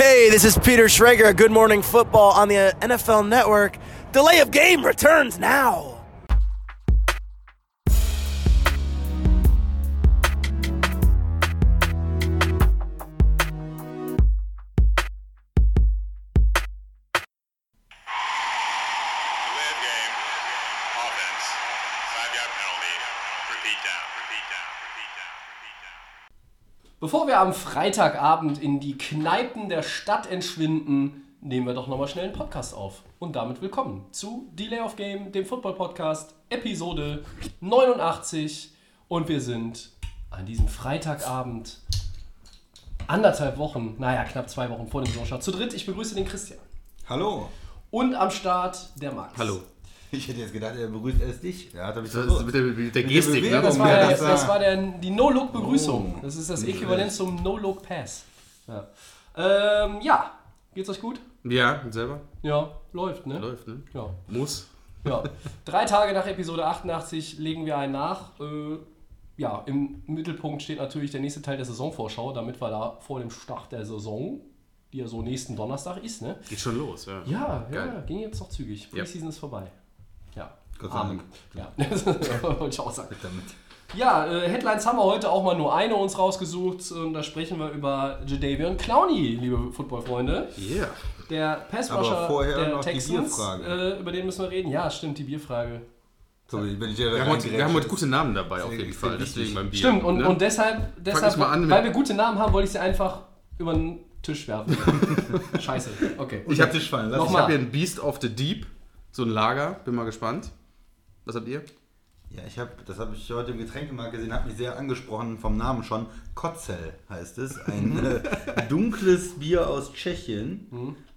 Hey, this is Peter Schrager. Good Morning Football on the NFL Network. Delay of game returns now. Bevor wir am Freitagabend in die Kneipen der Stadt entschwinden, nehmen wir doch nochmal schnell einen Podcast auf. Und damit willkommen zu Delay of Game, dem Football-Podcast, Episode 89. Und wir sind an diesem Freitagabend knapp 2 Wochen vor dem Saisonstart zu dritt. Ich begrüße den Christian. Hallo. Und am Start der Max. Hallo. Ich hätte jetzt gedacht, er begrüßt erst dich. Ja, das ist mit der Gestik. Das war die No-Look-Begrüßung. Oh. Das ist das Äquivalent zum No-Look-Pass. Ja. Geht's euch gut? Ja, und selber? Ja, läuft, ne? Ja. Muss. Ja. 3 Tage nach Episode 88 legen wir einen nach. Im Mittelpunkt steht natürlich der nächste Teil der Saisonvorschau, damit wir da vor dem Start der Saison, die ja so nächsten Donnerstag ist, ne? Geht schon los, ja. Ja, ging jetzt noch zügig. Preseason ist vorbei. Ja, Gott sei Dank. Ja, das wollte ich auch sagen. Ja, Headlines haben wir heute auch mal nur eine uns rausgesucht. Da sprechen wir über Jadeveon Clowney, liebe Footballfreunde. Yeah. Der Passrusher der Texans, über den müssen wir reden. Ja, stimmt, die Bierfrage. Sorry, wir haben heute gute Namen dabei, auf jeden Fall. Deswegen beim Bier. Stimmt, und deshalb mal an, weil wir gute Namen haben, wollte ich sie einfach über den Tisch werfen. Scheiße, okay. Ich habe Tisch fallen lassen. Ich habe hier ein Beast of the Deep. So ein Lager, bin mal gespannt. Was habt ihr? Ja, das habe ich heute im Getränkemarkt gesehen, hat mich sehr angesprochen vom Namen schon. Kotzel heißt es, ein dunkles Bier aus Tschechien.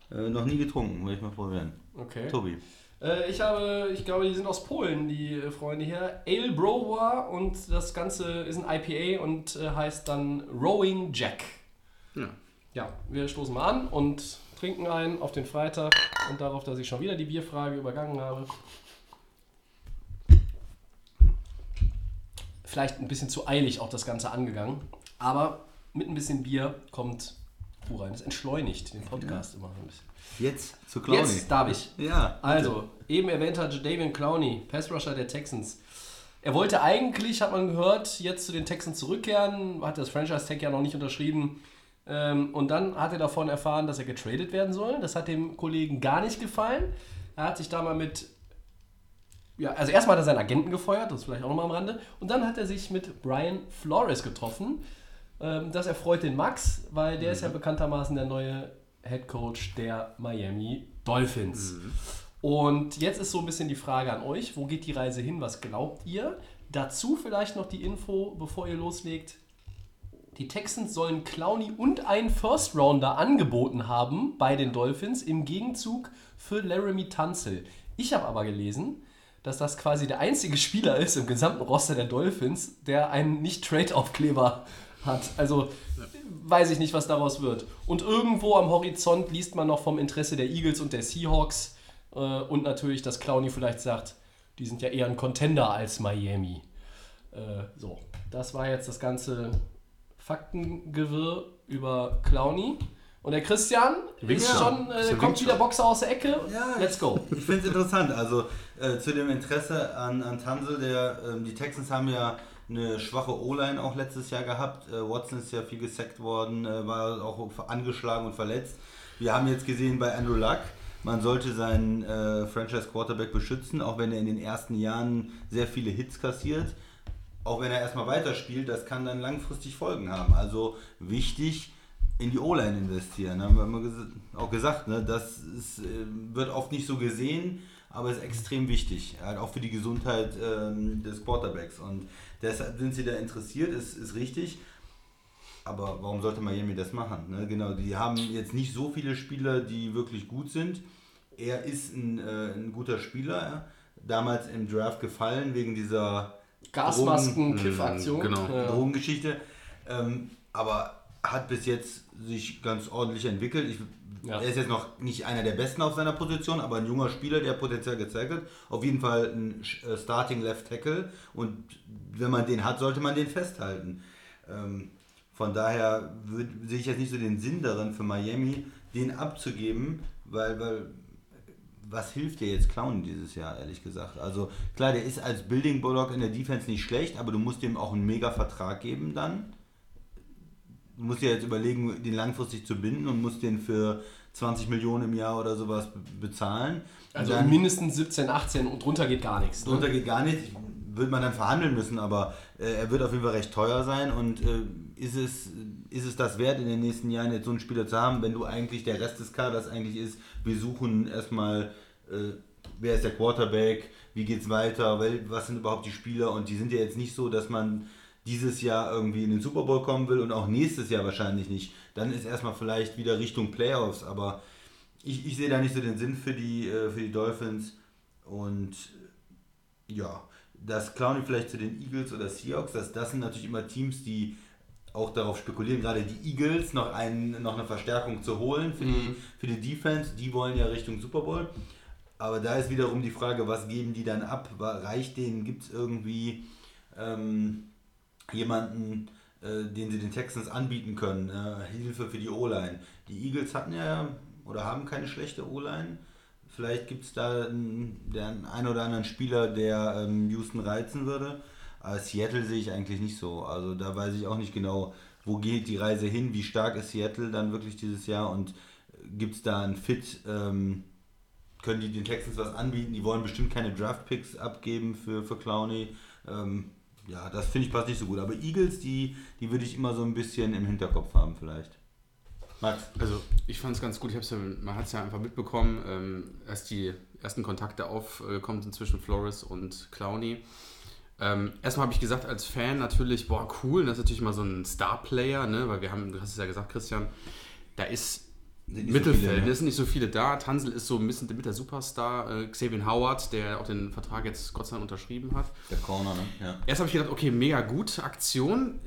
Mhm. Noch nie getrunken, will ich mal probieren. Okay. Tobi. Ich glaube, die sind aus Polen, die Freunde hier. Ale Browa und das Ganze ist ein IPA und heißt dann Rowing Jack. Ja, wir stoßen mal an und trinken einen auf den Freitag und darauf, dass ich schon wieder die Bierfrage übergangen habe. Vielleicht ein bisschen zu eilig auch das Ganze angegangen, aber mit ein bisschen Bier kommt Ruhe rein. Das entschleunigt den Podcast immer ein bisschen. Jetzt zu Clowney. Jetzt darf ich. Ja. Also, eben erwähnter Jadeveon Clowney, Passrusher der Texans. Er wollte eigentlich, hat man gehört, jetzt zu den Texans zurückkehren, hat das Franchise-Tag ja noch nicht unterschrieben. Und dann hat er davon erfahren, dass er getradet werden soll. Das hat dem Kollegen gar nicht gefallen. Er hat sich da mal erstmal hat er seinen Agenten gefeuert, das ist vielleicht auch nochmal am Rande. Und dann hat er sich mit Brian Flores getroffen. Das erfreut den Max, weil der ist ja bekanntermaßen der neue Head Coach der Miami Dolphins. Mhm. Und jetzt ist so ein bisschen die Frage an euch, wo geht die Reise hin, was glaubt ihr? Dazu vielleicht noch die Info, bevor ihr loslegt. Die Texans sollen Clowney und einen First-Rounder angeboten haben bei den Dolphins im Gegenzug für Laremy Tunsil. Ich habe aber gelesen, dass das quasi der einzige Spieler ist im gesamten Roster der Dolphins, der einen Nicht-Trade-Aufkleber hat. Also weiß ich nicht, was daraus wird. Und irgendwo am Horizont liest man noch vom Interesse der Eagles und der Seahawks und natürlich, dass Clowney vielleicht sagt, die sind ja eher ein Contender als Miami. Das war jetzt das ganze Faktengewirr über Clowney. Und der Christian kommt wieder Boxer aus der Ecke. Ja, let's go. Ich finde es interessant. Also zu dem Interesse an Tunsil, die Texans haben ja eine schwache O-Line auch letztes Jahr gehabt. Watson ist ja viel gesackt worden, war auch angeschlagen und verletzt. Wir haben jetzt gesehen bei Andrew Luck, man sollte seinen Franchise-Quarterback beschützen, auch wenn er in den ersten Jahren sehr viele Hits kassiert. Auch wenn er erstmal weiterspielt, das kann dann langfristig Folgen haben. Also wichtig, in die O-Line investieren. Haben wir immer auch gesagt, ne? Das wird oft nicht so gesehen, aber ist extrem wichtig. Halt auch für die Gesundheit des Quarterbacks. Und deshalb sind sie da interessiert, ist richtig. Aber warum sollte Miami das machen? Ne? Genau, die haben jetzt nicht so viele Spieler, die wirklich gut sind. Er ist ein guter Spieler. Ja? Damals im Draft gefallen wegen dieser Gasmasken-Kiff-Aktion. Genau. Ja. Drogengeschichte. Aber hat bis jetzt sich ganz ordentlich entwickelt. Er ist jetzt noch nicht einer der Besten auf seiner Position, aber ein junger Spieler, der Potenzial gezeigt hat. Auf jeden Fall ein Starting Left Tackle. Und wenn man den hat, sollte man den festhalten. Von daher sehe ich jetzt nicht so den Sinn darin für Miami, den abzugeben, weil was hilft dir jetzt Clowney dieses Jahr, ehrlich gesagt? Also klar, der ist als Building Block in der Defense nicht schlecht, aber du musst ihm auch einen Mega-Vertrag geben dann. Du musst dir jetzt überlegen, den langfristig zu binden und musst den für 20 Millionen im Jahr oder sowas bezahlen. Also dann, mindestens 17, 18 und drunter geht gar nichts. Drunter geht gar nichts, wird man dann verhandeln müssen, aber er wird auf jeden Fall recht teuer sein und ist es das wert, in den nächsten Jahren jetzt so einen Spieler zu haben, wenn du eigentlich der Rest des Kaders eigentlich ist, wir suchen erstmal, wer ist der Quarterback, wie geht's weiter, was sind überhaupt die Spieler, und die sind ja jetzt nicht so, dass man dieses Jahr irgendwie in den Super Bowl kommen will und auch nächstes Jahr wahrscheinlich nicht. Dann ist erstmal vielleicht wieder Richtung Playoffs, aber ich sehe da nicht so den Sinn für die Dolphins, und ja, dass Clowney vielleicht zu den Eagles oder Seahawks, das sind natürlich immer Teams, die auch darauf spekulieren, gerade die Eagles noch eine Verstärkung zu holen für die Defense, die wollen ja Richtung Super Bowl, aber da ist wiederum die Frage, was geben die dann ab, reicht denen, gibt es irgendwie jemanden, den sie den Texans anbieten können, Hilfe für die O-Line. Die Eagles hatten ja oder haben keine schlechte O-Line, vielleicht gibt es da den einen oder anderen Spieler, der Houston reizen würde. Aber Seattle sehe ich eigentlich nicht so. Also da weiß ich auch nicht genau, wo geht die Reise hin, wie stark ist Seattle dann wirklich dieses Jahr und gibt es da einen Fit, können die den Texans was anbieten, die wollen bestimmt keine Draft-Picks abgeben für Clowney. Ja, das finde ich passt nicht so gut. Aber Eagles, die würde ich immer so ein bisschen im Hinterkopf haben vielleicht. Max? Also ich fand es ganz gut, man hat es ja einfach mitbekommen, als die ersten Kontakte aufgekommen sind zwischen Flores und Clowney. Erstmal habe ich gesagt, als Fan natürlich, boah, cool, das ist natürlich mal so ein Star-Player, ne? Weil wir haben, du hast es ja gesagt, Christian, da ist Mittelfeld, da sind nicht so viele da. Tunsil ist so ein bisschen mit der Superstar, Xavier Howard, der auch den Vertrag jetzt Gott sei Dank unterschrieben hat. Der Corner, ne? Ja. Erst habe ich gedacht, okay, mega gut, Aktion.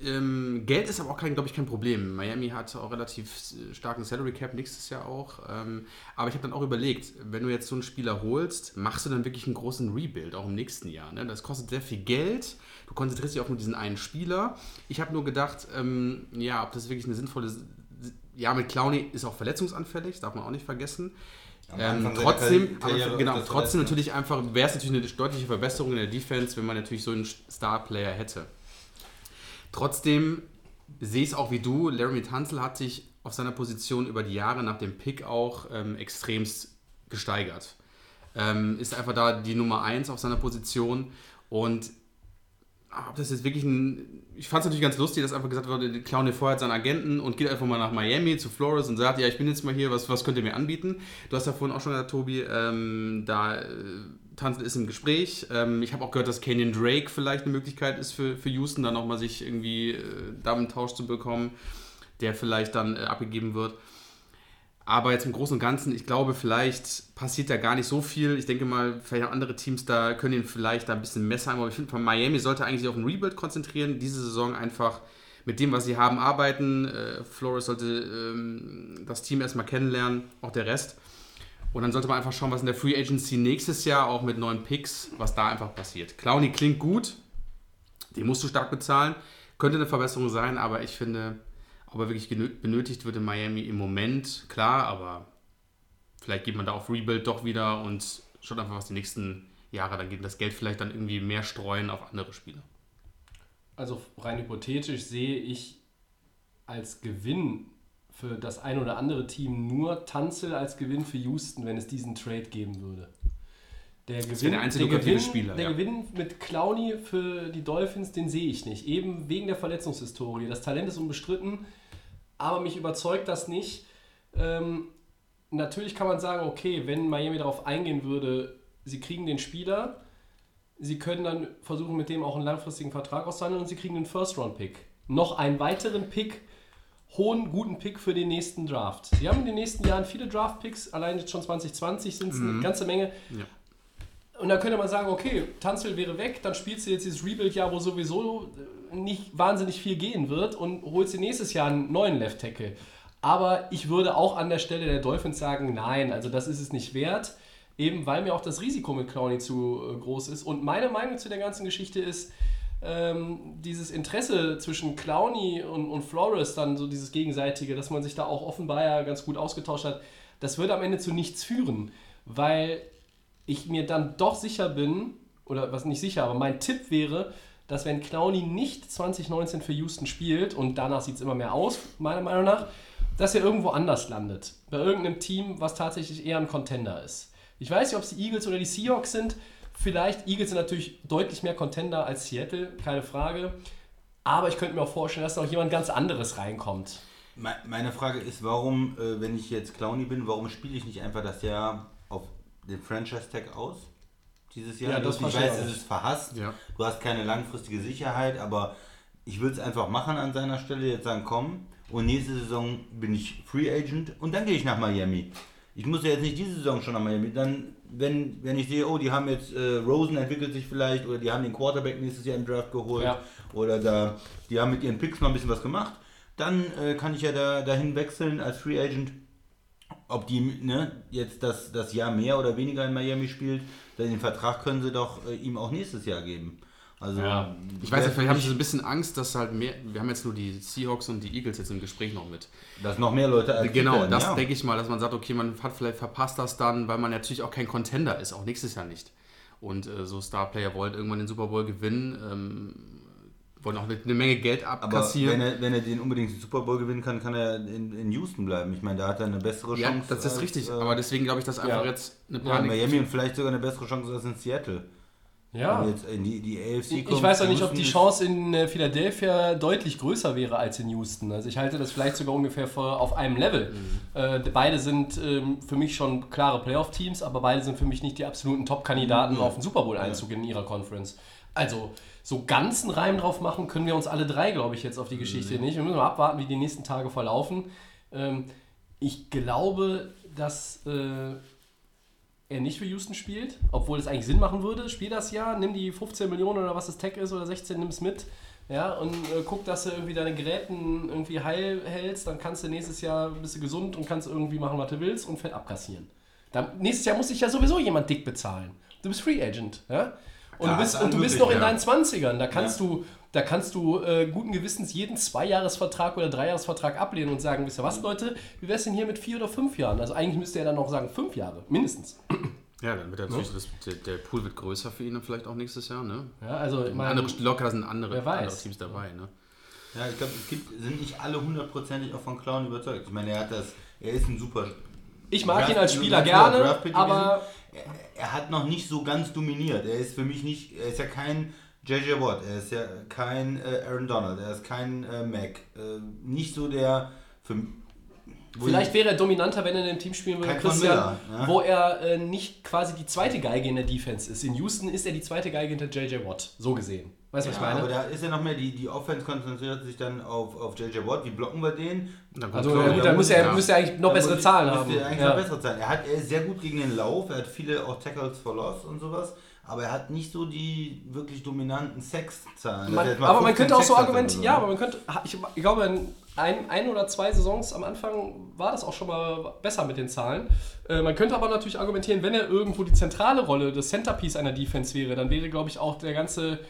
Geld ist aber auch, glaube ich, kein Problem. Miami hat auch relativ starken Salary Cap nächstes Jahr auch. Aber ich habe dann auch überlegt, wenn du jetzt so einen Spieler holst, machst du dann wirklich einen großen Rebuild, auch im nächsten Jahr. Ne? Das kostet sehr viel Geld. Du konzentrierst dich auf nur diesen einen Spieler. Ich habe nur gedacht, ob das wirklich eine sinnvolle... Ja, mit Clowney ist auch verletzungsanfällig, darf man auch nicht vergessen. Trotzdem natürlich einfach, wäre es natürlich eine deutliche Verbesserung in der Defense, wenn man natürlich so einen Star-Player hätte. Trotzdem sehe ich es auch wie du, Laremy Tunsil hat sich auf seiner Position über die Jahre nach dem Pick auch extremst gesteigert. Ist einfach da die Nummer 1 auf seiner Position und das jetzt wirklich ich fand es natürlich ganz lustig, dass einfach gesagt wurde, Clowney feuert seinen Agenten und geht einfach mal nach Miami zu Flores und sagt, ja, ich bin jetzt mal hier, was könnt ihr mir anbieten? Du hast ja vorhin auch schon gesagt, Tobi, Tunsil ist im Gespräch. Ich habe auch gehört, dass Kenyon Drake vielleicht eine Möglichkeit ist für Houston, dann nochmal sich irgendwie da einen Tausch zu bekommen, der vielleicht dann abgegeben wird. Aber jetzt im Großen und Ganzen, ich glaube, vielleicht passiert da gar nicht so viel. Ich denke mal, vielleicht auch andere Teams da können ihn vielleicht da ein bisschen mehr haben. Aber ich finde, Miami sollte eigentlich sich auf ein Rebuild konzentrieren. Diese Saison einfach mit dem, was sie haben, arbeiten. Flores sollte das Team erstmal kennenlernen, auch der Rest. Und dann sollte man einfach schauen, was in der Free Agency nächstes Jahr, auch mit neuen Picks, was da einfach passiert. Clowney klingt gut, den musst du stark bezahlen. Könnte eine Verbesserung sein, aber ich finde... Aber wirklich benötigt wird in Miami im Moment, klar, aber vielleicht geht man da auf Rebuild doch wieder und schaut einfach, was die nächsten Jahre dann geht. Das Geld vielleicht dann irgendwie mehr streuen auf andere Spiele. Also rein hypothetisch sehe ich als Gewinn für das ein oder andere Team nur Tunsil als Gewinn für Houston, wenn es diesen Trade geben würde. Der Gewinn mit Clowney für die Dolphins, den sehe ich nicht. Eben wegen der Verletzungshistorie. Das Talent ist unbestritten, aber mich überzeugt das nicht. Natürlich kann man sagen, okay, wenn Miami darauf eingehen würde, sie kriegen den Spieler, sie können dann versuchen, mit dem auch einen langfristigen Vertrag auszuhandeln und sie kriegen einen First-Round-Pick. Noch einen weiteren Pick, guten Pick für den nächsten Draft. Sie haben in den nächsten Jahren viele Draft-Picks, allein jetzt schon 2020 sind es eine ganze Menge. Ja. Und dann könnte man sagen, okay, Tunsil wäre weg, dann spielst du jetzt dieses Rebuild-Jahr, wo sowieso nicht wahnsinnig viel gehen wird und holst dir nächstes Jahr einen neuen Left-Tackle. Aber ich würde auch an der Stelle der Dolphins sagen, nein, also das ist es nicht wert, eben weil mir auch das Risiko mit Clowney zu groß ist. Und meine Meinung zu der ganzen Geschichte ist, dieses Interesse zwischen Clowney und Flores, dann so dieses Gegenseitige, dass man sich da auch offenbar ja ganz gut ausgetauscht hat, das wird am Ende zu nichts führen, weil ich mir dann doch sicher bin, oder was nicht sicher, aber mein Tipp wäre, dass wenn Clowney nicht 2019 für Houston spielt, und danach sieht es immer mehr aus, meiner Meinung nach, dass er irgendwo anders landet. Bei irgendeinem Team, was tatsächlich eher ein Contender ist. Ich weiß nicht, ob es die Eagles oder die Seahawks sind. Vielleicht, Eagles sind natürlich deutlich mehr Contender als Seattle, keine Frage. Aber ich könnte mir auch vorstellen, dass noch jemand ganz anderes reinkommt. Meine Frage ist, warum, wenn ich jetzt Clowney bin, warum spiele ich nicht einfach das Jahr auf den Franchise-Tag aus? Dieses Jahr. Ja, das ich weiß, es ist verhasst. Ja. Du hast keine langfristige Sicherheit, aber ich würde es einfach machen an seiner Stelle, jetzt sagen, komm, und nächste Saison bin ich Free Agent und dann gehe ich nach Miami. Ich muss ja jetzt nicht diese Saison schon nach Miami, dann, wenn ich sehe, oh, die haben jetzt, Rosen entwickelt sich vielleicht, oder die haben den Quarterback nächstes Jahr im Draft geholt, ja, oder da, die haben mit ihren Picks noch ein bisschen was gemacht, dann kann ich ja dahin wechseln als Free Agent. Ob die, ne, jetzt das Jahr mehr oder weniger in Miami spielt, denn den Vertrag können sie doch ihm auch nächstes Jahr geben. Also, ja. Ich weiß nicht, vielleicht haben sie so ein bisschen Angst, dass halt mehr, wir haben jetzt nur die Seahawks und die Eagles jetzt im Gespräch noch mit. Dass noch mehr Leute als Genau, das ja. Denke ich mal, dass man sagt, okay, man hat vielleicht verpasst das dann, weil man natürlich auch kein Contender ist, auch nächstes Jahr nicht. Und so Starplayer wollen irgendwann den Super Bowl gewinnen, wollen auch eine Menge Geld abkassieren. Aber wenn er den unbedingt den Super Bowl gewinnen kann, kann er in Houston bleiben. Ich meine, da hat er eine bessere Chance. Ja, das ist als, richtig. Aber deswegen glaube ich, dass einfach jetzt eine Panik. Ja, Miami und vielleicht sogar eine bessere Chance als in Seattle. Ja. Jetzt in die AFC kommt, ich weiß auch nicht, ob die Chance in Philadelphia deutlich größer wäre als in Houston. Also ich halte das vielleicht sogar ungefähr auf einem Level. Mhm. Beide sind für mich schon klare Playoff-Teams, aber beide sind für mich nicht die absoluten Top-Kandidaten auf den Super Bowl-Einzug in ihrer Conference. Also so ganzen Reim drauf machen können wir uns alle drei, glaube ich, jetzt auf die Geschichte nicht. Wir müssen mal abwarten, wie die nächsten Tage verlaufen. Ich glaube, dass er nicht für Houston spielt, obwohl es eigentlich Sinn machen würde. Spiel das Jahr, nimm die 15 Millionen oder was das Tag ist oder 16, nimm es mit, ja, und guck, dass du irgendwie deine Geräten irgendwie heil hältst, dann kannst du nächstes Jahr, bist du gesund und kannst irgendwie machen, was du willst und fett abkassieren. Dann, nächstes Jahr muss dich ja sowieso jemand dick bezahlen. Du bist Free Agent, ja? Und ja, du bist noch in deinen 20ern, da kannst du guten Gewissens jeden 2-Jahres-Vertrag oder 3-Jahres-Vertrag ablehnen und sagen, wisst ihr was, Leute, wie wär's denn hier mit 4 oder 5 Jahren? Also eigentlich müsste er dann noch sagen, 5 Jahre, mindestens. Ja, dann wird natürlich der Pool wird größer für ihn vielleicht auch nächstes Jahr, ne? Ja, also locker sind andere Teams dabei, ne? Ja, ich glaube, sind nicht alle hundertprozentig auch von Clown überzeugt. Ich meine, er ist ein super... Ich mag ihn als Spieler gerne, aber... Er hat noch nicht so ganz dominiert. Er ist für mich nicht... Er ist ja kein J.J. Watt, er ist ja kein Aaron Donald, er ist kein Mac. Nicht so der... Vielleicht wäre er dominanter, wenn er in dem Team spielen würde, Christian, Miller, ne? Wo er nicht quasi die zweite Geige in der Defense ist. In Houston ist er die zweite Geige hinter J.J. Watt, so gesehen. Weißt du, was ich meine? Aber da ist ja noch mehr, die Offense konzentriert sich dann auf J.J. Watt, wie blocken wir den? Also da müsste er eigentlich noch bessere Zahlen haben. Er ist sehr gut gegen den Lauf, er hat viele auch Tackles for Loss und sowas. Aber er hat nicht so die wirklich dominanten Sacks-Zahlen. Aber man könnte auch so argumentieren, ja, aber man könnte, ich glaube, in ein oder zwei Saisons am Anfang war das auch schon mal besser mit den Zahlen. Man könnte aber natürlich argumentieren, wenn er irgendwo die zentrale Rolle, das Centerpiece einer Defense wäre, dann wäre, glaube ich, auch der ganze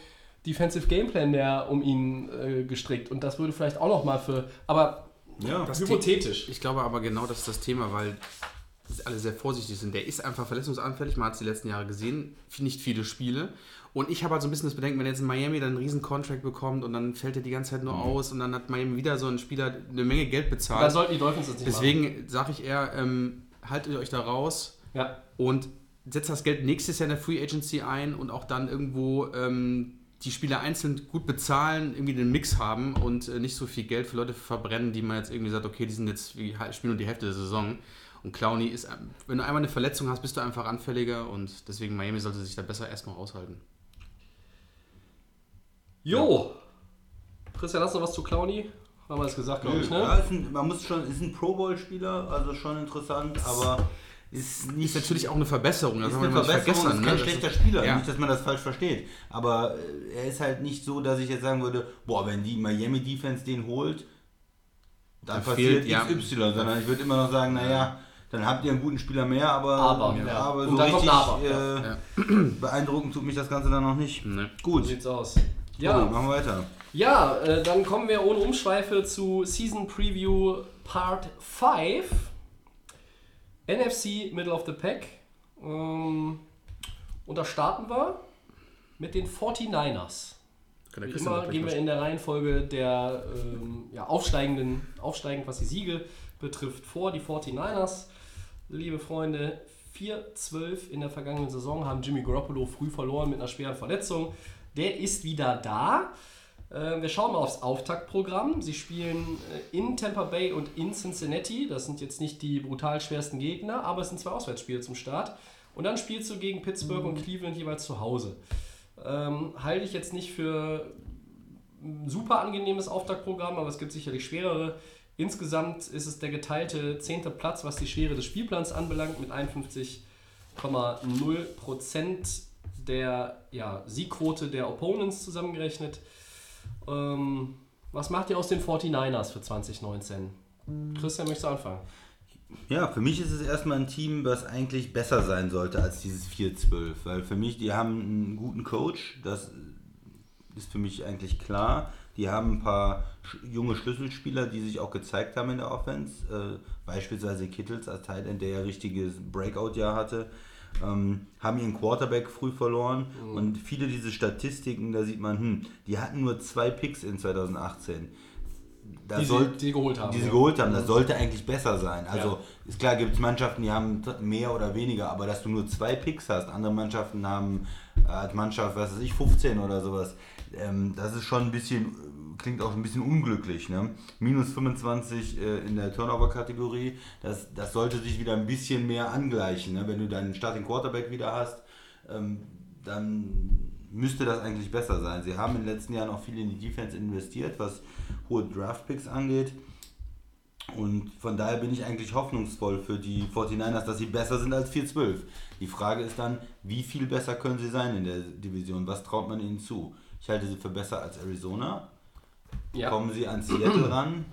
Defensive Gameplan, der um ihn gestrickt. Und das würde vielleicht auch nochmal aber ja, hypothetisch. Ich glaube aber genau, das ist das Thema, weil alle sehr vorsichtig sind. Der ist einfach verletzungsanfällig, man hat es die letzten Jahre gesehen, nicht viele Spiele. Und ich habe halt so ein bisschen das Bedenken, wenn er jetzt in Miami dann einen riesen Contract bekommt und dann fällt er die ganze Zeit nur aus und dann hat Miami wieder so einen Spieler eine Menge Geld bezahlt. Da sollten die Dolphins das nicht machen. Deswegen sage ich eher, haltet euch da raus und setzt das Geld nächstes Jahr in der Free Agency ein und auch dann irgendwo die Spieler einzeln gut bezahlen, irgendwie den Mix haben und nicht so viel Geld für Leute verbrennen, die man jetzt irgendwie sagt, okay, die sind jetzt, wir spielen nur die Hälfte der Saison. Und Clowney ist, wenn du einmal eine Verletzung hast, bist du einfach anfälliger und deswegen Miami sollte sich da besser erstmal raushalten. Jo! Ja. Christian, hast du noch was zu Clowney? Haben wir es gesagt, glaube ich, ne? Ja, ist ein Pro-Bowl-Spieler, also schon interessant, aber ist natürlich auch eine Verbesserung. Das ist eine Verbesserung, ist kein schlechter Spieler, nicht, dass man das falsch versteht. Aber er ist halt nicht so, dass ich jetzt sagen würde, boah, wenn die Miami-Defense den holt, dann passiert XY, sondern ich würde immer noch sagen, naja, dann habt ihr einen guten Spieler mehr, aber so richtig beeindruckend tut mich das Ganze dann noch nicht. Nee. Gut. So sieht's aus. Ja, okay, machen wir weiter. Ja, dann kommen wir ohne Umschweife zu Season Preview Part 5. NFC Middle of the Pack. Und da starten wir mit den 49ers. Wie immer gehen wir in der Reihenfolge der aufsteigend, was die Siege betrifft, vor. Die 49ers, liebe Freunde, 4-12 in der vergangenen Saison, haben Jimmy Garoppolo früh verloren mit einer schweren Verletzung. Der ist wieder da. Wir schauen mal aufs Auftaktprogramm. Sie spielen in Tampa Bay und in Cincinnati. Das sind jetzt nicht die brutal schwersten Gegner, aber es sind zwei Auswärtsspiele zum Start. Und dann spielst du gegen Pittsburgh und Cleveland jeweils zu Hause. Halte ich jetzt nicht für ein super angenehmes Auftaktprogramm, aber es gibt sicherlich schwerere. Insgesamt ist es der geteilte 10. Platz, was die Schwere des Spielplans anbelangt, mit 51,0% der Siegquote der Opponents zusammengerechnet. Was macht ihr aus den 49ers für 2019? Christian, möchtest du anfangen? Ja, für mich ist es erstmal ein Team, was eigentlich besser sein sollte als dieses 4-12, weil für mich, die haben einen guten Coach, das ist für mich eigentlich klar. Die haben ein paar junge Schlüsselspieler, die sich auch gezeigt haben in der Offense, beispielsweise Kittels als Tight End, der ja richtiges Breakout-Jahr hatte, haben ihren Quarterback früh verloren und viele dieser Statistiken, da sieht man, die hatten nur 2 Picks in 2018. Die sie geholt haben. Das sollte eigentlich besser sein. Also ist klar, gibt es Mannschaften, die haben mehr oder weniger, aber dass du nur 2 Picks hast, andere Mannschaften haben als Mannschaft, 15 oder sowas, das ist schon ein bisschen, klingt auch ein bisschen unglücklich. Ne? Minus 25 in der Turnover-Kategorie, das sollte sich wieder ein bisschen mehr angleichen. Ne? Wenn du deinen Starting Quarterback wieder hast, dann müsste das eigentlich besser sein. Sie haben in den letzten Jahren auch viel in die Defense investiert, was hohe Draftpicks angeht. Und von daher bin ich eigentlich hoffnungsvoll für die 49ers, dass sie besser sind als 4-12. Die Frage ist dann, wie viel besser können sie sein in der Division? Was traut man ihnen zu? Ich halte sie für besser als Arizona. Ja. Kommen sie an Seattle ran?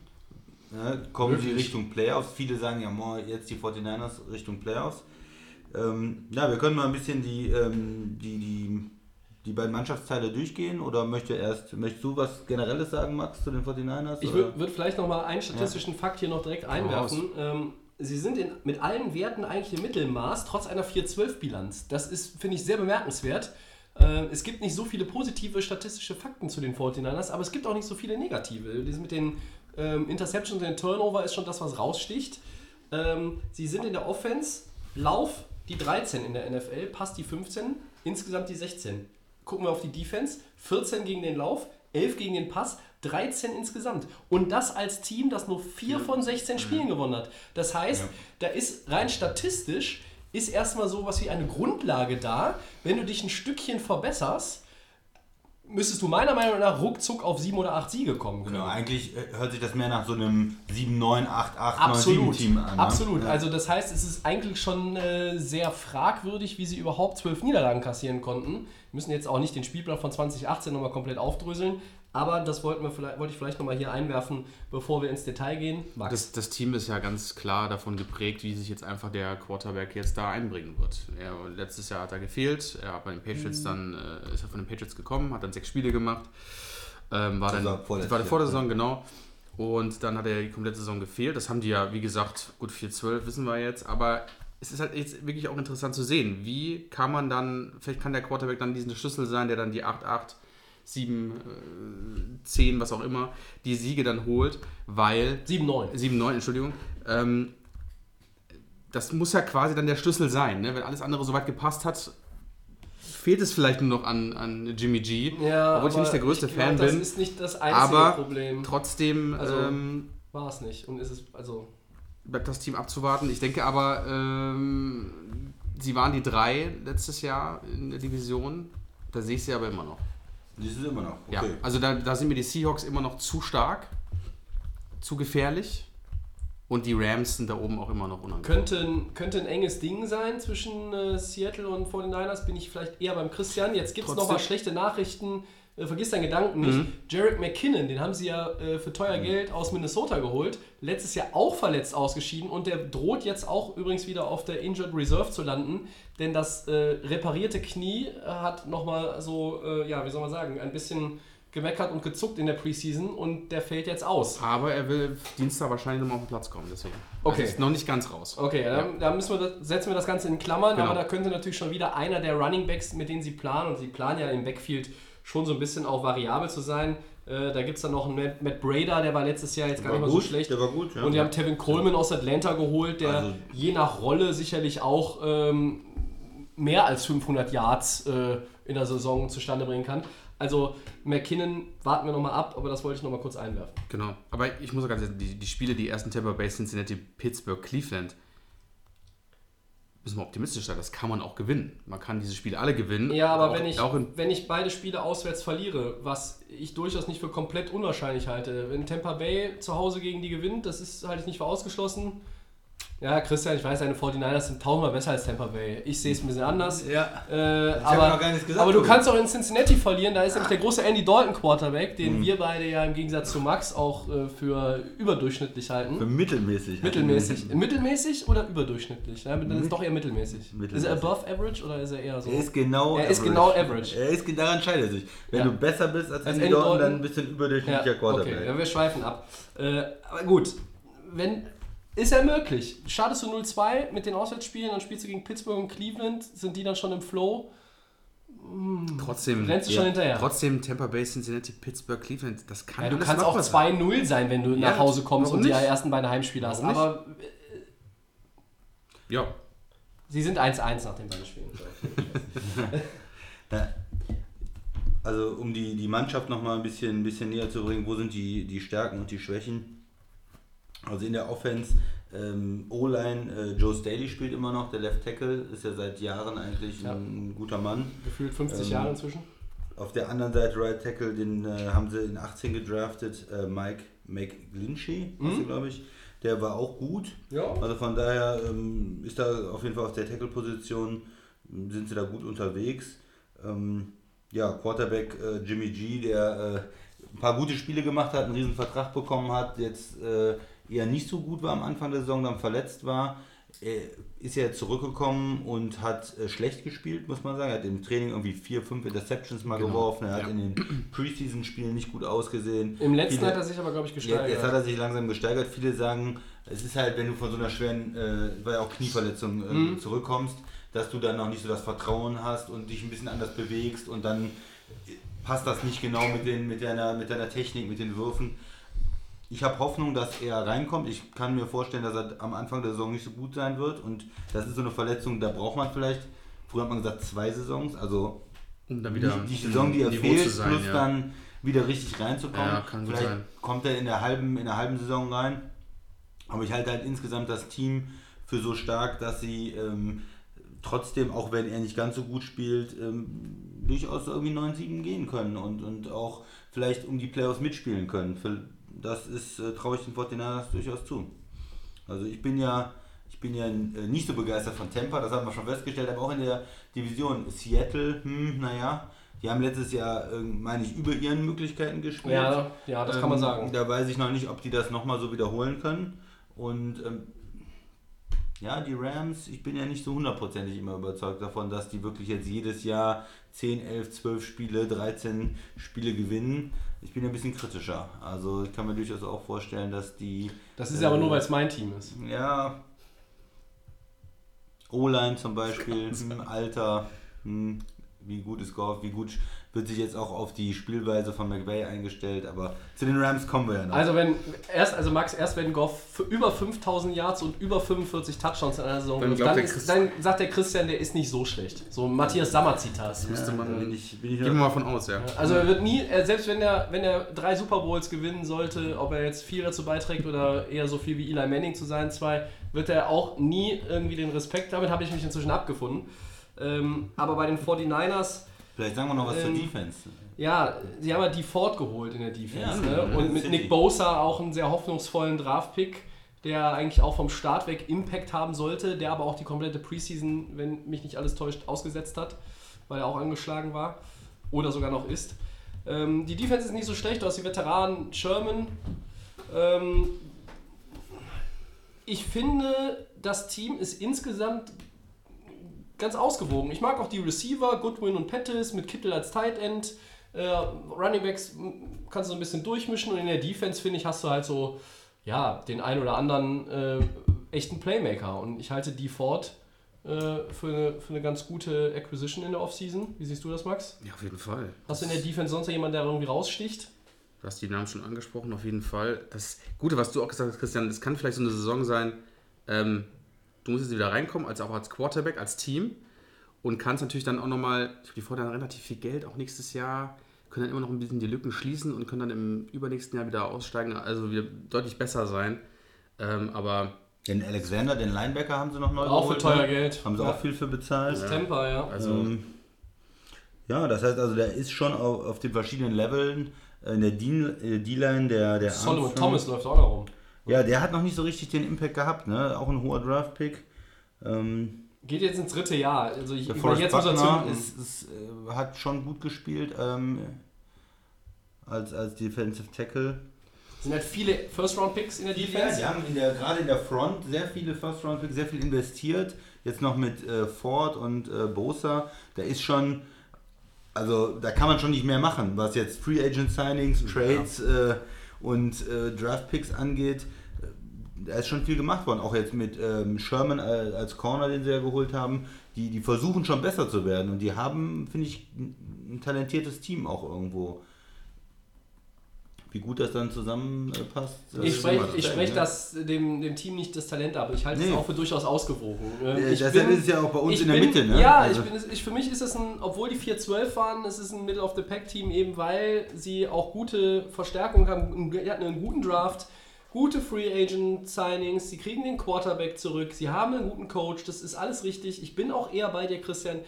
Ne? Kommen sie Richtung Playoffs? Viele sagen ja, jetzt die 49ers Richtung Playoffs. Wir können mal ein bisschen die beiden Mannschaftsteile durchgehen, oder möchtest du was Generelles sagen, Max, zu den 49ers? Ich würde vielleicht nochmal einen statistischen Fakt hier noch direkt einwerfen. Sie sind mit allen Werten eigentlich im Mittelmaß, trotz einer 4-12-Bilanz. Das ist, finde ich, sehr bemerkenswert. Es gibt nicht so viele positive statistische Fakten zu den 49ers, aber es gibt auch nicht so viele negative. Das mit den Interceptions und den Turnover ist schon das, was raussticht. Sie sind in der Offense, Lauf die 13 in der NFL, Pass die 15, insgesamt die 16. Gucken wir auf die Defense, 14 gegen den Lauf, 11 gegen den Pass, 13 insgesamt. Und das als Team, das nur 4 von 16 Spielen gewonnen hat. Das heißt, da ist rein statistisch, ist erstmal so was wie eine Grundlage da. Wenn du dich ein Stückchen verbesserst, müsstest du meiner Meinung nach ruckzuck auf 7 oder 8 Siege kommen können. Genau, eigentlich hört sich das mehr nach so einem 7, 9, 8, 8, 9, 7 Team an. Ne? Absolut, also das heißt, es ist eigentlich schon sehr fragwürdig, wie sie überhaupt 12 Niederlagen kassieren konnten. Wir müssen jetzt auch nicht den Spielplan von 2018 nochmal komplett aufdröseln, aber das wollte ich vielleicht nochmal hier einwerfen, bevor wir ins Detail gehen. Max. Das Team ist ja ganz klar davon geprägt, wie sich jetzt einfach der Quarterback jetzt da einbringen wird. Letztes Jahr hat er gefehlt, er hat bei den Patriots ist er von den Patriots gekommen, hat dann 6 Spiele gemacht, war dann vor der Saison, genau. Und dann hat er die komplette Saison gefehlt. Das haben die ja, wie gesagt, gut 4-12 wissen wir jetzt, aber es ist halt jetzt wirklich auch interessant zu sehen, wie kann man dann, vielleicht kann der Quarterback dann diesen Schlüssel sein, der dann die 8-8 7, 10, was auch immer, die Siege dann holt, weil 7-9, Entschuldigung, das muss ja quasi dann der Schlüssel sein, ne? Wenn alles andere soweit gepasst hat, fehlt es vielleicht nur noch an Jimmy G, obwohl ich nicht der größte Fan bin, das ist nicht das einzige Problem, aber trotzdem war es nicht und ist es, also bleibt das Team abzuwarten, ich denke aber sie waren die 3 letztes Jahr in der Division, da sehe ich sie aber immer noch. Die sind immer noch, okay. Ja, also da sind mir die Seahawks immer noch zu stark, zu gefährlich und die Rams sind da oben auch immer noch unangenehm. Könnte ein enges Ding sein zwischen Seattle und 49ers, bin ich vielleicht eher beim Christian. Jetzt gibt es nochmal schlechte Nachrichten vergiss deinen Gedanken nicht, Jared McKinnon, den haben sie ja für teuer Geld aus Minnesota geholt, letztes Jahr auch verletzt ausgeschieden und der droht jetzt auch übrigens wieder auf der Injured Reserve zu landen, denn das reparierte Knie hat nochmal so, ja, wie soll man sagen, ein bisschen gemeckert und gezuckt in der Preseason und der fällt jetzt aus. Aber er will Dienstag wahrscheinlich nochmal auf den Platz kommen, deswegen. Okay. Also ist noch nicht ganz raus. Okay, dann müssen wir setzen wir das Ganze in Klammern, genau. Aber da könnte natürlich schon wieder einer der Running Backs, mit denen sie planen, und sie planen ja im Backfield schon so ein bisschen auch variabel zu sein. Da gibt es dann noch einen Matt Breida, der war letztes Jahr jetzt gar nicht mal so schlecht. Der war gut, ja. Und die haben Tevin Coleman aus Atlanta geholt, der also je nach Rolle sicherlich auch mehr als 500 Yards in der Saison zustande bringen kann. Also McKinnon warten wir nochmal ab, aber das wollte ich nochmal kurz einwerfen. Genau, aber ich muss auch ganz ehrlich, die Spiele, die ersten Tampa Bay, Cincinnati, Pittsburgh, Cleveland, müssen wir optimistisch sein, das kann man auch gewinnen. Man kann diese Spiele alle gewinnen. Ja, aber wenn ich beide Spiele auswärts verliere, was ich durchaus nicht für komplett unwahrscheinlich halte, wenn Tampa Bay zu Hause gegen die gewinnt, das halte ich nicht für ausgeschlossen. Ja, Christian, ich weiß, deine 49ers sind tausendmal besser als Tampa Bay. Ich sehe es ein bisschen anders. Ja, ich hab noch gar nichts gesagt. Aber du kannst auch in Cincinnati verlieren. Da ist nämlich der große Andy Dalton Quarterback, den wir beide ja im Gegensatz zu Max auch für überdurchschnittlich halten. Für mittelmäßig. Mittelmäßig oder überdurchschnittlich? Ja, dann ist doch eher mittelmäßig. Ist er above average oder ist er eher so? Er ist genau average. Daran entscheidet er sich. Wenn du besser bist als Andy Dalton, dann ein bisschen überdurchschnittlicher Quarterback. Okay, ja, wir schweifen ab. Aber gut, ist ja möglich. Startest du 0-2 mit den Auswärtsspielen, dann spielst du gegen Pittsburgh und Cleveland, sind die dann schon im Flow? Trotzdem rennst du schon hinterher. Trotzdem Tampa Bay, Cincinnati, Pittsburgh, Cleveland, das kann ja, du kannst auch 2-0 sein, wenn du nach Hause kommst und die ersten beiden Heimspiele hast. Aber ja. Sie sind 1-1 nach den beiden Spielen. Also um die Mannschaft nochmal ein bisschen näher zu bringen, wo sind die Stärken und die Schwächen? Also in der Offense, O-Line, Joe Staley spielt immer noch, der Left Tackle, ist ja seit Jahren eigentlich ein guter Mann. Gefühlt 50 Jahre inzwischen. Auf der anderen Seite Right Tackle, den haben sie in 18 gedraftet, Mike McGlinchey, glaube ich. Der war auch gut, ja. Also von daher ist da auf jeden Fall auf der Tackle-Position, sind sie da gut unterwegs. Quarterback Jimmy G, der ein paar gute Spiele gemacht hat, einen riesen Vertrag bekommen hat, jetzt eher nicht so gut war am Anfang der Saison, dann verletzt war, ist ja zurückgekommen und hat schlecht gespielt, muss man sagen. Er hat im Training irgendwie 4-5 Interceptions mal geworfen, er hat in den Preseason-Spielen nicht gut ausgesehen. Im letzten hat er sich aber, glaube ich, gesteigert. Jetzt hat er sich langsam gesteigert. Viele sagen, es ist halt, wenn du von so einer schweren, weil auch Knieverletzung zurückkommst, dass du dann noch nicht so das Vertrauen hast und dich ein bisschen anders bewegst und dann passt das nicht genau mit deiner Technik, mit den Würfen. Ich habe Hoffnung, dass er reinkommt. Ich kann mir vorstellen, dass er am Anfang der Saison nicht so gut sein wird. Und das ist so eine Verletzung, da braucht man vielleicht, früher hat man gesagt, 2 Saisons. Also um dann wieder die Saison, die er fehlt, plus dann wieder richtig reinzukommen. Ja, kann vielleicht sein. Kommt er in der halben Saison rein. Aber ich halte halt insgesamt das Team für so stark, dass sie trotzdem, auch wenn er nicht ganz so gut spielt, durchaus irgendwie 9-7 gehen können. Und auch vielleicht um die Playoffs mitspielen können. Das ist, traue ich den 49ers durchaus zu. Also ich bin ja nicht so begeistert von Tampa, das haben wir schon festgestellt, aber auch in der Division Seattle, die haben letztes Jahr, meine ich, über ihren Möglichkeiten gespielt. Ja, das kann man sagen. Da weiß ich noch nicht, ob die das nochmal so wiederholen können. Und die Rams, ich bin ja nicht so hundertprozentig immer überzeugt davon, dass die wirklich jetzt jedes Jahr 10, 11, 12 Spiele, 13 Spiele gewinnen. Ich bin ein bisschen kritischer. Also ich kann mir durchaus auch vorstellen, dass die... Das ist ja aber nur, weil es mein Team ist. Ja. O-Line zum Beispiel, Alter, wie gut ist Goff, wie gut wird sich jetzt auch auf die Spielweise von McVay eingestellt, aber zu den Rams kommen wir ja noch. Also wenn Goff für über 5000 Yards und über 45 Touchdowns in einer Saison wirft, dann sagt der Christian, der ist nicht so schlecht. So Matthias Sammer-Zitat. Müsste man gehen wir mal von aus, ja. Also er wird nie, selbst wenn er 3 Super Bowls gewinnen sollte, ob er jetzt 4 dazu beiträgt oder eher so viel wie Eli Manning zu sein, 2, wird er auch nie irgendwie den Respekt, damit habe ich mich inzwischen abgefunden. Aber bei den 49ers... Vielleicht sagen wir noch was zur Defense. Ja, sie haben ja die Ford geholt in der Defense. Ja, ne? Und mit Nick Bosa auch einen sehr hoffnungsvollen Draftpick, der eigentlich auch vom Start weg Impact haben sollte, der aber auch die komplette Preseason, wenn mich nicht alles täuscht, ausgesetzt hat, weil er auch angeschlagen war oder sogar noch ist. Die Defense ist nicht so schlecht, du hast die Veteranen Sherman. Ich finde, das Team ist insgesamt ganz ausgewogen. Ich mag auch die Receiver, Goodwin und Pettis, mit Kittel als Tight End. Running Backs kannst du so ein bisschen durchmischen und in der Defense, finde ich, hast du halt so, ja, den einen oder anderen echten Playmaker. Und ich halte die Ford für eine ganz gute Acquisition in der Offseason. Wie siehst du das, Max? Ja, auf jeden Fall. Hast du in der Defense sonst jemanden, der irgendwie raussticht? Du hast die Namen schon angesprochen, auf jeden Fall. Das Gute, was du auch gesagt hast, Christian, das kann vielleicht so eine Saison sein, du musst jetzt wieder reinkommen, als auch als Quarterback, als Team und kannst natürlich dann auch nochmal, ich glaube, die fordern relativ viel Geld, auch nächstes Jahr, können dann immer noch ein bisschen die Lücken schließen und können dann im übernächsten Jahr wieder aussteigen, also wieder deutlich besser sein, aber... Den Alexander, den Linebacker haben sie noch neu auch geholt. Auch für teuer Geld. Haben sie auch viel für bezahlt. Das Temper, ja. Also, ja, das heißt, also der ist schon auf den verschiedenen Leveln, in der D-Line, der Solomon Thomas läuft auch noch rum. Ja, der hat noch nicht so richtig den Impact gehabt, ne? Auch ein hoher Draft-Pick. Geht jetzt ins dritte Jahr. Also ich jetzt hat schon gut gespielt als Defensive Tackle. Es sind halt viele First-Round-Picks in der Defense. Die haben gerade in der Front sehr viele First-Round-Picks, sehr viel investiert. Jetzt noch mit Ford und Bosa. Da ist schon... Also da kann man schon nicht mehr machen, was jetzt Free Agent Signings, Trades und Draft Picks angeht. Da ist schon viel gemacht worden, auch jetzt mit Sherman als Corner, den sie ja geholt haben. Die versuchen schon besser zu werden und die haben, finde ich, ein talentiertes Team auch irgendwo. Wie gut das dann zusammenpasst. Ich spreche dem Team nicht das Talent ab. Ich halte es auch für durchaus ausgewogen. Deshalb ist es ja auch bei uns in der Mitte. Ne? Ja, also. Für mich ist es obwohl die 4-12 waren, es ist ein Middle-of-the-Pack-Team, eben weil sie auch gute Verstärkung haben. Die hatten einen guten Draft, gute Free-Agent-Signings, sie kriegen den Quarterback zurück, sie haben einen guten Coach, das ist alles richtig. Ich bin auch eher bei dir, Christian,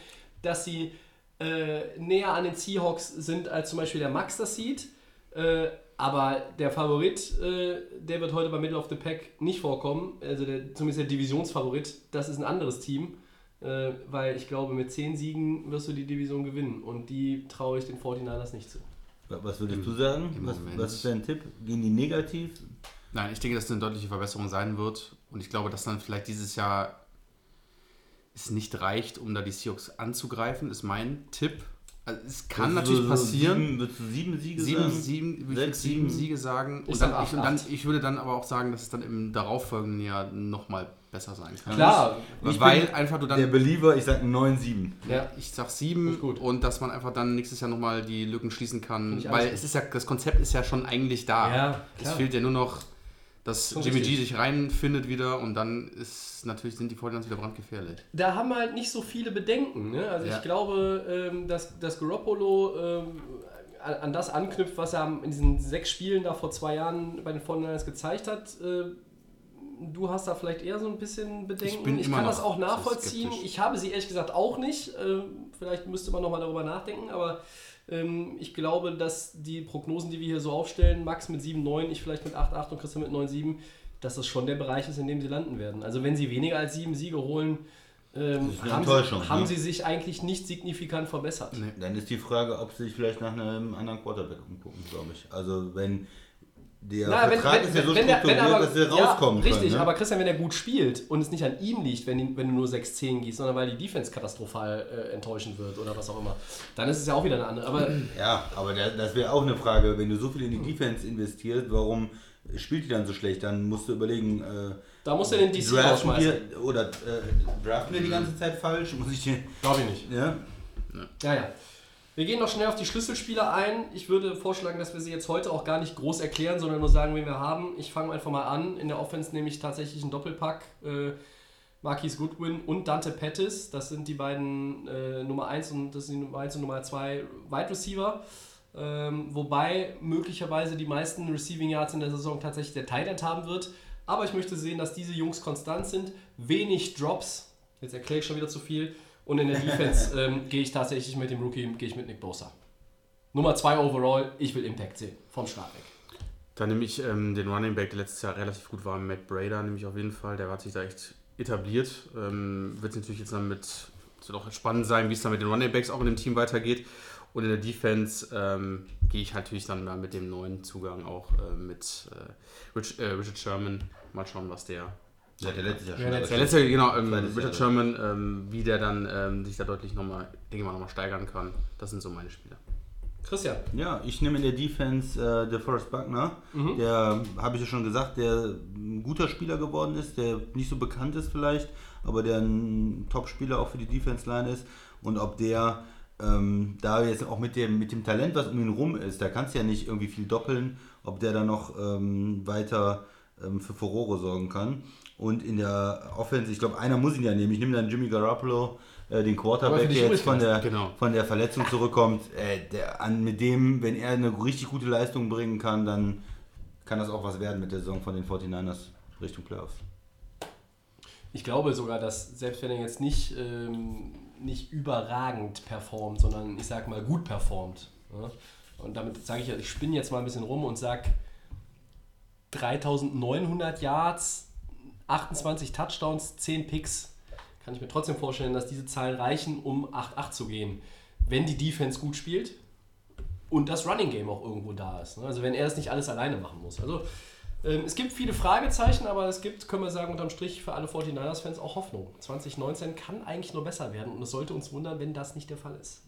dass sie näher an den Seahawks sind, als zum Beispiel der Max das sieht. Aber der Favorit, der wird heute bei Middle of the Pack nicht vorkommen, also zumindest der Divisionsfavorit, das ist ein anderes Team, weil ich glaube, mit 10 Siegen wirst du die Division gewinnen und die traue ich den 49ers nicht zu. Was würdest du sagen? Was ist dein Tipp? Gehen die negativ? Nein, ich denke, dass es eine deutliche Verbesserung sein wird und ich glaube, dass dann vielleicht dieses Jahr es nicht reicht, um da die Seahawks anzugreifen, ist mein Tipp. Also es kann natürlich passieren. Würdest du 7 Siege sagen? 7 Siege sagen. Und dann ich würde dann aber auch sagen, dass es dann im darauffolgenden Jahr nochmal besser sein kann. Klar. Weil einfach du dann... Der Believer, ich sage 9-7. Ja. Ich sage 7 und dass man einfach dann nächstes Jahr nochmal die Lücken schließen kann. Weil es ist ja, das Konzept ist ja schon eigentlich da. Ja, es fehlt ja nur noch, dass Jimmy G sich reinfindet wieder und dann sind die Fortinans wieder brandgefährlich. Da haben halt nicht so viele Bedenken. Ne? Also ich glaube, dass Garoppolo an das anknüpft, was er in diesen 6 Spielen da vor 2 Jahren bei den Fortinans gezeigt hat. Du hast da vielleicht eher so ein bisschen Bedenken. Ich kann das auch nachvollziehen. Ich habe sie ehrlich gesagt auch nicht. Vielleicht müsste man nochmal darüber nachdenken, aber ich glaube, dass die Prognosen, die wir hier so aufstellen, Max mit 7-9, ich vielleicht mit 8-8 und Christian mit 9-7, dass das schon der Bereich ist, in dem sie landen werden. Also wenn sie weniger als 7 Siege holen, haben sie sich eigentlich nicht signifikant verbessert. Nee. Dann ist die Frage, ob sie sich vielleicht nach einem anderen Quarterback umgucken, glaube ich. Also wenn der Vertrag ist ja so strukturiert, dass sie rauskommen können. Richtig, ne? Aber Christian, wenn er gut spielt und es nicht an ihm liegt, wenn du nur 6-10 gehst, sondern weil die Defense katastrophal enttäuschen wird oder was auch immer, dann ist es ja auch wieder eine andere. Aber das wäre auch eine Frage. Wenn du so viel in die Defense investierst, warum spielt die dann so schlecht? Dann musst du überlegen, da musst du den DC rausschmeißen. Oder draften wir die ganze Zeit falsch? Glaube ich nicht. Ja. Wir gehen noch schnell auf die Schlüsselspieler ein. Ich würde vorschlagen, dass wir sie jetzt heute auch gar nicht groß erklären, sondern nur sagen, wen wir haben. Ich fange einfach mal an. In der Offense nehme ich tatsächlich einen Doppelpack. Marquise Goodwin und Dante Pettis. Das sind die beiden Nummer 1 und Nummer 2 Wide Receiver. Wobei möglicherweise die meisten Receiving Yards in der Saison tatsächlich der Tight End haben wird. Aber ich möchte sehen, dass diese Jungs konstant sind. Wenig Drops. Jetzt erkläre ich schon wieder zu viel. Und in der Defense gehe ich tatsächlich mit dem Rookie, mit Nick Bosa. Nummer 2 overall, ich will Impact sehen, vom Start weg. Dann nehme ich den Running Back, der letztes Jahr relativ gut war, Matt Breida, nehme ich auf jeden Fall. Der hat sich da echt etabliert. Wird natürlich jetzt dann es wird auch spannend sein, wie es dann mit den Running Backs auch in dem Team weitergeht. oder der Defense gehe ich natürlich dann mal mit dem neuen Zugang auch mit Richard Sherman. Mal schauen, was der... Richard Sherman, wie der dann sich da deutlich nochmal steigern kann. Das sind so meine Spieler. Christian? Ja, ich nehme in der Defense DeForest Buckner. Mhm. Der, habe ich ja schon gesagt, der ein guter Spieler geworden ist, der nicht so bekannt ist vielleicht, aber der ein Top-Spieler auch für die Defense-Line ist. Und ob der da jetzt auch mit dem Talent, was um ihn rum ist, da kannst du ja nicht irgendwie viel doppeln, ob der da noch weiter für Furore sorgen kann. Und in der Offense, ich glaube, einer muss ihn ja nehmen. Ich nehme dann Jimmy Garoppolo, den Quarterback, der jetzt von der Verletzung zurückkommt. Wenn er eine richtig gute Leistung bringen kann, dann kann das auch was werden mit der Saison von den 49ers Richtung Playoffs. Ich glaube sogar, dass selbst wenn er jetzt nicht überragend performt, sondern ich sag mal gut performt. Ja? Und damit sage ich, ich spinne jetzt mal ein bisschen rum und sage 3.900 Yards, 28 Touchdowns, 10 Picks. Kann ich mir trotzdem vorstellen, dass diese Zahlen reichen, um 8-8 zu gehen, wenn die Defense gut spielt und das Running Game auch irgendwo da ist. Also wenn er das nicht alles alleine machen muss. Also es gibt viele Fragezeichen, aber es gibt, können wir sagen, unterm Strich für alle 49ers-Fans auch Hoffnung. 2019 kann eigentlich nur besser werden und es sollte uns wundern, wenn das nicht der Fall ist.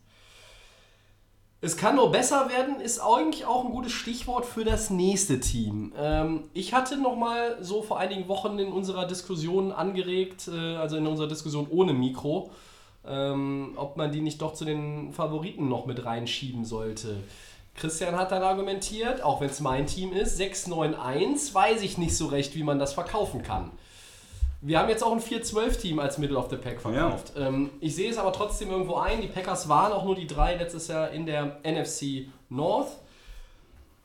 Es kann nur besser werden, ist eigentlich auch ein gutes Stichwort für das nächste Team. Ich hatte nochmal so vor einigen Wochen in unserer Diskussion angeregt, also in unserer Diskussion ohne Mikro, ob man die nicht doch zu den Favoriten noch mit reinschieben sollte. Christian hat dann argumentiert, auch wenn es mein Team ist, 6-9-1, weiß ich nicht so recht, wie man das verkaufen kann. Wir haben jetzt auch ein 4-12-Team als Middle of the Pack verkauft. Ja. Ich sehe es aber trotzdem irgendwo ein. Die Packers waren auch nur die 3 letztes Jahr in der NFC North.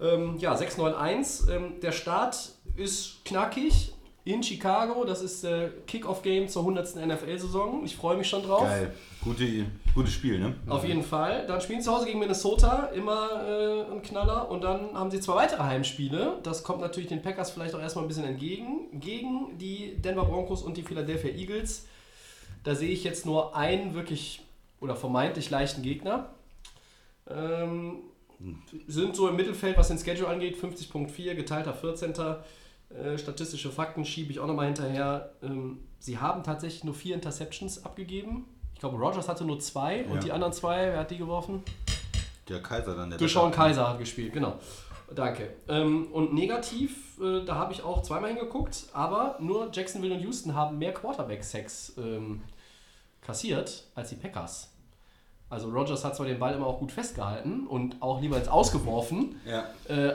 6-9-1. Der Start ist knackig in Chicago. Das ist Kick-Off-Game zur 100. NFL-Saison. Ich freue mich schon drauf. Geil. Gutes Spiel, ne? Auf jeden Fall. Dann spielen sie zu Hause gegen Minnesota. Immer ein Knaller. Und dann haben sie 2 weitere Heimspiele. Das kommt natürlich den Packers vielleicht auch erstmal ein bisschen entgegen. Gegen die Denver Broncos und die Philadelphia Eagles. Da sehe ich jetzt nur einen wirklich oder vermeintlich leichten Gegner. Sind so im Mittelfeld, was den Schedule angeht. 50.4, geteilter 14. Statistische Fakten schiebe ich auch nochmal hinterher. Sie haben tatsächlich nur 4 Interceptions abgegeben. Ich glaube, Rodgers hatte nur 2 und die anderen 2, wer hat die geworfen? Der Kaiser dann. Deshaun Kaiser hat gespielt, genau. Danke. Und negativ, da habe ich auch zweimal hingeguckt, aber nur Jacksonville und Houston haben mehr Quarterback-Sacks kassiert als die Packers. Also Rodgers hat zwar den Ball immer auch gut festgehalten und auch lieber ins Ausgeworfen,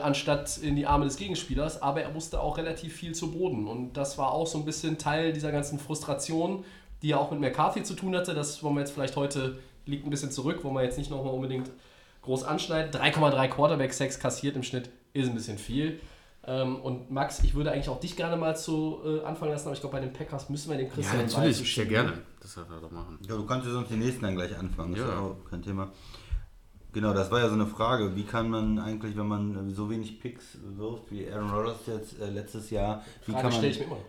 anstatt in die Arme des Gegenspielers, aber er musste auch relativ viel zu Boden. Und das war auch so ein bisschen Teil dieser ganzen Frustration, die ja auch mit McCarthy zu tun hatte. Das wollen wir jetzt vielleicht heute, liegt ein bisschen zurück, wollen wir jetzt nicht nochmal unbedingt groß anschneiden. 3,3 Quarterback-Sacks kassiert im Schnitt ist ein bisschen viel. Und Max, ich würde eigentlich auch dich gerne mal zu anfangen lassen, aber ich glaube, bei den Packers müssen wir den Christian Weiß schieben. Ja, natürlich, sehr gerne. Das hat er doch machen. Ja, du kannst ja sonst den nächsten dann gleich anfangen, das ist auch kein Thema. Genau, das war ja so eine Frage, wie kann man eigentlich, wenn man so wenig Picks wirft wie Aaron Rodgers jetzt letztes Jahr,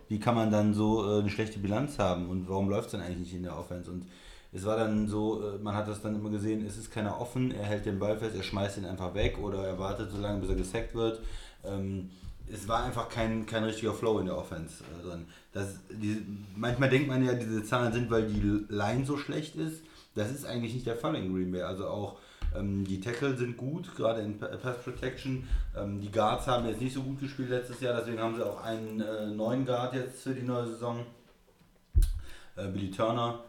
wie kann man dann so eine schlechte Bilanz haben und warum läuft es dann eigentlich nicht in der Offense? Und es war dann so, man hat das dann immer gesehen, es ist keiner offen, er hält den Ball fest, er schmeißt ihn einfach weg oder er wartet so lange, bis er gesackt wird. Es war einfach kein richtiger Flow in der Offense drin. Manchmal denkt man ja, diese Zahlen sind, weil die Line so schlecht ist. Das ist eigentlich nicht der Fall in Green Bay. Also auch die Tackle sind gut, gerade in Pass Protection. Die Guards haben jetzt nicht so gut gespielt letztes Jahr, deswegen haben sie auch einen neuen Guard jetzt für die neue Saison. Billy Turner.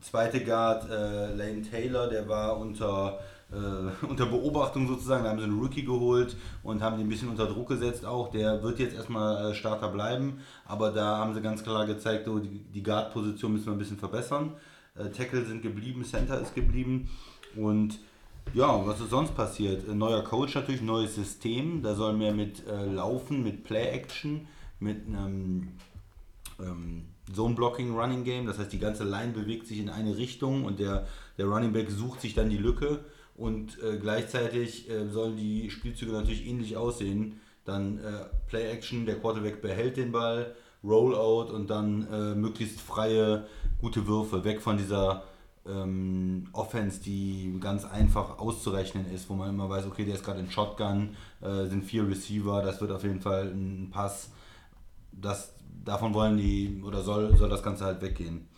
Zweite Guard, Lane Taylor, der war unter Beobachtung sozusagen, da haben sie einen Rookie geholt und haben den ein bisschen unter Druck gesetzt auch, der wird jetzt erstmal Starter bleiben, aber da haben sie ganz klar gezeigt, oh, die Guard-Position müssen wir ein bisschen verbessern, Tackle sind geblieben, Center ist geblieben und ja, was ist sonst passiert? Neuer Coach natürlich, neues System, da soll mehr mit Laufen, mit Play-Action, mit einem Zone-Blocking-Running-Game, das heißt die ganze Line bewegt sich in eine Richtung und der Running-Back sucht sich dann die Lücke. Und gleichzeitig sollen die Spielzüge natürlich ähnlich aussehen. Dann Play-Action, der Quarterback behält den Ball, Rollout und dann möglichst freie, gute Würfe. Weg von dieser Offense, die ganz einfach auszurechnen ist, wo man immer weiß, okay, der ist gerade in Shotgun, sind 4 Receiver, das wird auf jeden Fall ein Pass. Das, davon wollen die, oder soll das Ganze halt weggehen.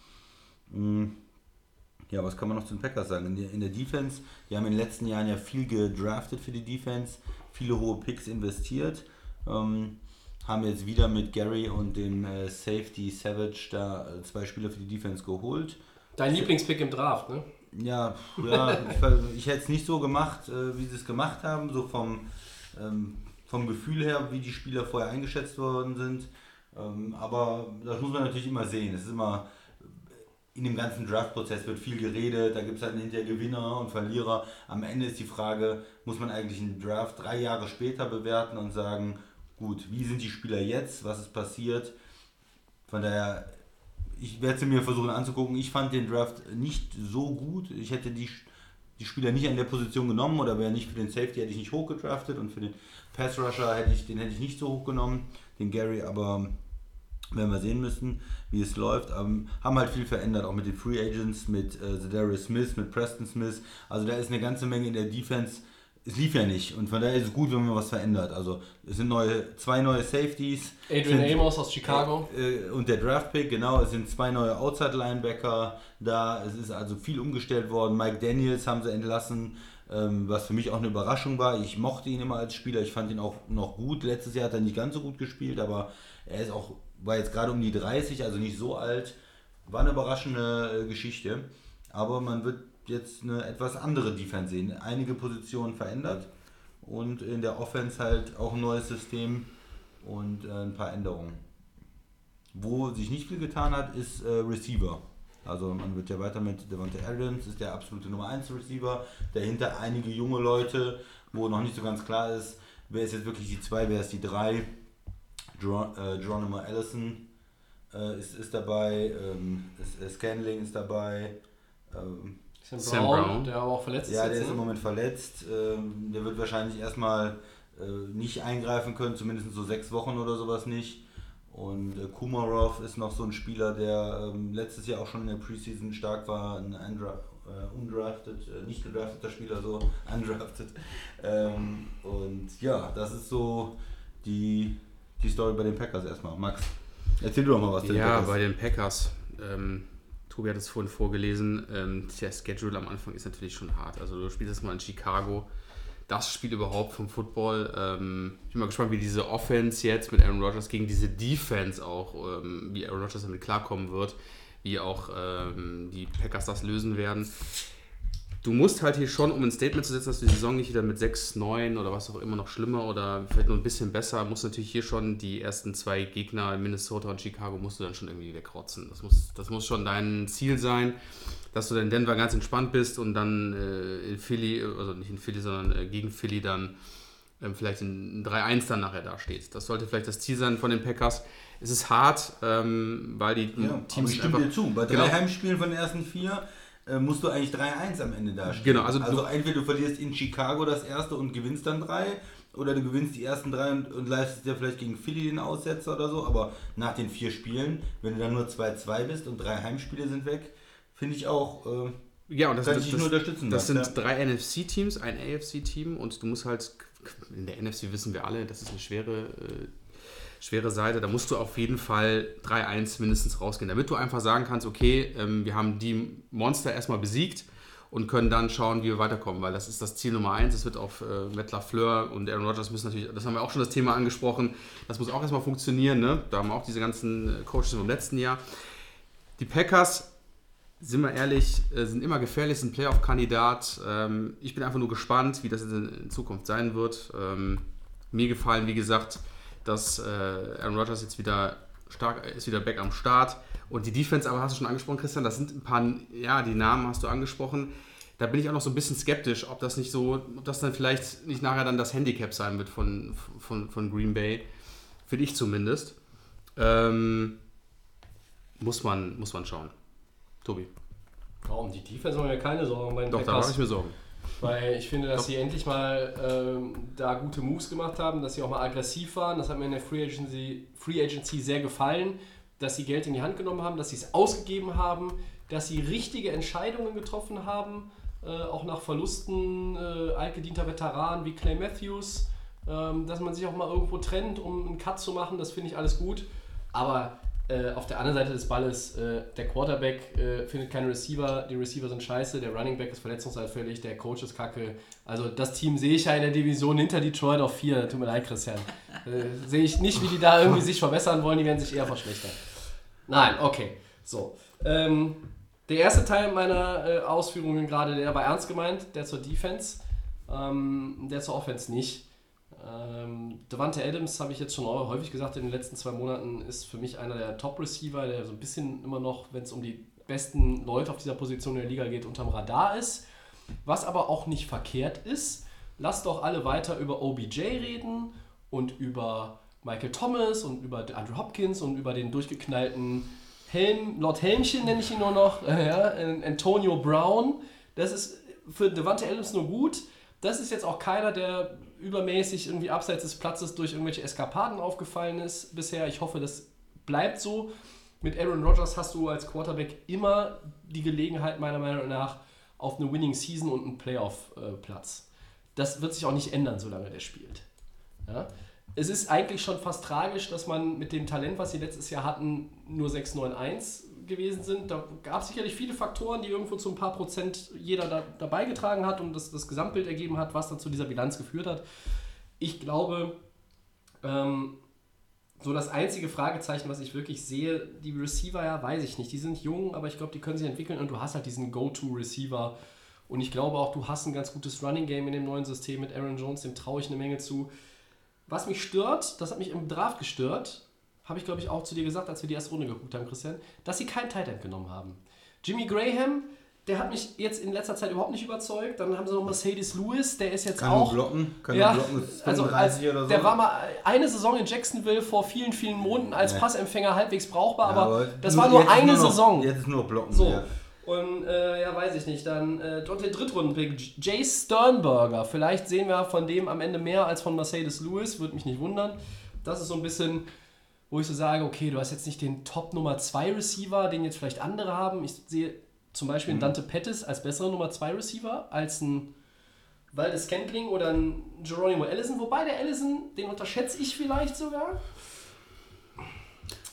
Ja, was kann man noch zu den Packers sagen? In der Defense, die haben in den letzten Jahren ja viel gedraftet für die Defense, viele hohe Picks investiert, haben jetzt wieder mit Gary und dem Safety Savage da 2 Spieler für die Defense geholt. Dein Lieblingspick im Draft, ne? Ja, ich hätte es nicht so gemacht, wie sie es gemacht haben, so vom Gefühl her, wie die Spieler vorher eingeschätzt worden sind. Aber das muss man natürlich immer sehen. Es ist immer, in dem ganzen Draft-Prozess wird viel geredet, da gibt es halt hinterher Gewinner und Verlierer. Am Ende ist die Frage, muss man eigentlich einen Draft 3 Jahre später bewerten und sagen, gut, wie sind die Spieler jetzt, was ist passiert? Von daher, ich werde sie mir versuchen anzugucken. Ich fand den Draft nicht so gut. Ich hätte die Spieler nicht an der Position genommen, oder wäre nicht für den Safety, hätte ich nicht hochgedraftet, und für den Pass-Rusher hätte ich nicht so hoch genommen, den Gary, aber werden wir sehen müssen, wie es läuft. Haben halt viel verändert, auch mit den Free Agents, mit Zadarius Smith, mit Preston Smith. Also da ist eine ganze Menge in der Defense. Es lief ja nicht, und von daher ist es gut, wenn man was verändert. Also es sind 2 neue Safeties. Adrian Amos aus Chicago. Und der Draftpick, genau. Es sind 2 neue Outside-Linebacker da. Es ist also viel umgestellt worden. Mike Daniels haben sie entlassen, was für mich auch eine Überraschung war. Ich mochte ihn immer als Spieler. Ich fand ihn auch noch gut. Letztes Jahr hat er nicht ganz so gut gespielt, aber er ist auch, war jetzt gerade um die 30, also nicht so alt. War eine überraschende Geschichte. Aber man wird jetzt eine etwas andere Defense sehen. Einige Positionen verändert und in der Offense halt auch ein neues System und ein paar Änderungen. Wo sich nicht viel getan hat, ist Receiver. Also man wird ja weiter mit Davante Adams, ist der absolute Nummer 1 Receiver. Dahinter einige junge Leute, wo noch nicht so ganz klar ist, wer ist jetzt wirklich die 2, wer ist die 3. Geronimo Allison ist dabei, Scanling ist dabei, Sam Brown, der aber auch verletzt ist. Ja, der ist im Moment verletzt. Der wird wahrscheinlich erstmal nicht eingreifen können, zumindest so 6 Wochen oder sowas nicht. Und Kumarov ist noch so ein Spieler, der letztes Jahr auch schon in der Preseason stark war, ein nicht gedrafteter Spieler, so undrafted. Und ja, das ist so die Story bei den Packers erstmal. Max, erzähl du doch mal was zu den Packers. Ja, bei den Packers. Tobi hat es vorhin vorgelesen, der Schedule am Anfang ist natürlich schon hart. Also du spielst erstmal in Chicago, das Spiel überhaupt vom Football. Ich bin mal gespannt, wie diese Offense jetzt mit Aaron Rodgers gegen diese Defense auch, wie Aaron Rodgers damit klarkommen wird, wie auch die Packers das lösen werden. Du musst halt hier schon, um ein Statement zu setzen, dass du die Saison nicht wieder mit 6-9 oder was auch immer noch schlimmer oder vielleicht nur ein bisschen besser, musst du natürlich hier schon die ersten 2 Gegner, Minnesota und Chicago, musst du dann schon irgendwie wegrotzen. Das muss schon dein Ziel sein, dass du dann in Denver ganz entspannt bist und dann in Philly, also nicht in Philly, sondern gegen Philly dann vielleicht in 3-1 dann nachher dastehst. Das sollte vielleicht das Ziel sein von den Packers. Es ist hart, weil die Teams ich stimme einfach dir zu, bei 3 Heimspielen von den ersten 4 musst du eigentlich 3-1 am Ende dastehen. Genau, also entweder du verlierst in Chicago das erste und gewinnst dann 3, oder du gewinnst die ersten 3 und leistest dir vielleicht gegen Philly den Aussetzer oder so, aber nach den 4 Spielen, wenn du dann nur 2-2 bist und 3 Heimspiele sind weg, finde ich auch, und das kann ich dich nur unterstützen. Das sind 3 NFC-Teams, ein AFC-Team, und du musst halt, in der NFC wissen wir alle, das ist eine schwere Seite, da musst du auf jeden Fall 3-1 mindestens rausgehen, damit du einfach sagen kannst, okay, wir haben die Monster erstmal besiegt und können dann schauen, wie wir weiterkommen, weil das ist das Ziel Nummer 1, das wird auf Matt LaFleur und Aaron Rodgers müssen natürlich, das haben wir auch schon das Thema angesprochen, das muss auch erstmal funktionieren, ne? Da haben auch diese ganzen Coaches im letzten Jahr. Die Packers, sind wir ehrlich, sind immer gefährlich, sind Playoff-Kandidat, ich bin einfach nur gespannt, wie das in Zukunft sein wird. Mir gefallen, wie gesagt, dass Aaron Rodgers jetzt wieder stark ist, wieder back am Start. Und die Defense, aber hast du schon angesprochen, Christian, das sind ein paar, ja, die Namen hast du angesprochen. Da bin ich auch noch so ein bisschen skeptisch, ob das dann vielleicht nicht nachher dann das Handicap sein wird von Green Bay. Finde ich zumindest. Muss man schauen. Tobi. Oh, um die Defense haben wir ja keine Sorgen bei den Packers. Doch, da mache ich mir Sorgen. Weil ich finde, dass sie endlich mal da gute Moves gemacht haben, dass sie auch mal aggressiv waren. Das hat mir in der Free Agency sehr gefallen, dass sie Geld in die Hand genommen haben, dass sie es ausgegeben haben, dass sie richtige Entscheidungen getroffen haben, auch nach Verlusten altgedienter Veteranen wie Clay Matthews, dass man sich auch mal irgendwo trennt, um einen Cut zu machen, das finde ich alles gut. Aber auf der anderen Seite des Balles, der Quarterback findet keinen Receiver, die Receiver sind scheiße, der Running Back ist verletzungsanfällig, der Coach ist kacke. Also das Team sehe ich ja in der Division hinter Detroit auf 4, tut mir leid, Christian. Sehe ich nicht, wie die da irgendwie sich verbessern wollen, die werden sich eher verschlechtern. Nein, okay, so. Der erste Teil meiner Ausführungen gerade, der war ernst gemeint, der zur Defense, der zur Offense nicht. Davante Adams, habe ich jetzt schon häufig gesagt in den letzten 2 Monaten, ist für mich einer der Top-Receiver, der so ein bisschen immer noch, wenn es um die besten Leute auf dieser Position in der Liga geht, unterm Radar ist. Was aber auch nicht verkehrt ist, lasst doch alle weiter über OBJ reden und über Michael Thomas und über Andrew Hopkins und über den durchgeknallten Lord Helmchen, nenne ich ihn nur noch, Antonio Brown. Das ist für Davante Adams nur gut. Das ist jetzt auch keiner, der übermäßig irgendwie abseits des Platzes durch irgendwelche Eskapaden aufgefallen ist bisher. Ich hoffe, das bleibt so. Mit Aaron Rodgers hast du als Quarterback immer die Gelegenheit, meiner Meinung nach, auf eine Winning Season und einen Playoff-Platz. Das wird sich auch nicht ändern, solange der spielt. Ja? Es ist eigentlich schon fast tragisch, dass man mit dem Talent, was sie letztes Jahr hatten, nur 6-9-1 gewesen sind. Da gab es sicherlich viele Faktoren, die irgendwo zu ein paar Prozent jeder da beigetragen hat und das Gesamtbild ergeben hat, was dann zu dieser Bilanz geführt hat. Ich glaube, so das einzige Fragezeichen, was ich wirklich sehe, die Receiver, ja, weiß ich nicht. Die sind jung, aber ich glaube, die können sich entwickeln und du hast halt diesen Go-To-Receiver. Und ich glaube auch, du hast ein ganz gutes Running-Game in dem neuen System mit Aaron Jones, dem traue ich eine Menge zu. Was mich stört, das hat mich im Draft gestört, habe ich, glaube ich, auch zu dir gesagt, als wir die erste Runde geguckt haben, Christian, dass sie keinen Tight End genommen haben. Jimmy Graham, der hat mich jetzt in letzter Zeit überhaupt nicht überzeugt. Dann haben sie noch Mercedes Lewis, der ist jetzt kann auch... Kann blocken, also oder so. Der war mal eine Saison in Jacksonville vor vielen, vielen Monaten als Passempfänger halbwegs brauchbar, ja, aber das war nur eine Saison. Jetzt ist nur blocken, so. Ja. Und ja, weiß ich nicht, dann dort der Drittrunden-Pick, Jay Sternberger. Vielleicht sehen wir von dem am Ende mehr als von Mercedes Lewis, würde mich nicht wundern. Das ist so ein bisschen, wo ich so sage, okay, du hast jetzt nicht den Top Nummer 2 Receiver, den jetzt vielleicht andere haben. Ich sehe zum Beispiel einen Dante Pettis als besseren Nummer 2 Receiver, als einen Valdes Scantling oder einen Geronimo Allison. Wobei der Allison, den unterschätze ich vielleicht sogar.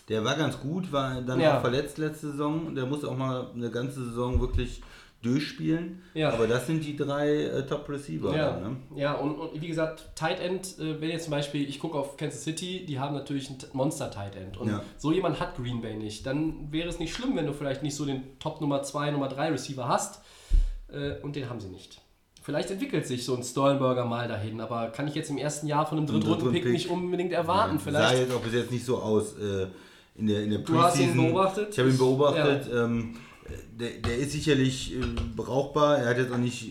Der war ganz gut, war dann auch verletzt letzte Saison. Der musste auch mal eine ganze Saison wirklich durchspielen. Ja. Aber das sind die 3 Top-Receiver. Ja, ne? Ja, und wie gesagt, Tight End, wenn jetzt zum Beispiel, ich gucke auf Kansas City, die haben natürlich einen Monster-Tight End. Und so jemand hat Green Bay nicht. Dann wäre es nicht schlimm, wenn du vielleicht nicht so den Top-Nummer 2, Nummer 3 Receiver hast. Und den haben sie nicht. Vielleicht entwickelt sich so ein Stollenberger mal dahin, aber kann ich jetzt im ersten Jahr von einem Drittrunden-Pick nicht unbedingt erwarten. Vielleicht sah jetzt auch bis jetzt nicht so aus... In der Preseason. Du hast ihn beobachtet? Ich habe ihn beobachtet. Ja. Der ist sicherlich brauchbar. Er hat jetzt auch nicht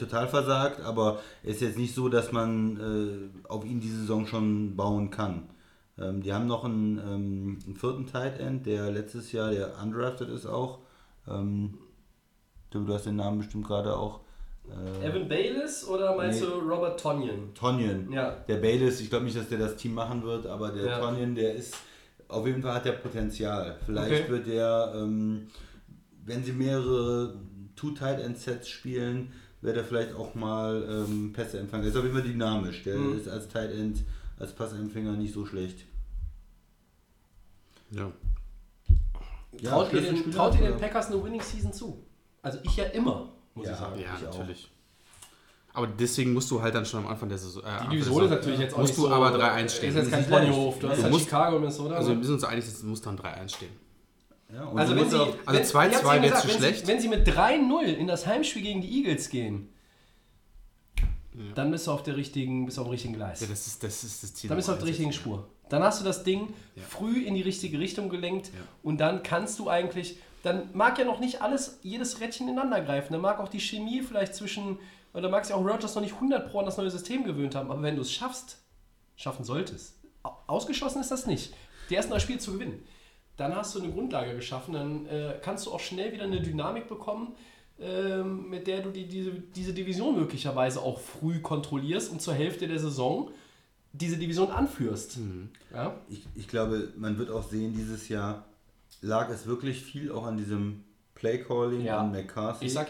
total versagt, aber es ist jetzt nicht so, dass man auf ihn die Saison schon bauen kann. Die haben noch einen 4. Tight End, der letztes Jahr, der undrafted ist auch. Du hast den Namen bestimmt gerade auch. Evan Bayliss oder meinst du Robert Tonyan? Tonyan. Ja. Der Bayliss, ich glaube nicht, dass der das Team machen wird, aber der Tonyan, der ist... Auf jeden Fall hat der Potenzial. Vielleicht wird der, wenn sie mehrere Two-Tight-End-Sets spielen, wird er vielleicht auch mal Pässe empfangen. Der ist auf jeden Fall dynamisch. Der ist als Tight-End, als Passempfänger nicht so schlecht. Ja. Traut ihr den Packers eine Winning-Season zu? Also ich ja immer, muss ich sagen. Ja, ich natürlich auch. Aber deswegen musst du halt dann schon am Anfang der Saison... die Division ist natürlich jetzt auch musst nicht du so, aber 3-1 stehen. Das ist jetzt kein Ponyhof, du hast halt Chicago und Minnesota. Also wir sind uns einig, es muss dann 3-1 stehen. Ja, und also 2-2 wäre zu schlecht. Wenn sie mit 3-0 in das Heimspiel gegen die Eagles gehen, dann bist du auf dem richtigen Gleis. Ja, das ist das Ziel. Dann bist du auf der richtigen Spur. Dann hast du das Ding früh in die richtige Richtung gelenkt und dann kannst du eigentlich... Dann mag ja noch nicht alles, jedes Rädchen ineinander greifen. Dann mag auch die Chemie vielleicht zwischen... Und da mag sich auch Rodgers noch nicht 100% an das neue System gewöhnt haben, aber wenn du es schaffen solltest, ausgeschlossen ist das nicht, die ersten 3 Spiele zu gewinnen, dann hast du eine Grundlage geschaffen, dann kannst du auch schnell wieder eine Dynamik bekommen, mit der du diese Division möglicherweise auch früh kontrollierst und zur Hälfte der Saison diese Division anführst. Mhm. Ja? Ich glaube, man wird auch sehen, dieses Jahr lag es wirklich viel auch an diesem Playcalling an McCarthy. Ich sag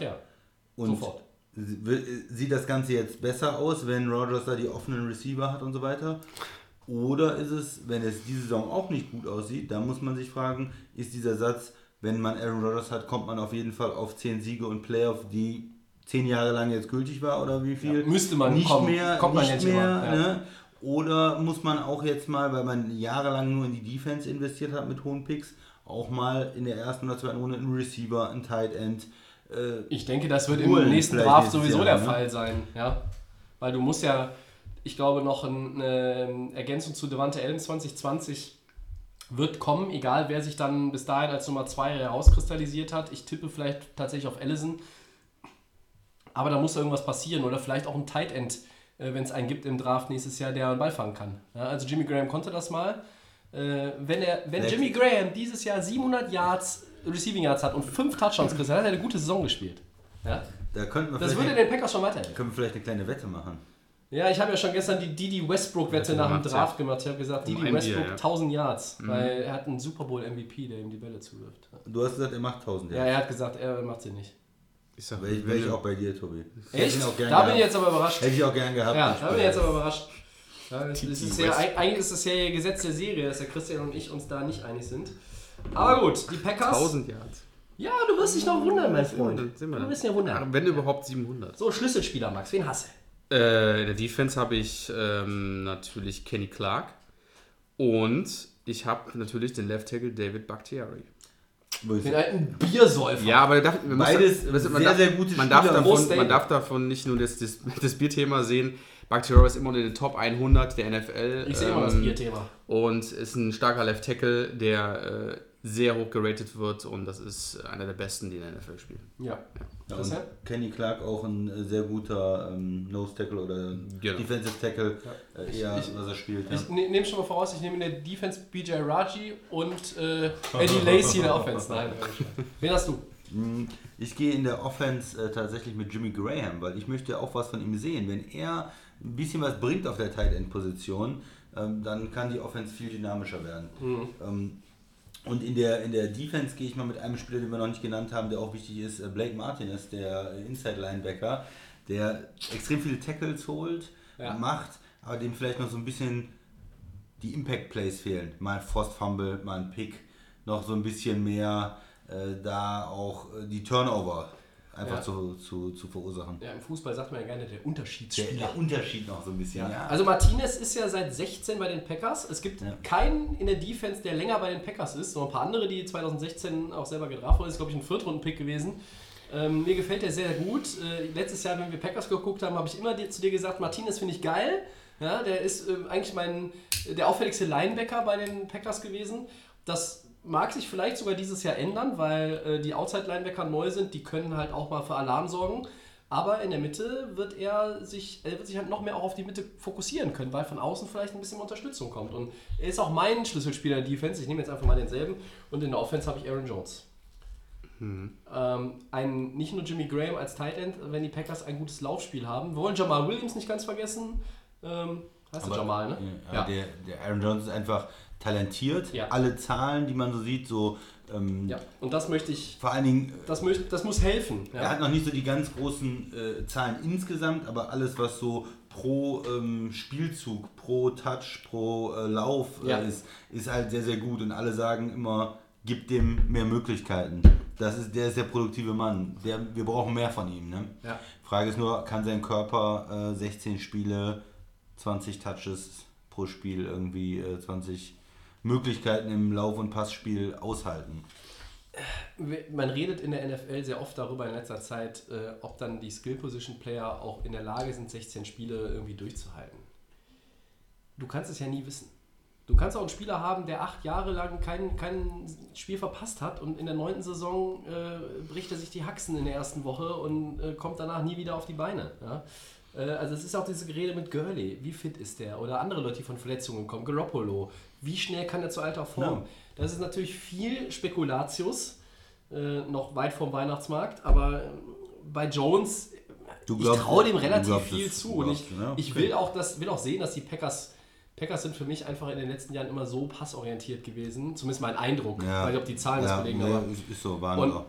Und sofort. Sieht das Ganze jetzt besser aus, wenn Rodgers da die offenen Receiver hat und so weiter? Oder ist es, wenn es diese Saison auch nicht gut aussieht, dann muss man sich fragen, ist dieser Satz, wenn man Aaron Rodgers hat, kommt man auf jeden Fall auf 10 Siege und Playoff, die 10 Jahre lang jetzt gültig war oder wie viel? Ja, müsste man nicht kommen. Kommt man nicht jetzt mehr. Ne? Oder muss man auch jetzt mal, weil man jahrelang nur in die Defense investiert hat mit hohen Picks, auch mal in der ersten oder zweiten Runde einen Receiver, einen Tight End. Ich denke, das wird im nächsten Draft sowieso der Fall sein. Ja? Weil du musst ja, ich glaube, noch eine Ergänzung zu Davante Adams 2020 wird kommen, egal wer sich dann bis dahin als Nummer 2 herauskristallisiert hat. Ich tippe vielleicht tatsächlich auf Allison. Aber da muss irgendwas passieren. Oder vielleicht auch ein Tight End, wenn es einen gibt im Draft nächstes Jahr, der einen Ball fangen kann. Ja, also Jimmy Graham konnte das mal. Wenn Jimmy Graham dieses Jahr 700 Yards Receiving Yards hat und 5 Touchdowns kriegt, dann hat er eine gute Saison gespielt. Ja? Das würde den Packers schon weiterhelfen. Können wir vielleicht eine kleine Wette machen? Ja, ich habe ja schon gestern die Didi Westbrook-Wette nach dem Draft gemacht. Ich habe gesagt, Didi Westbrook 1000 Yards, weil er hat einen Super Bowl-MVP, der ihm die Bälle zuwirft. Du hast gesagt, er macht 1000 Yards. Ja, er hat gesagt, er macht sie nicht. Wäre ich auch bei dir, Tobi. Echt? Da bin ich jetzt aber überrascht. Hätte ich auch gern gehabt. Ja, da bin ich jetzt aber überrascht. Eigentlich ist das ja Gesetz der Serie, dass der Christian und ich uns da nicht einig sind. Aber gut, die Packers. 1000 Yards. Ja, du wirst dich noch wundern, mein Freund. Du wirst ja wundern. Wenn überhaupt 700. So, Schlüsselspieler, Max. Wen hast du? In der Defense habe ich natürlich Kenny Clark. Und ich habe natürlich den Left Tackle David Bakhtiari. Den alten Biersäufer. Ja, aber man darf davon nicht nur das Bierthema sehen. Bakhtiari ist immer unter den Top 100 der NFL. Ich sehe immer das Bierthema. Und ist ein starker Left Tackle, der sehr hoch geratet wird. Und das ist einer der besten, die in der NFL spielen. Ja. Und Kenny Clark auch ein sehr guter Nose Tackle oder Defensive Tackle, was er spielt. Ich nehme schon mal voraus, ich nehme in der Defense BJ Raji und Eddie Lacy in der Offense. Nein, wen hast du? Ich gehe in der Offense tatsächlich mit Jimmy Graham, weil ich möchte auch was von ihm sehen. Wenn er ein bisschen was bringt auf der Tight End Position, dann kann die Offense viel dynamischer werden. Und in der Defense gehe ich mal mit einem Spieler, den wir noch nicht genannt haben, der auch wichtig ist, Blake Martinez, der Inside-Linebacker, der extrem viele Tackles holt, macht, aber dem vielleicht noch so ein bisschen die Impact-Plays fehlen. Mal ein Forced-Fumble, mal ein Pick, noch so ein bisschen mehr da auch die Turnover einfach zu verursachen. Ja, im Fußball sagt man ja gerne, der Unterschiedsspieler. Der Unterschied noch so ein bisschen, Also Martinez ist ja seit 16 bei den Packers. Es gibt keinen in der Defense, der länger bei den Packers ist. So ein paar andere, die 2016 auch selber gedraft wurden. Ist, glaube ich, ein Viertrunden-Pick gewesen. Mir gefällt der sehr gut. Letztes Jahr, wenn wir Packers geguckt haben, habe ich immer zu dir gesagt, Martinez finde ich geil. Ja, der ist eigentlich der auffälligste Linebacker bei den Packers gewesen. Das mag sich vielleicht sogar dieses Jahr ändern, weil die Outside-Linebacker neu sind, die können halt auch mal für Alarm sorgen. Aber in der Mitte wird sich halt noch mehr auch auf die Mitte fokussieren können, weil von außen vielleicht ein bisschen Unterstützung kommt. Und er ist auch mein Schlüsselspieler in der Defense, ich nehme jetzt einfach mal denselben. Und in der Offense habe ich Aaron Jones. Nicht nur Jimmy Graham als Tight End, wenn die Packers ein gutes Laufspiel haben. Wir wollen Jamal Williams nicht ganz vergessen. Heißt du Jamal, ne? Ja. Der Aaron Jones ist einfach talentiert, alle Zahlen, die man so sieht, so... und das möchte ich... Vor allen Dingen... Das muss helfen. Ja. Er hat noch nicht so die ganz großen Zahlen insgesamt, aber alles, was so pro Spielzug, pro Touch, pro Lauf ist halt sehr, sehr gut. Und alle sagen immer, gib dem mehr Möglichkeiten. Der ist der produktive Mann. Wir brauchen mehr von ihm. Ne? Ja. Frage ist nur, kann sein Körper 16 Spiele, 20 Touches pro Spiel irgendwie 20... Möglichkeiten im Lauf- und Passspiel aushalten. Man redet in der NFL sehr oft darüber in letzter Zeit, ob dann die Skill-Position-Player auch in der Lage sind, 16 Spiele irgendwie durchzuhalten. Du kannst es ja nie wissen. Du kannst auch einen Spieler haben, der 8 Jahre lang kein Spiel verpasst hat und in der 9. Saison bricht er sich die Haxen in der ersten Woche und kommt danach nie wieder auf die Beine. Ja? Also es ist auch diese Gerede mit Gurley. Wie fit ist der? Oder andere Leute, die von Verletzungen kommen. Garoppolo. Wie schnell kann er zu alter Form? No. Das ist natürlich viel Spekulatius, noch weit vom Weihnachtsmarkt, aber bei Jones, ich traue dem relativ viel zu. Und ich will auch sehen, dass die Packers Packers sind für mich einfach in den letzten Jahren immer so passorientiert gewesen, zumindest mein Eindruck, weil ich glaube, die Zahlen das belegen, aber ist so,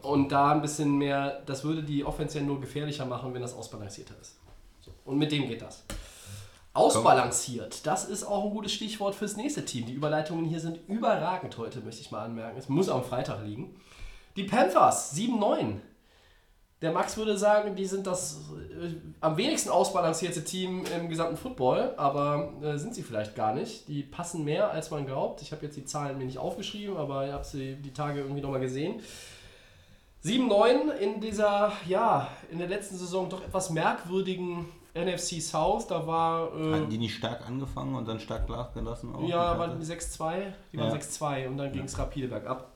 und da ein bisschen mehr, das würde die Offense ja nur gefährlicher machen, wenn das ausbalancierter ist. So. Und mit dem geht das. Ausbalanciert, das ist auch ein gutes Stichwort fürs nächste Team. Die Überleitungen hier sind überragend heute, möchte ich mal anmerken. Es muss am Freitag liegen. Die Panthers, 7-9. Der Max würde sagen, die sind das am wenigsten ausbalancierte Team im gesamten Football, aber sind sie vielleicht gar nicht. Die passen mehr, als man glaubt. Ich habe jetzt die Zahlen mir nicht aufgeschrieben, aber ich habe sie die Tage irgendwie nochmal gesehen. 7-9 in dieser, ja, in der letzten Saison doch etwas merkwürdigen NFC South, da war... hatten die nicht stark angefangen und dann stark nachgelassen? Auch ja, waren 6-2, die waren 6-2 und dann ging es rapide bergab.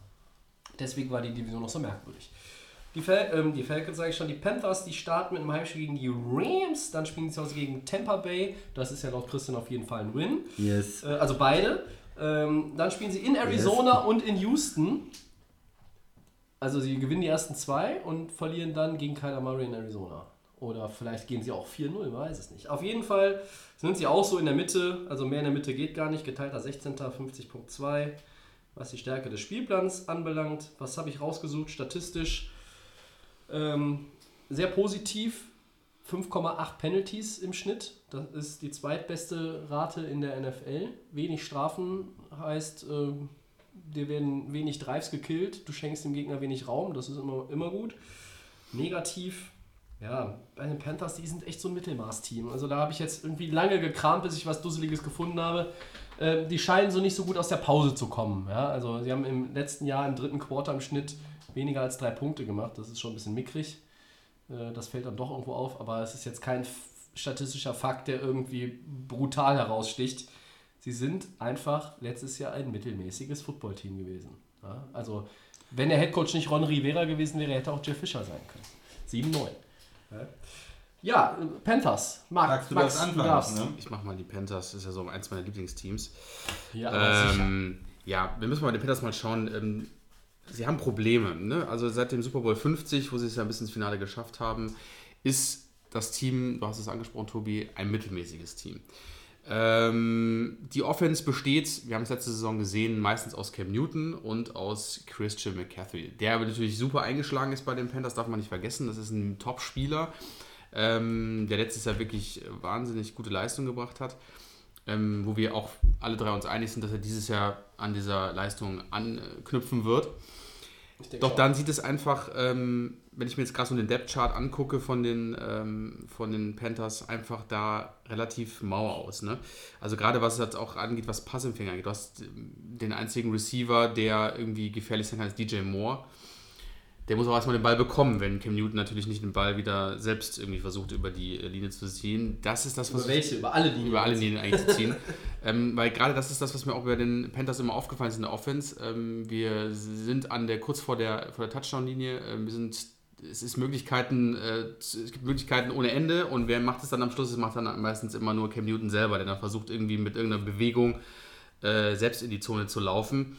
Deswegen war die Division noch so merkwürdig. Die Falcons, sage ich schon, die Panthers, die starten mit einem Heimspiel gegen die Rams, dann spielen sie zu Hause gegen Tampa Bay, das ist ja laut Christian auf jeden Fall ein Win. Yes. Also beide. Dann spielen sie in Arizona und in Houston. Also sie gewinnen die ersten zwei und verlieren dann gegen Kyler Murray in Arizona. Oder vielleicht gehen sie auch 4-0, weiß es nicht. Auf jeden Fall sind sie auch so in der Mitte, also mehr in der Mitte geht gar nicht. Geteilter 16. 50.2, was die Stärke des Spielplans anbelangt. Was habe ich rausgesucht? Statistisch sehr positiv, 5,8 Penalties im Schnitt. Das ist die zweitbeste Rate in der NFL. Wenig Strafen heißt, dir werden wenig Drives gekillt, du schenkst dem Gegner wenig Raum, das ist immer gut. Negativ. Ja, bei den Panthers, die sind echt so ein Mittelmaß-Team. Also da habe ich jetzt irgendwie lange gekramt, bis ich was Dusseliges gefunden habe. Die scheinen so nicht so gut aus der Pause zu kommen. Ja? Also sie haben im letzten Jahr im dritten Quarter im Schnitt weniger als 3 Punkte gemacht. Das ist schon ein bisschen mickrig. Das fällt dann doch irgendwo auf. Aber es ist jetzt kein statistischer Fakt, der irgendwie brutal heraussticht. Sie sind einfach letztes Jahr ein mittelmäßiges Footballteam gewesen. Ja? Also wenn der Headcoach nicht Ron Rivera gewesen wäre, hätte auch Jeff Fisher sein können. 7-9. Ja, Panthers. Max, du darfst. Ne? Ich mach mal die Panthers, das ist ja so eins meiner Lieblingsteams. Ja, ja, wir müssen mal bei den Panthers mal schauen. Sie haben Probleme. Ne? Also seit dem Super Bowl 50, wo sie es ja ein bisschen ins Finale geschafft haben, ist das Team, du hast es angesprochen, Tobi, ein mittelmäßiges Team. Die Offense besteht, wir haben es letzte Saison gesehen, meistens aus Cam Newton und aus Christian McCaffrey, der natürlich super eingeschlagen ist bei den Panthers, darf man nicht vergessen, das ist ein Top-Spieler, der letztes Jahr wirklich wahnsinnig gute Leistung gebracht hat, wo wir auch alle drei uns einig sind, dass er dieses Jahr an dieser Leistung anknüpfen wird. Doch dann sieht es einfach, wenn ich mir jetzt gerade so den Depth-Chart angucke von den Panthers, einfach da relativ mau aus. Ne? Also gerade was es jetzt auch angeht, was Passempfänger angeht. Du hast den einzigen Receiver, der irgendwie gefährlich sein kann, ist DJ Moore. Der muss auch erstmal den Ball bekommen, wenn Cam Newton natürlich nicht den Ball wieder selbst irgendwie versucht, über die Linie zu ziehen. Das ist das, was über alle Linien eigentlich zu ziehen. Weil gerade das ist das, was mir auch bei den Panthers immer aufgefallen ist in der Offense. Wir sind kurz vor der Touchdown-Linie. Es gibt Möglichkeiten ohne Ende. Und wer macht es dann am Schluss? Das macht dann meistens immer nur Cam Newton selber, der dann versucht, irgendwie mit irgendeiner Bewegung selbst in die Zone zu laufen.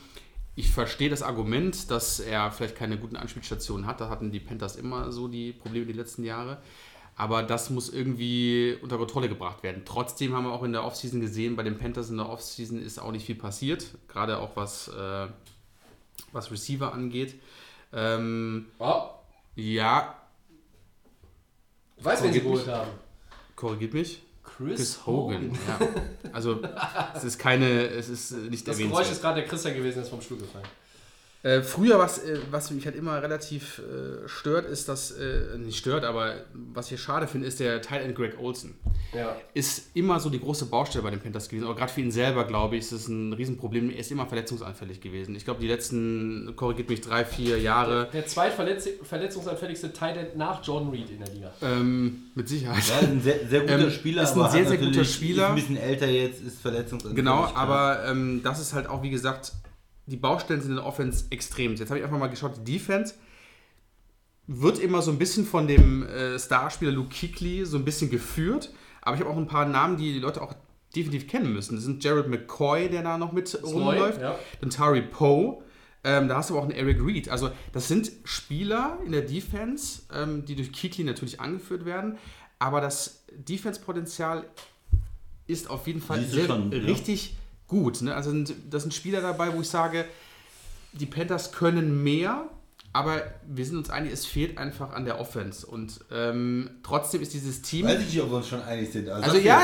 Ich verstehe das Argument, dass er vielleicht keine guten Anspielstationen hat. Da hatten die Panthers immer so die Probleme die letzten Jahre. Aber das muss irgendwie unter Kontrolle gebracht werden. Trotzdem haben wir auch in der Offseason gesehen, bei den Panthers in der Offseason ist auch nicht viel passiert. Gerade auch was Receiver angeht. Ja. Ich weiß, wen sie geholt haben. Korrigiert mich. Chris Hogan. Ja. Also es ist nicht erwähnt. Das Geräusch ist gerade der Christian gewesen, der ist vom Stuhl gefallen. Früher, was mich halt immer relativ stört, ist das, nicht stört, aber was ich schade finde, ist der Tight End Greg Olsen. Ja. Ist immer so die große Baustelle bei den Panthers gewesen, aber gerade für ihn selber, glaube ich, ist es ein Riesenproblem. Er ist immer verletzungsanfällig gewesen. Ich glaube, die letzten, korrigiert mich, 3-4 Jahre. Der zweitverletzungsanfälligste Tight End nach Jordan Reed in der Liga. Mit Sicherheit. Ja, ein sehr, sehr guter Spieler. Ist ein sehr, sehr guter Spieler. Ist ein bisschen älter jetzt, ist verletzungsanfällig. Genau, aber das ist halt auch, wie gesagt, die Baustellen sind in der Offense extrem. Jetzt habe ich einfach mal geschaut, die Defense wird immer so ein bisschen von dem Starspieler Luke Kuechly so ein bisschen geführt, aber ich habe auch ein paar Namen, die Leute auch definitiv kennen müssen. Das sind Jared McCoy, der da noch mit rumläuft, Dontari Poe, da hast du aber auch einen Eric Reid. Also das sind Spieler in der Defense, die durch Kuechly natürlich angeführt werden, aber das Defense-Potenzial ist auf jeden Fall richtig gut. Ne? Also das sind Spieler dabei, wo ich sage, die Panthers können mehr, aber wir sind uns einig, es fehlt einfach an der Offense. Und trotzdem ist dieses Team... Weiß ich nicht, ob wir uns schon einig sind. Also ja,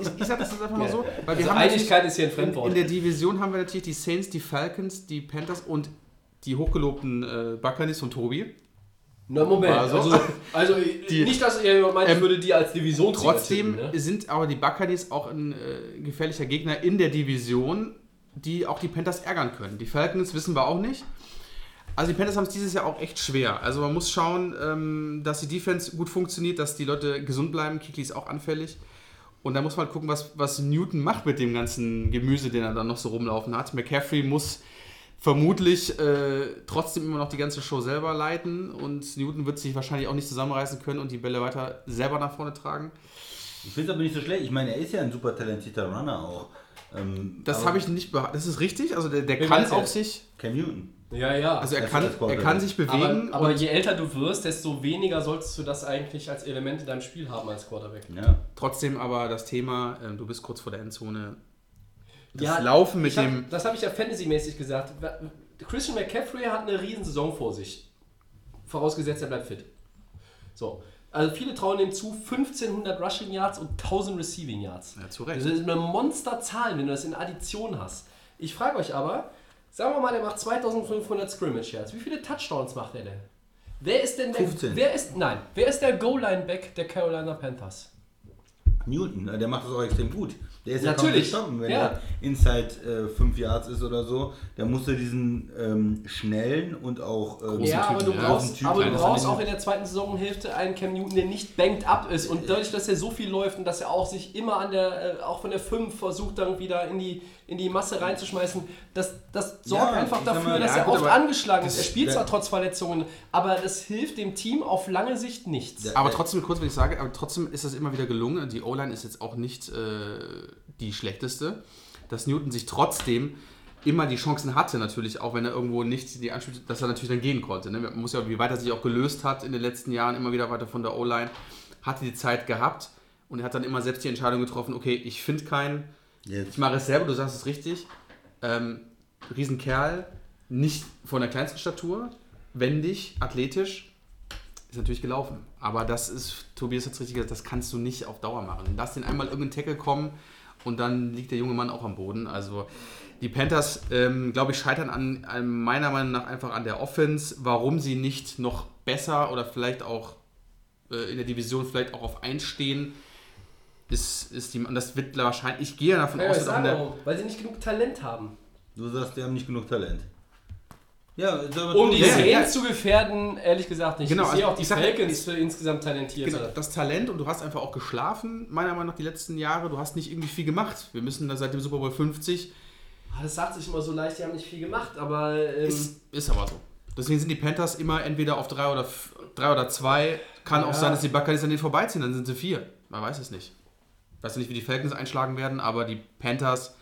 ich sage das jetzt einfach mal so. Weil wir haben Einigkeit ist hier ein Fremdwort. In der Division haben wir natürlich die Saints, die Falcons, die Panthers und die hochgelobten Buccaneers von Tobi. Na Moment, also nicht, dass ihr meint, ich würde die als Division ziehen. Trotzdem tippen, ne? Sind aber die Buccaneers auch ein gefährlicher Gegner in der Division, die auch die Panthers ärgern können. Die Falcons wissen wir auch nicht. Also die Panthers haben es dieses Jahr auch echt schwer. Also man muss schauen, dass die Defense gut funktioniert, dass die Leute gesund bleiben. Kuechly ist auch anfällig. Und da muss man halt gucken, was Newton macht mit dem ganzen Gemüse, den er dann noch so rumlaufen hat. McCaffrey muss vermutlich trotzdem immer noch die ganze Show selber leiten und Newton wird sich wahrscheinlich auch nicht zusammenreißen können und die Bälle weiter selber nach vorne tragen. Ich finde es aber nicht so schlecht. Ich meine, er ist ja ein super talentierter Runner auch. Das habe ich nicht behauptet. Das ist richtig. Also der kann auch sich... Cam Newton. Ja. Also er kann sich bewegen. Aber je älter du wirst, desto weniger solltest du das eigentlich als Element in deinem Spiel haben als Quarterback. Ja. Trotzdem aber das Thema, du bist kurz vor der Endzone... Laufen mit dem... Das habe ich ja fantasymäßig gesagt. Christian McCaffrey hat eine Riesensaison vor sich. Vorausgesetzt, er bleibt fit. So. Also viele trauen dem zu, 1500 Rushing Yards und 1000 Receiving Yards. Ja, zu Recht. Das ist eine Monsterzahl, wenn du das in Addition hast. Ich frage euch aber, sagen wir mal, er macht 2500 Scrimmage Yards. Wie viele Touchdowns macht er denn? Wer ist denn der... 15. Wer ist der Goal-Line-Back der Carolina Panthers? Newton, der macht das auch extrem gut. Der ist natürlich ja kaum gestorben, wenn er inside 5 Yards ist oder so. Da musst du diesen schnellen und auch aber du brauchst auch in der zweiten Saisonhälfte einen Cam Newton, der nicht banged up ist. Und dadurch, dass er so viel läuft und dass er auch sich immer an der, auch von der 5 versucht, dann wieder in die Masse reinzuschmeißen, das sorgt einfach dafür, dass er oft angeschlagen ist. Er spielt zwar trotz Verletzungen, aber das hilft dem Team auf lange Sicht nichts. Aber trotzdem, kurz wenn ich sage, aber trotzdem ist das immer wieder gelungen. Die O-Line ist jetzt auch nicht die schlechteste, dass Newton sich trotzdem immer die Chancen hatte, natürlich, auch wenn er irgendwo nicht die Anspiel, dass er natürlich dann gehen konnte. Ne? Man muss ja, wie weit er sich auch gelöst hat in den letzten Jahren, immer wieder weiter von der O-Line, hatte die Zeit gehabt und er hat dann immer selbst die Entscheidung getroffen, okay, ich finde keinen, ich mache es selber, du sagst es richtig, Riesenkerl, nicht von der kleinsten Statur, wendig, athletisch, ist natürlich gelaufen. Aber das ist, Tobias hat es richtig gesagt, das kannst du nicht auf Dauer machen. Lass den einmal irgendeinen Tackle kommen und dann liegt der junge Mann auch am Boden. Also die Panthers, glaube ich, scheitern an meiner Meinung nach einfach an der Offense. Warum sie nicht noch besser oder vielleicht auch in der Division vielleicht auch auf 1 stehen, ist die, und das wird wahrscheinlich, ich gehe ja davon aus, weil sie nicht genug Talent haben. Du sagst, die haben nicht genug Talent. Ja, um die Saints zu gefährden, ehrlich gesagt nicht. Genau, ich sehe also auch die Falcons für insgesamt talentiert. Genau, das Talent und du hast einfach auch geschlafen, meiner Meinung nach, die letzten Jahre. Du hast nicht irgendwie viel gemacht. Wir müssen da seit dem Super Bowl 50... Das sagt sich immer so leicht, die haben nicht viel gemacht, aber... Ist aber so. Deswegen sind die Panthers immer entweder auf 3 oder 2. Kann auch sein, dass die Buccaneers an denen vorbeiziehen, dann sind sie 4. Man weiß es nicht. Ich weiß nicht, wie die Falcons einschlagen werden, aber die Panthers...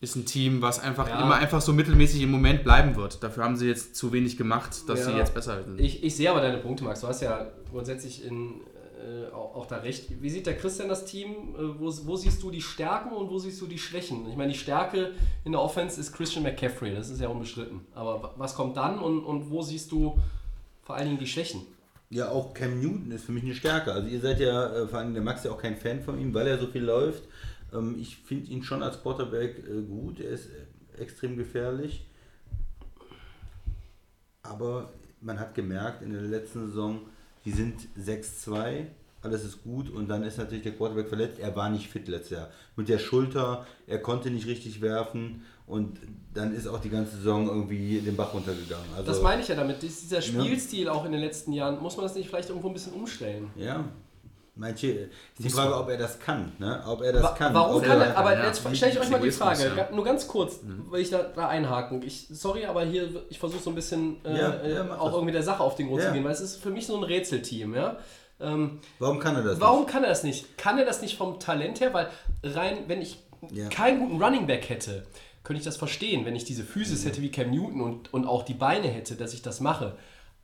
ist ein Team, was einfach immer einfach so mittelmäßig im Moment bleiben wird. Dafür haben sie jetzt zu wenig gemacht, dass sie jetzt besser sind. Ich sehe aber deine Punkte, Max. Du hast ja grundsätzlich auch da recht. Wie sieht der Christian das Team? Wo siehst du die Stärken und wo siehst du die Schwächen? Ich meine, die Stärke in der Offense ist Christian McCaffrey. Das ist ja unbestritten. Aber was kommt dann und wo siehst du vor allen Dingen die Schwächen? Ja, auch Cam Newton ist für mich eine Stärke. Also ihr seid ja, vor allem der Max, ja auch kein Fan von ihm, weil er so viel läuft. Ich finde ihn schon als Quarterback gut, er ist extrem gefährlich, aber man hat gemerkt in der letzten Saison, die sind 6-2, alles ist gut und dann ist natürlich der Quarterback verletzt, er war nicht fit letztes Jahr, mit der Schulter, er konnte nicht richtig werfen und dann ist auch die ganze Saison irgendwie den Bach runtergegangen. Also, das meine ich ja damit, dieser Spielstil auch in den letzten Jahren, muss man das nicht vielleicht irgendwo ein bisschen umstellen? Ja. Manche, die Frage, ob er das kann, ne? Warum kann er? Aber jetzt stelle ich euch mal die Frage, nur ganz kurz, weil ich da einhaken. Ich versuche so ein bisschen auch irgendwie der Sache auf den Grund zu gehen, weil es ist für mich so ein Rätselteam, ja. Warum kann er das? Warum kann er das nicht? Kann er das nicht vom Talent her? Weil rein, wenn ich keinen guten Running Back hätte, könnte ich das verstehen, wenn ich diese Physis hätte wie Cam Newton und auch die Beine hätte, dass ich das mache.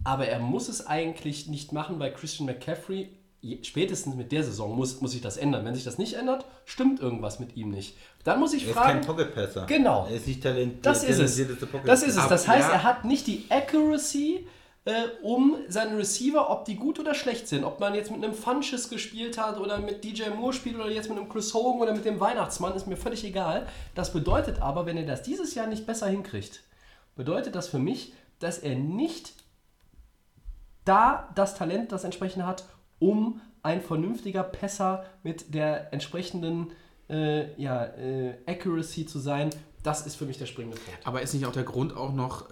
Aber er muss es eigentlich nicht machen, weil Christian McCaffrey spätestens mit der Saison muss sich das ändern. Wenn sich das nicht ändert, stimmt irgendwas mit ihm nicht. Dann muss ich fragen... Er ist kein Pocket-Passer. Genau. Er ist nicht talentiert. Das ist es. Das heißt, er hat nicht die Accuracy, um seine Receiver, ob die gut oder schlecht sind. Ob man jetzt mit einem Funches gespielt hat oder mit DJ Moore spielt oder jetzt mit einem Chris Hogan oder mit dem Weihnachtsmann, ist mir völlig egal. Das bedeutet aber, wenn er das dieses Jahr nicht besser hinkriegt, bedeutet das für mich, dass er nicht da das Talent, das entsprechend hat, um ein vernünftiger Pässer mit der entsprechenden Accuracy zu sein. Das ist für mich der springende Punkt. Aber ist nicht auch der Grund auch noch,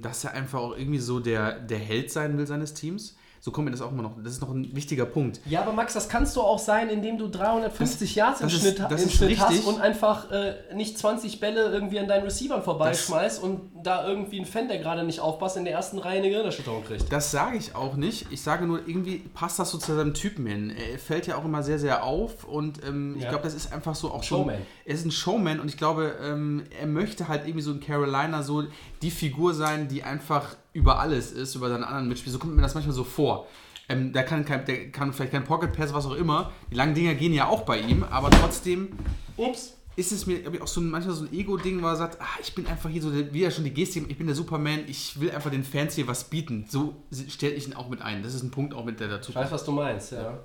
dass er einfach auch irgendwie so der Held sein will seines Teams? So kommt mir das auch immer noch. Das ist noch ein wichtiger Punkt. Ja, aber Max, das kannst du auch sein, indem du 350 Yards im Schnitt hast und einfach nicht 20 Bälle irgendwie an deinen Receivern vorbeischmeißt und da irgendwie ein Fan, der gerade nicht aufpasst, in der ersten Reihe eine Gehirnerschütterung kriegt. Das sage ich auch nicht. Ich sage nur, irgendwie passt das so zu seinem Typen hin. Er fällt ja auch immer sehr, sehr auf und ich glaube, das ist einfach so auch schon... Showman. Er ist ein Showman und ich glaube, er möchte halt irgendwie so in Carolina so die Figur sein, die einfach... über alles ist, über seinen anderen Mitspieler. So kommt mir das manchmal so vor. Der kann vielleicht kein Pocket Pass, was auch immer. Die langen Dinger gehen ja auch bei ihm, aber trotzdem ist es mir auch so manchmal so ein Ego-Ding, wo er sagt, ich bin einfach hier so, wie er schon die Gestik, ich bin der Superman, ich will einfach den Fans hier was bieten. So stelle ich ihn auch mit ein. Das ist ein Punkt auch mit der dazu. Ich weiß, was du meinst, ja.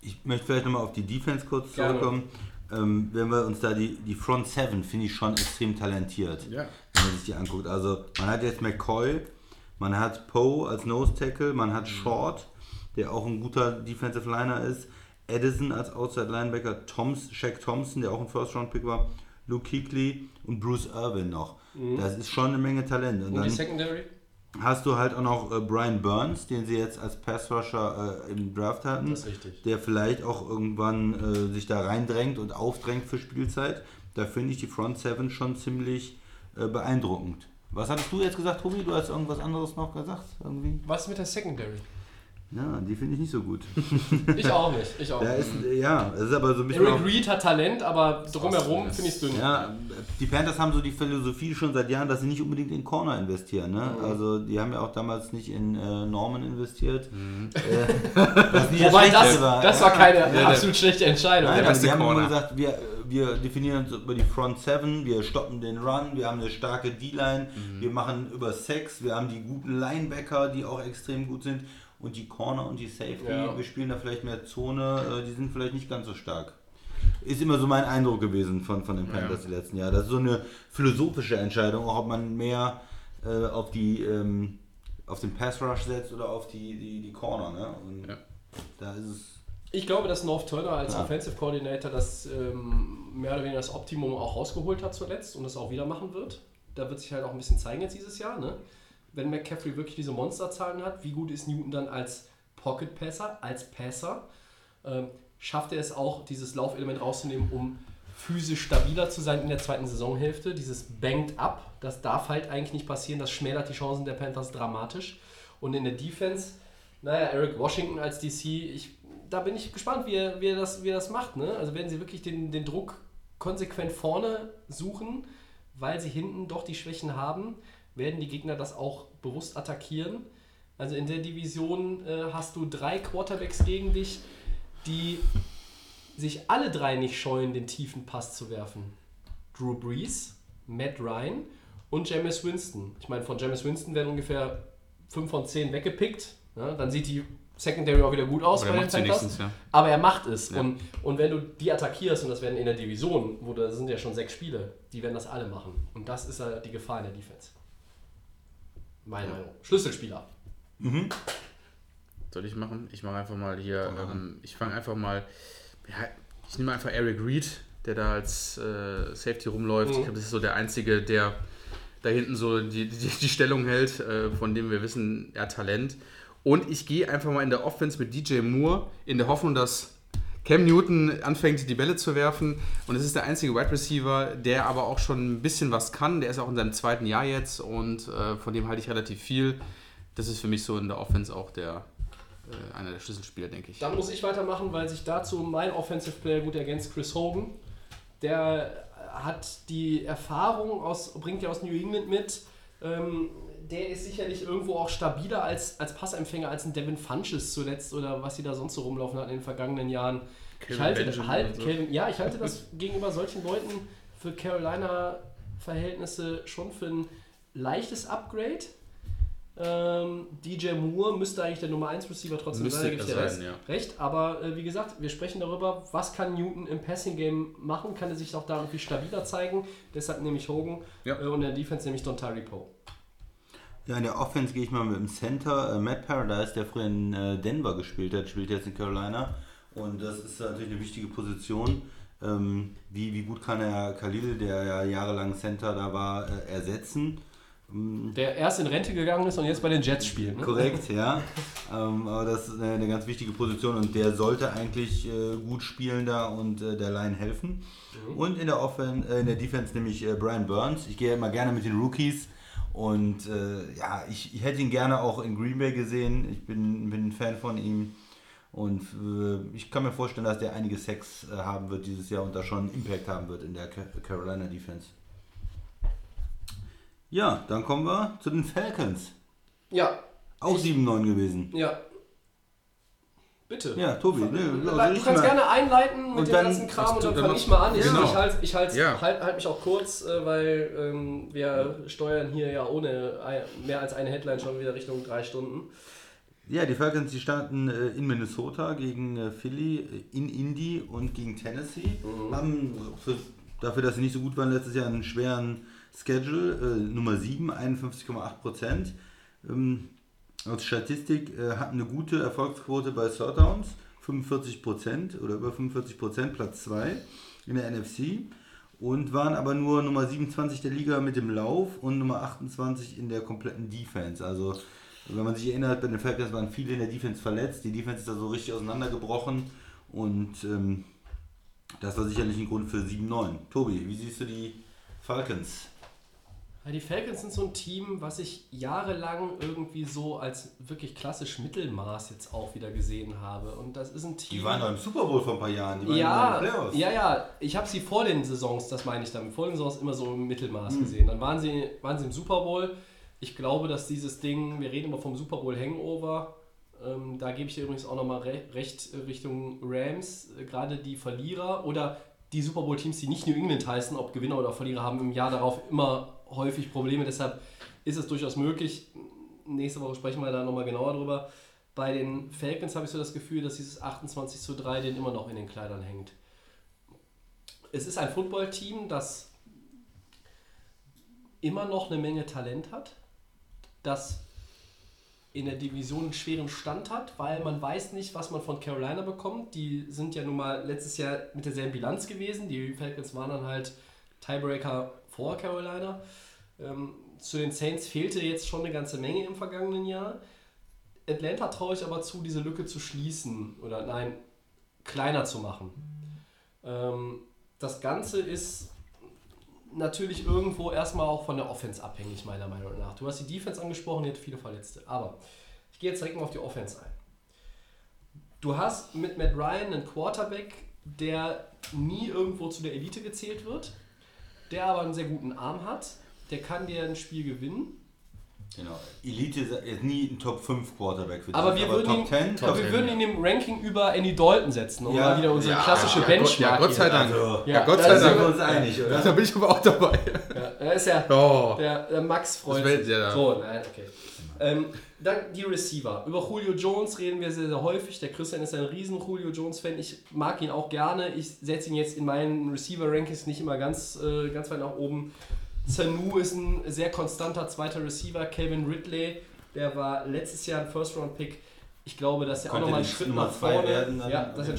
Ich möchte vielleicht nochmal auf die Defense kurz zurückkommen. Wenn wir uns da die Front 7, finde ich schon extrem talentiert. Ja. Wenn man sich die anguckt. Also man hat jetzt McCoy, man hat Poe als Nose-Tackle, man hat Short, der auch ein guter Defensive Liner ist, Addison als Outside-Linebacker, Shaq Thompson, der auch ein First-Round-Pick war, Luke Kuechly und Bruce Irvin noch. Mhm. Das ist schon eine Menge Talent. Und dann die Secondary? Hast du halt auch noch Brian Burns, den sie jetzt als Pass-Rusher im Draft hatten. Das ist richtig. Der vielleicht auch irgendwann sich da reindrängt und aufdrängt für Spielzeit. Da finde ich die Front 7 schon ziemlich beeindruckend. Was hattest du jetzt gesagt, Tobi? Du hast irgendwas anderes noch gesagt? Irgendwie? Was mit der Secondary? Ja, die finde ich nicht so gut. Ich auch nicht. Es ist aber so ein bisschen. Eric Reid hat Talent, aber drumherum finde ich es dünn. Ja, die Panthers haben so die Philosophie schon seit Jahren, dass sie nicht unbedingt in Corner investieren. Ne? Mhm. Also, die haben ja auch damals nicht in Norman investiert. Mhm. Das war keine absolut schlechte Entscheidung. Nein, also die haben immer gesagt, wir definieren uns über die Front 7, wir stoppen den Run, wir haben eine starke D-Line, wir machen über Sex, wir haben die guten Linebacker, die auch extrem gut sind und die Corner und die Safety, wir spielen da vielleicht mehr Zone, die sind vielleicht nicht ganz so stark. Ist immer so mein Eindruck gewesen von den Panthers die letzten Jahre. Das ist so eine philosophische Entscheidung, auch ob man mehr auf den Pass Rush setzt oder auf die Corner. Ne? Und da ist es... Ich glaube, dass North Turner als Offensive Coordinator das mehr oder weniger das Optimum auch rausgeholt hat zuletzt und das auch wieder machen wird. Da wird sich halt auch ein bisschen zeigen jetzt dieses Jahr, ne? Wenn McCaffrey wirklich diese Monsterzahlen hat, wie gut ist Newton dann als Pocket-Passer, als Passer? Schafft er es auch, dieses Laufelement rauszunehmen, um physisch stabiler zu sein in der zweiten Saisonhälfte? Dieses Banged Up, das darf halt eigentlich nicht passieren, das schmälert die Chancen der Panthers dramatisch. Und in der Defense, Eric Washington als DC, da bin ich gespannt, wie er das macht. Ne? Also werden sie wirklich den Druck konsequent vorne suchen, weil sie hinten doch die Schwächen haben, werden die Gegner das auch bewusst attackieren. Also in der Division hast du 3 Quarterbacks gegen dich, die sich alle 3 nicht scheuen, den tiefen Pass zu werfen. Drew Brees, Matt Ryan und Jameis Winston. Ich meine, von Jameis Winston werden ungefähr 5 von 10 weggepickt. Ne? Dann sieht die Secondary auch wieder gut aus bei den Panthers, aber er macht es. Ja. Und wenn du die attackierst, und das werden in der Division, das sind ja schon 6 Spiele, die werden das alle machen. Und das ist die Gefahr in der Defense. Meine Meinung. Schlüsselspieler. Mhm. Soll ich machen? Ich mache einfach mal hier, ich fange einfach mal, ich nehme einfach Eric Reid, der da als Safety rumläuft. Ich glaube, das ist so der Einzige, der da hinten so die Stellung hält, von dem wir wissen, er hat Talent. Und ich gehe einfach mal in der Offense mit DJ Moore in der Hoffnung, dass Cam Newton anfängt, die Bälle zu werfen. Und es ist der einzige Wide Receiver, der aber auch schon ein bisschen was kann. Der ist auch in seinem 2. Jahr jetzt und von dem halte ich relativ viel. Das ist für mich so in der Offense auch einer der Schlüsselspieler, denke ich. Dann muss ich weitermachen, weil sich dazu mein Offensive Player gut ergänzt, Chris Hogan. Der hat die Erfahrung, bringt ja aus New England mit, der ist sicherlich irgendwo auch stabiler als Passempfänger als ein Devin Funches zuletzt oder was sie da sonst so rumlaufen hatten in den vergangenen Jahren. Ich halte das gegenüber solchen Leuten für Carolina-Verhältnisse schon für ein leichtes Upgrade. DJ Moore müsste eigentlich der Nummer 1 Receiver trotzdem sein, recht, aber wie gesagt, wir sprechen darüber, was kann Newton im Passing Game machen, kann er sich auch da irgendwie stabiler zeigen, deshalb nehme ich Hogan und in der Defense nehme ich Dontari Poe. Ja, in der Offense gehe ich mal mit dem Center, Matt Breida, der früher in Denver gespielt hat, spielt jetzt in Carolina und das ist natürlich eine wichtige Position. Wie gut kann er Khalil, der ja jahrelang Center da war, ersetzen? Der erst in Rente gegangen ist und jetzt bei den Jets spielt. Ne? Korrekt, ja. Aber das ist eine ganz wichtige Position und der sollte eigentlich gut spielen da und der Line helfen. Mhm. Und in der Defense nehme ich Brian Burns. Ich gehe immer gerne mit den Rookies und ich hätte ihn gerne auch in Green Bay gesehen. Ich bin ein Fan von ihm und ich kann mir vorstellen, dass der einige Sacks haben wird dieses Jahr und da schon einen Impact haben wird in der Carolina Defense. Ja, dann kommen wir zu den Falcons. Ja. Auch 7-9 gewesen. Ja. Bitte. Ja, Tobi. Du kannst gerne einleiten mit dem ganzen Kram und dann fange ich mal an. Ich halte mich auch kurz, weil wir steuern hier ja ohne mehr als eine Headline schon wieder Richtung 3 Stunden. Ja, die Falcons, die starten in Minnesota gegen Philly, in Indy und gegen Tennessee. Mhm. Haben dafür, dass sie nicht so gut waren letztes Jahr, einen schweren Schedule, Nummer 7, 51,8%. Als Statistik hatten eine gute Erfolgsquote bei Third Downs, 45% oder über 45%, Platz 2 in der NFC und waren aber nur Nummer 27 der Liga mit dem Lauf und Nummer 28 in der kompletten Defense. Also wenn man sich erinnert, bei den Falcons waren viele in der Defense verletzt, die Defense ist da so richtig auseinandergebrochen und das war sicherlich ein Grund für 7-9. Tobi, wie siehst du die Falcons? Die Falcons sind so ein Team, was ich jahrelang irgendwie so als wirklich klassisch Mittelmaß jetzt auch wieder gesehen habe. Und das ist ein Team... Die waren doch im Super Bowl vor ein paar Jahren. Die waren in den Playoffs. Ja. Ich habe sie vor den Saisons, das meine ich damit, vor den Saisons immer so im Mittelmaß gesehen. Dann waren sie im Super Bowl. Ich glaube, dass dieses Ding, wir reden immer vom Super Bowl Hangover, da gebe ich dir übrigens auch nochmal recht Richtung Rams, gerade die Verlierer oder... Die Super Bowl-Teams, die nicht New England heißen, ob Gewinner oder Verlierer, haben im Jahr darauf immer häufig Probleme. Deshalb ist es durchaus möglich. Nächste Woche sprechen wir da nochmal genauer drüber. Bei den Falcons habe ich so das Gefühl, dass dieses 28:3 den immer noch in den Kleidern hängt. Es ist ein Football-Team, das immer noch eine Menge Talent hat, das in der Division einen schweren Stand hat, weil man weiß nicht, was man von Carolina bekommt. Die sind ja nun mal letztes Jahr mit derselben Bilanz gewesen. Die Falcons waren dann halt Tiebreaker vor Carolina. Zu den Saints fehlte jetzt schon eine ganze Menge im vergangenen Jahr. Atlanta traue ich aber zu, diese Lücke zu schließen oder kleiner zu machen. Das Ganze ist natürlich irgendwo erstmal auch von der Offense abhängig, meiner Meinung nach. Du hast die Defense angesprochen, die hat viele Verletzte. Aber ich gehe jetzt direkt mal auf die Offense ein. Du hast mit Matt Ryan einen Quarterback, der nie irgendwo zu der Elite gezählt wird, der aber einen sehr guten Arm hat, der kann dir ein Spiel gewinnen. Genau, Elite ist nie ein Top 5 Quarterback für dich, aber wir würden ihn im Ranking über Andy Dalton setzen, um mal wieder unsere klassische Benchmark. Ja, Gott sei Dank. Gott sei Dank. Sind wir uns einig, oder? Da bin ich aber auch dabei. Ja, er ist ja der Max-Freund. Dann die Receiver. Über Julio Jones reden wir sehr, sehr häufig. Der Christian ist ein riesen Julio Jones-Fan. Ich mag ihn auch gerne. Ich setze ihn jetzt in meinen Receiver-Rankings nicht immer ganz weit nach oben. Zanou ist ein sehr konstanter zweiter Receiver. Calvin Ridley, der war letztes Jahr ein First-Round-Pick. Ich glaube, dass er auch nochmal einen Schritt nach vorne werden. Machen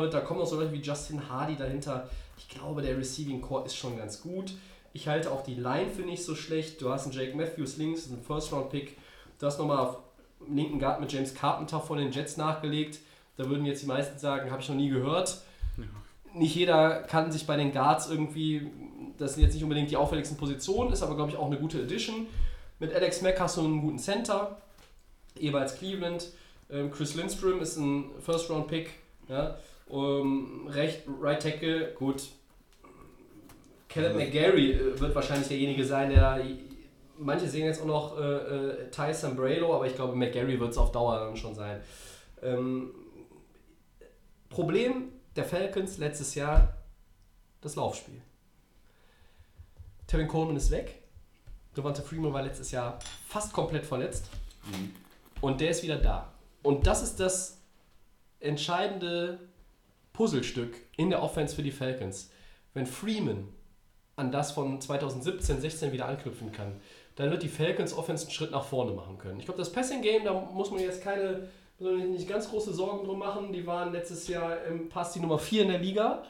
wird. Da kommen auch so Leute wie Justin Hardy dahinter. Ich glaube, der Receiving Core ist schon ganz gut. Ich halte auch die Line für nicht so schlecht. Du hast einen Jake Matthews links, einen First-Round-Pick. Du hast nochmal auf linken Guard mit James Carpenter von den Jets nachgelegt. Da würden jetzt die meisten sagen, habe ich noch nie gehört. Ja. Nicht jeder kann sich bei den Guards irgendwie... Das sind jetzt nicht unbedingt die auffälligsten Positionen, ist aber, glaube ich, auch eine gute Edition. Mit Alex Mack hast du einen guten Center, jeweils Cleveland. Chris Lindstrom ist ein First-Round-Pick. Ja. Right Tackle, gut. Caleb McGarry wird wahrscheinlich derjenige sein, der manche sehen jetzt auch noch Tyson Braylo, aber ich glaube, McGarry wird es auf Dauer dann schon sein. Problem der Falcons letztes Jahr, das Laufspiel. Tevin Coleman ist weg. Devonta Freeman war letztes Jahr fast komplett verletzt. Mhm. Und der ist wieder da. Und das ist das entscheidende Puzzlestück in der Offense für die Falcons. Wenn Freeman an das von 2017/16 wieder anknüpfen kann, dann wird die Falcons Offense einen Schritt nach vorne machen können. Ich glaube, das Passing-Game, da muss man jetzt nicht ganz große Sorgen drum machen. Die waren letztes Jahr im Pass die Nummer 4 in der Liga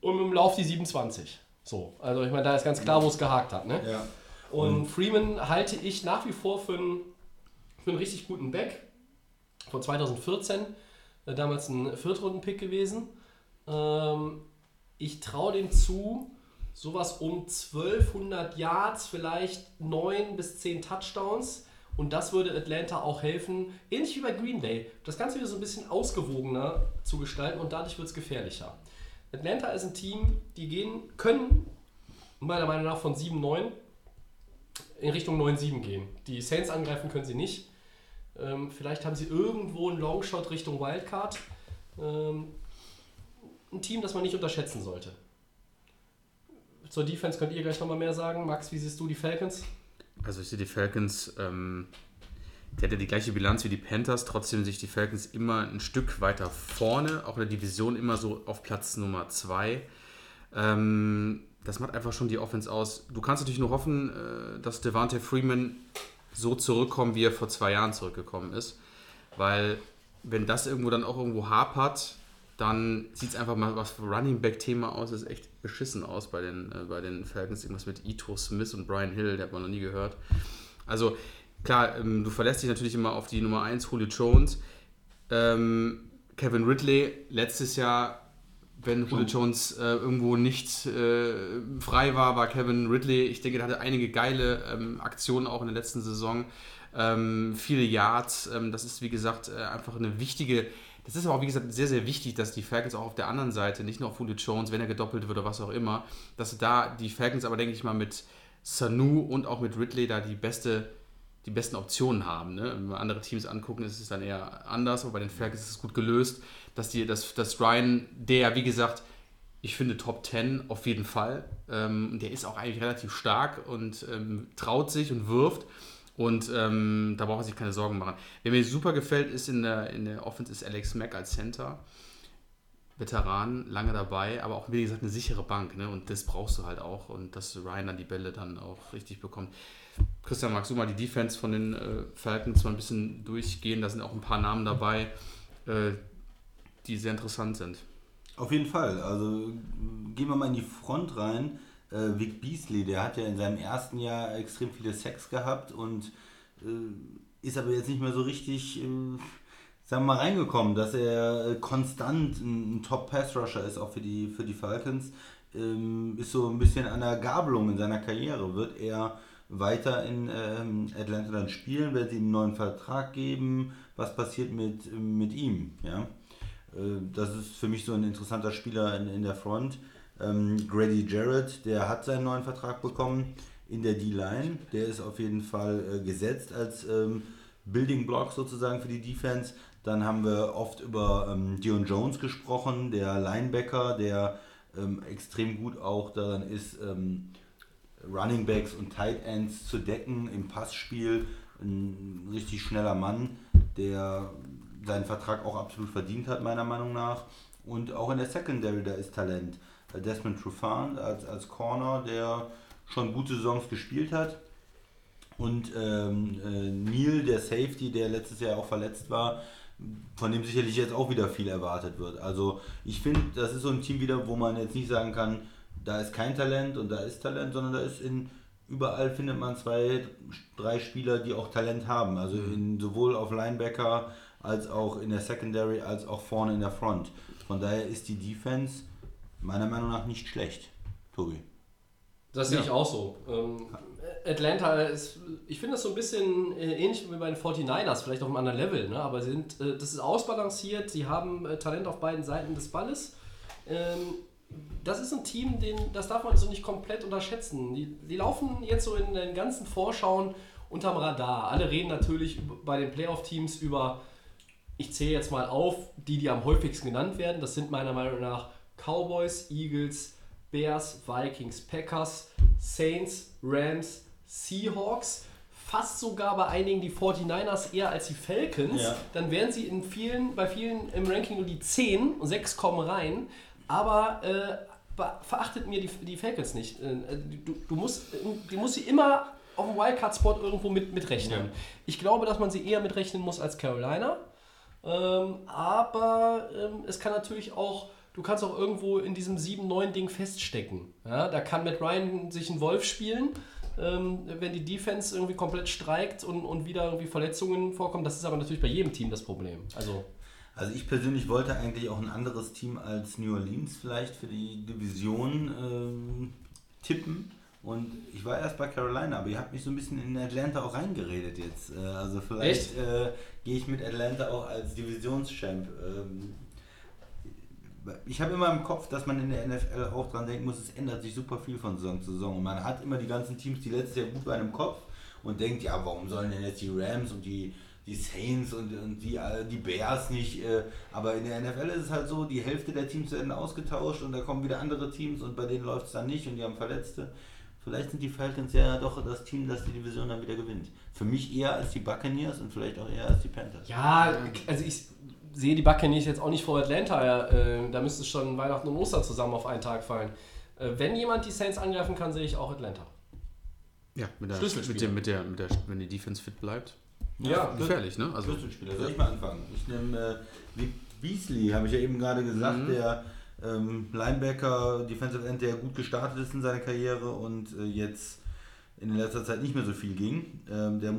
und im Lauf die 27. So, also ich meine, da ist ganz klar, wo es gehakt hat. Ne? Ja. Und Freeman halte ich nach wie vor für einen richtig guten Back von 2014. Damals ein Viertrunden-Pick gewesen. Ich traue dem zu, sowas um 1200 Yards, vielleicht 9 bis 10 Touchdowns. Und das würde Atlanta auch helfen, ähnlich wie bei Green Bay, das Ganze wieder so ein bisschen ausgewogener zu gestalten und dadurch wird es gefährlicher. Atlanta ist ein Team, die können meiner Meinung nach von 7-9 in Richtung 9-7 gehen. Die Saints angreifen können sie nicht. Vielleicht haben sie irgendwo einen Longshot Richtung Wildcard. Ein Team, das man nicht unterschätzen sollte. Zur Defense könnt ihr gleich nochmal mehr sagen. Max, wie siehst du die Falcons? Also ich sehe die Falcons, die hat ja die gleiche Bilanz wie die Panthers, trotzdem sich die Falcons immer ein Stück weiter vorne, auch in der Division immer so auf Platz Nummer 2. Das macht einfach schon die Offense aus. Du kannst natürlich nur hoffen, dass Devonta Freeman so zurückkommt, wie er vor 2 Jahren zurückgekommen ist. Weil wenn das irgendwo hapert, dann sieht es einfach mal, was für Running Back-Thema aus, ist echt beschissen aus bei den Falcons. Irgendwas mit Ito Smith und Brian Hill, der hat man noch nie gehört. Also klar, du verlässt dich natürlich immer auf die Nummer 1, Julio Jones. Calvin Ridley, letztes Jahr, wenn Julio Jones irgendwo nicht frei war, war Calvin Ridley. Ich denke, der hatte einige geile Aktionen auch in der letzten Saison. Viele Yards, das ist wie gesagt einfach eine wichtige... Das ist aber auch, wie gesagt, sehr, sehr wichtig, dass die Falcons auch auf der anderen Seite, nicht nur auf Julio Jones, wenn er gedoppelt wird oder was auch immer, dass da die Falcons aber, denke ich mal, mit Zanou und auch mit Ridley da die besten Optionen haben. Ne? Wenn wir andere Teams angucken, ist es dann eher anders, aber bei den Falcons ist es gut gelöst, dass Ryan, der, wie gesagt, ich finde Top 10 auf jeden Fall, der ist auch eigentlich relativ stark und traut sich und wirft. Und da braucht man sich keine Sorgen machen. Wer mir super gefällt, ist in der Offense ist Alex Mack als Center. Veteran, lange dabei, aber auch, wie gesagt, eine sichere Bank. Ne? Und das brauchst du halt auch. Und dass Ryan dann die Bälle dann auch richtig bekommt. Christian, magst du mal die Defense von den Falcons mal ein bisschen durchgehen? Da sind auch ein paar Namen dabei, die sehr interessant sind. Auf jeden Fall. Also gehen wir mal in die Front rein. Vic Beasley, der hat ja in seinem ersten Jahr extrem viele Sacks gehabt und ist aber jetzt nicht mehr so richtig, sagen wir mal, reingekommen, dass er konstant ein Top-Pass-Rusher ist, auch für die Falcons. Ist so ein bisschen an der Gabelung in seiner Karriere. Wird er weiter in Atlanta dann spielen? Wird sie ihm einen neuen Vertrag geben? Was passiert mit ihm? Ja? Das ist für mich so ein interessanter Spieler in der Front. Grady Jarrett, der hat seinen neuen Vertrag bekommen in der D-Line. Der ist auf jeden Fall gesetzt als Building Block sozusagen für die Defense. Dann haben wir oft über Deion Jones gesprochen, der Linebacker, der extrem gut auch daran ist, Running Backs und Tight Ends zu decken im Passspiel. Ein richtig schneller Mann, der seinen Vertrag auch absolut verdient hat, meiner Meinung nach. Und auch in der Secondary, da ist Talent. Desmond Trufant als Corner, der schon gute Saisons gespielt hat. Und Neal, der Safety, der letztes Jahr auch verletzt war, von dem sicherlich jetzt auch wieder viel erwartet wird. Also ich finde, das ist so ein Team wieder, wo man jetzt nicht sagen kann, da ist kein Talent und da ist Talent, sondern da ist überall findet man 2, 3 Spieler, die auch Talent haben. Also sowohl auf Linebacker, als auch in der Secondary, als auch vorne in der Front. Von daher ist die Defense meiner Meinung nach nicht schlecht, Tobi. Das sehe ich auch so. Atlanta ist, ich finde das so ein bisschen ähnlich wie bei den 49ers, vielleicht auf einem anderen Level, ne? Aber das ist ausbalanciert, sie haben Talent auf beiden Seiten des Balles. das ist ein Team, das darf man so nicht komplett unterschätzen. Die laufen jetzt so in den ganzen Vorschauen unterm Radar. Alle reden natürlich bei den Playoff-Teams über, ich zähle jetzt mal auf, die am häufigsten genannt werden. Das sind meiner Meinung nach Cowboys, Eagles, Bears, Vikings, Packers, Saints, Rams, Seahawks, fast sogar bei einigen die 49ers eher als die Falcons. Ja. Dann wären sie bei vielen im Ranking nur die 10 und 6 kommen rein. Aber verachtet mir die Falcons nicht. Du musst sie immer auf dem Wildcard-Spot irgendwo mitrechnen. Ja. Ich glaube, dass man sie eher mitrechnen muss als Carolina. Aber es kann natürlich auch, du kannst auch irgendwo in diesem 7-9-Ding feststecken. Ja, da kann Matt Ryan sich einen Wolf spielen, wenn die Defense irgendwie komplett streikt und wieder irgendwie Verletzungen vorkommen. Das ist aber natürlich bei jedem Team das Problem. Also ich persönlich wollte eigentlich auch ein anderes Team als New Orleans vielleicht für die Division tippen. Und ich war erst bei Carolina, aber ihr habt mich so ein bisschen in Atlanta auch reingeredet jetzt. Also vielleicht gehe ich mit Atlanta auch als Divisionschamp. Ich habe immer im Kopf, dass man in der NFL auch dran denken muss, es ändert sich super viel von Saison zu Saison. Und man hat immer die ganzen Teams, die letztes Jahr gut waren, im Kopf und denkt, ja, warum sollen denn jetzt die Rams und die Saints und die Bears nicht, aber in der NFL ist es halt so, die Hälfte der Teams werden ausgetauscht und da kommen wieder andere Teams und bei denen läuft es dann nicht und die haben Verletzte. Vielleicht sind die Falcons ja doch das Team, das die Division dann wieder gewinnt. Für mich eher als die Buccaneers und vielleicht auch eher als die Panthers. Ja, also ich sehe die Buccaneers jetzt auch nicht vor Atlanta, da müsste schon Weihnachten und Ostern zusammen auf einen Tag fallen. Wenn jemand die Saints angreifen kann, sehe ich auch Atlanta. Ja, wenn die Defense fit bleibt. Ja, gefährlich, ne? Also Schlüsselspieler. Soll ich mal anfangen? Ich nehme Beasley, habe ich ja eben gerade gesagt, der Linebacker, Defensive End, der gut gestartet ist in seiner Karriere und jetzt in letzter Zeit nicht mehr so viel ging. Der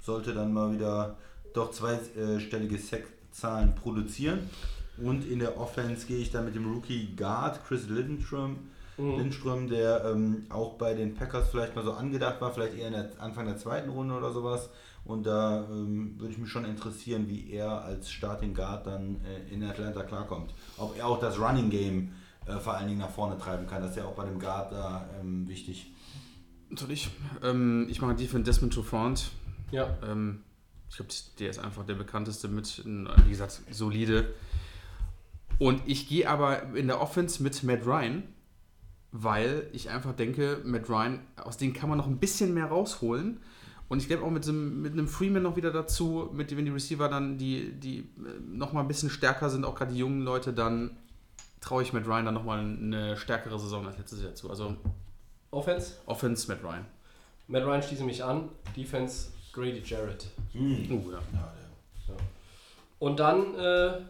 sollte dann mal wieder doch zweistellige Sack-Zahlen produzieren. Und in der Offense gehe ich dann mit dem Rookie Guard Chris Lindstrom, der auch bei den Packers vielleicht mal so angedacht war, vielleicht eher Anfang der zweiten Runde oder sowas. Und da würde ich mich schon interessieren, wie er als Starting Guard dann in Atlanta klarkommt. Ob er auch das Running Game vor allen Dingen nach vorne treiben kann. Das ist ja auch bei dem Guard da wichtig. Natürlich. Ich mache die von Desmond Trufant. Ja. Ich glaube, der ist einfach der bekannteste mit, wie gesagt, solide. Und ich gehe aber in der Offense mit Matt Ryan, weil ich einfach denke, Matt Ryan, aus dem kann man noch ein bisschen mehr rausholen. Und ich glaube auch mit einem Freeman noch wieder dazu, wenn die Receiver dann, die nochmal ein bisschen stärker sind, auch gerade die jungen Leute, dann traue ich Matt Ryan dann nochmal eine stärkere Saison als letztes Jahr zu. Also Offense Matt Ryan. Matt Ryan schließe mich an, Defense Grady Jarrett. Ja. Und dann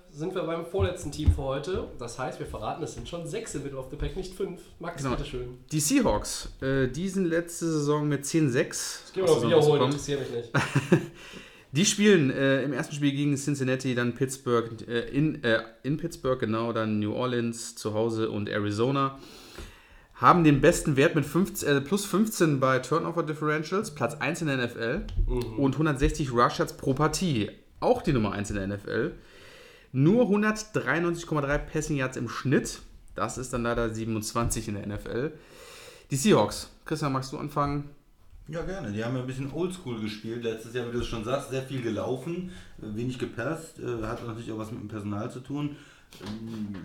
sind wir beim vorletzten Team für heute. Das heißt, wir verraten, es sind schon 6 im Middle of the Pack, nicht 5. Max, genau. Bitteschön. Die Seahawks, die sind letzte Saison mit 10-6. Das können wir auch wiederholen, interessiert mich nicht. Die spielen im ersten Spiel gegen Cincinnati, dann Pittsburgh, in Pittsburgh, genau, dann New Orleans zu Hause und Arizona. Haben den besten Wert mit plus 15 bei Turnover Differentials, Platz 1 in der NFL und 160 Rush-Yards pro Partie. Auch die Nummer 1 in der NFL. Nur 193,3 Passing Yards im Schnitt. Das ist dann leider 27 in der NFL. Die Seahawks. Christian, magst du anfangen? Ja, gerne. Die haben ja ein bisschen oldschool gespielt. Letztes Jahr, wie du es schon sagst, sehr viel gelaufen, wenig gepasst. Hat natürlich auch was mit dem Personal zu tun.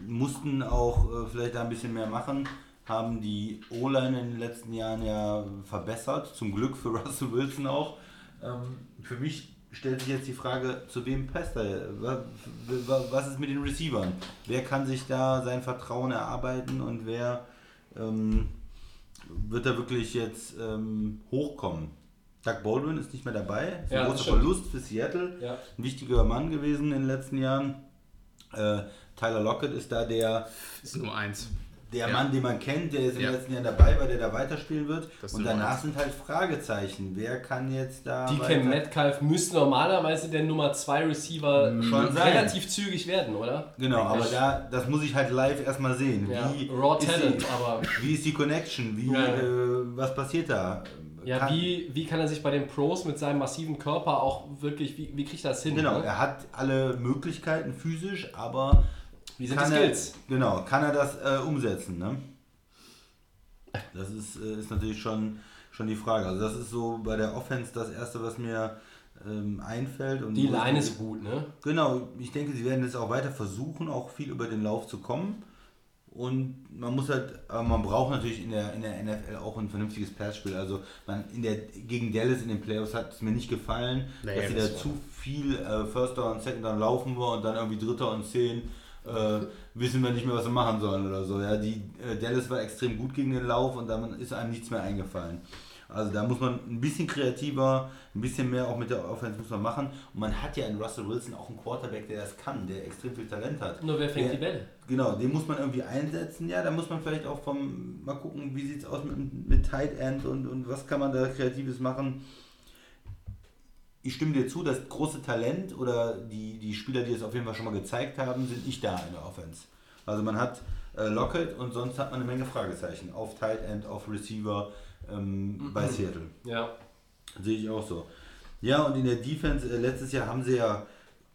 Mussten auch vielleicht da ein bisschen mehr machen. Haben die O-Line in den letzten Jahren ja verbessert. Zum Glück für Russell Wilson auch. Für mich stellt sich jetzt die Frage, zu wem passt er? Was ist mit den Receivern? Wer kann sich da sein Vertrauen erarbeiten und wer wird da wirklich jetzt hochkommen? Doug Baldwin ist nicht mehr dabei. Ist ein großer Verlust für Seattle. Ja. Ein wichtiger Mann gewesen in den letzten Jahren. Tyler Lockett ist da der... Ist nur 1. Der Mann, den man kennt, der ist im letzten Jahr dabei, weil der da weiterspielen wird. Und danach sind halt Fragezeichen. Wer kann jetzt da... Die Cam Metcalf müsste normalerweise der Nummer 2 Receiver schon relativ zügig werden, oder? Genau, aber das muss ich halt live erstmal sehen. Ja. Raw Talent, aber... Wie ist die Connection? Was passiert da? Ja, wie kann er sich bei den Pros mit seinem massiven Körper auch wirklich... Wie kriegt er das hin? Genau, ne? Er hat alle Möglichkeiten physisch, aber... Wie sind die Skills? Genau, kann er das umsetzen, ne? Das ist natürlich schon die Frage. Also das ist so bei der Offense das Erste, was mir einfällt. Und die Line ist gut, ne? Genau, ich denke, sie werden jetzt auch weiter versuchen, auch viel über den Lauf zu kommen. Und man muss halt, man braucht natürlich in der NFL auch ein vernünftiges Passspiel. Also man gegen Dallas in den Playoffs hat es mir nicht gefallen, dass sie da zu viel First Down, Second Down laufen war und dann irgendwie Dritter und 10 wissen wir nicht mehr, was wir machen sollen oder so. Ja, die Dallas war extrem gut gegen den Lauf und dann ist einem nichts mehr eingefallen. Also da muss man ein bisschen kreativer, ein bisschen mehr auch mit der Offense muss man machen. Und man hat ja in Russell Wilson auch einen Quarterback, der das kann, der extrem viel Talent hat. Nur wer fängt die Bälle? Genau, den muss man irgendwie einsetzen. Ja, da muss man vielleicht auch mal gucken, wie sieht es aus mit Tight End und was kann man da Kreatives machen. Ich stimme dir zu, das große Talent oder die Spieler, die es auf jeden Fall schon mal gezeigt haben, sind nicht da in der Offense. Also man hat Lockett und sonst hat man eine Menge Fragezeichen auf Tight End, auf Receiver, bei Seattle. Ja. Sehe ich auch so. Ja, und in der Defense, letztes Jahr haben sie ja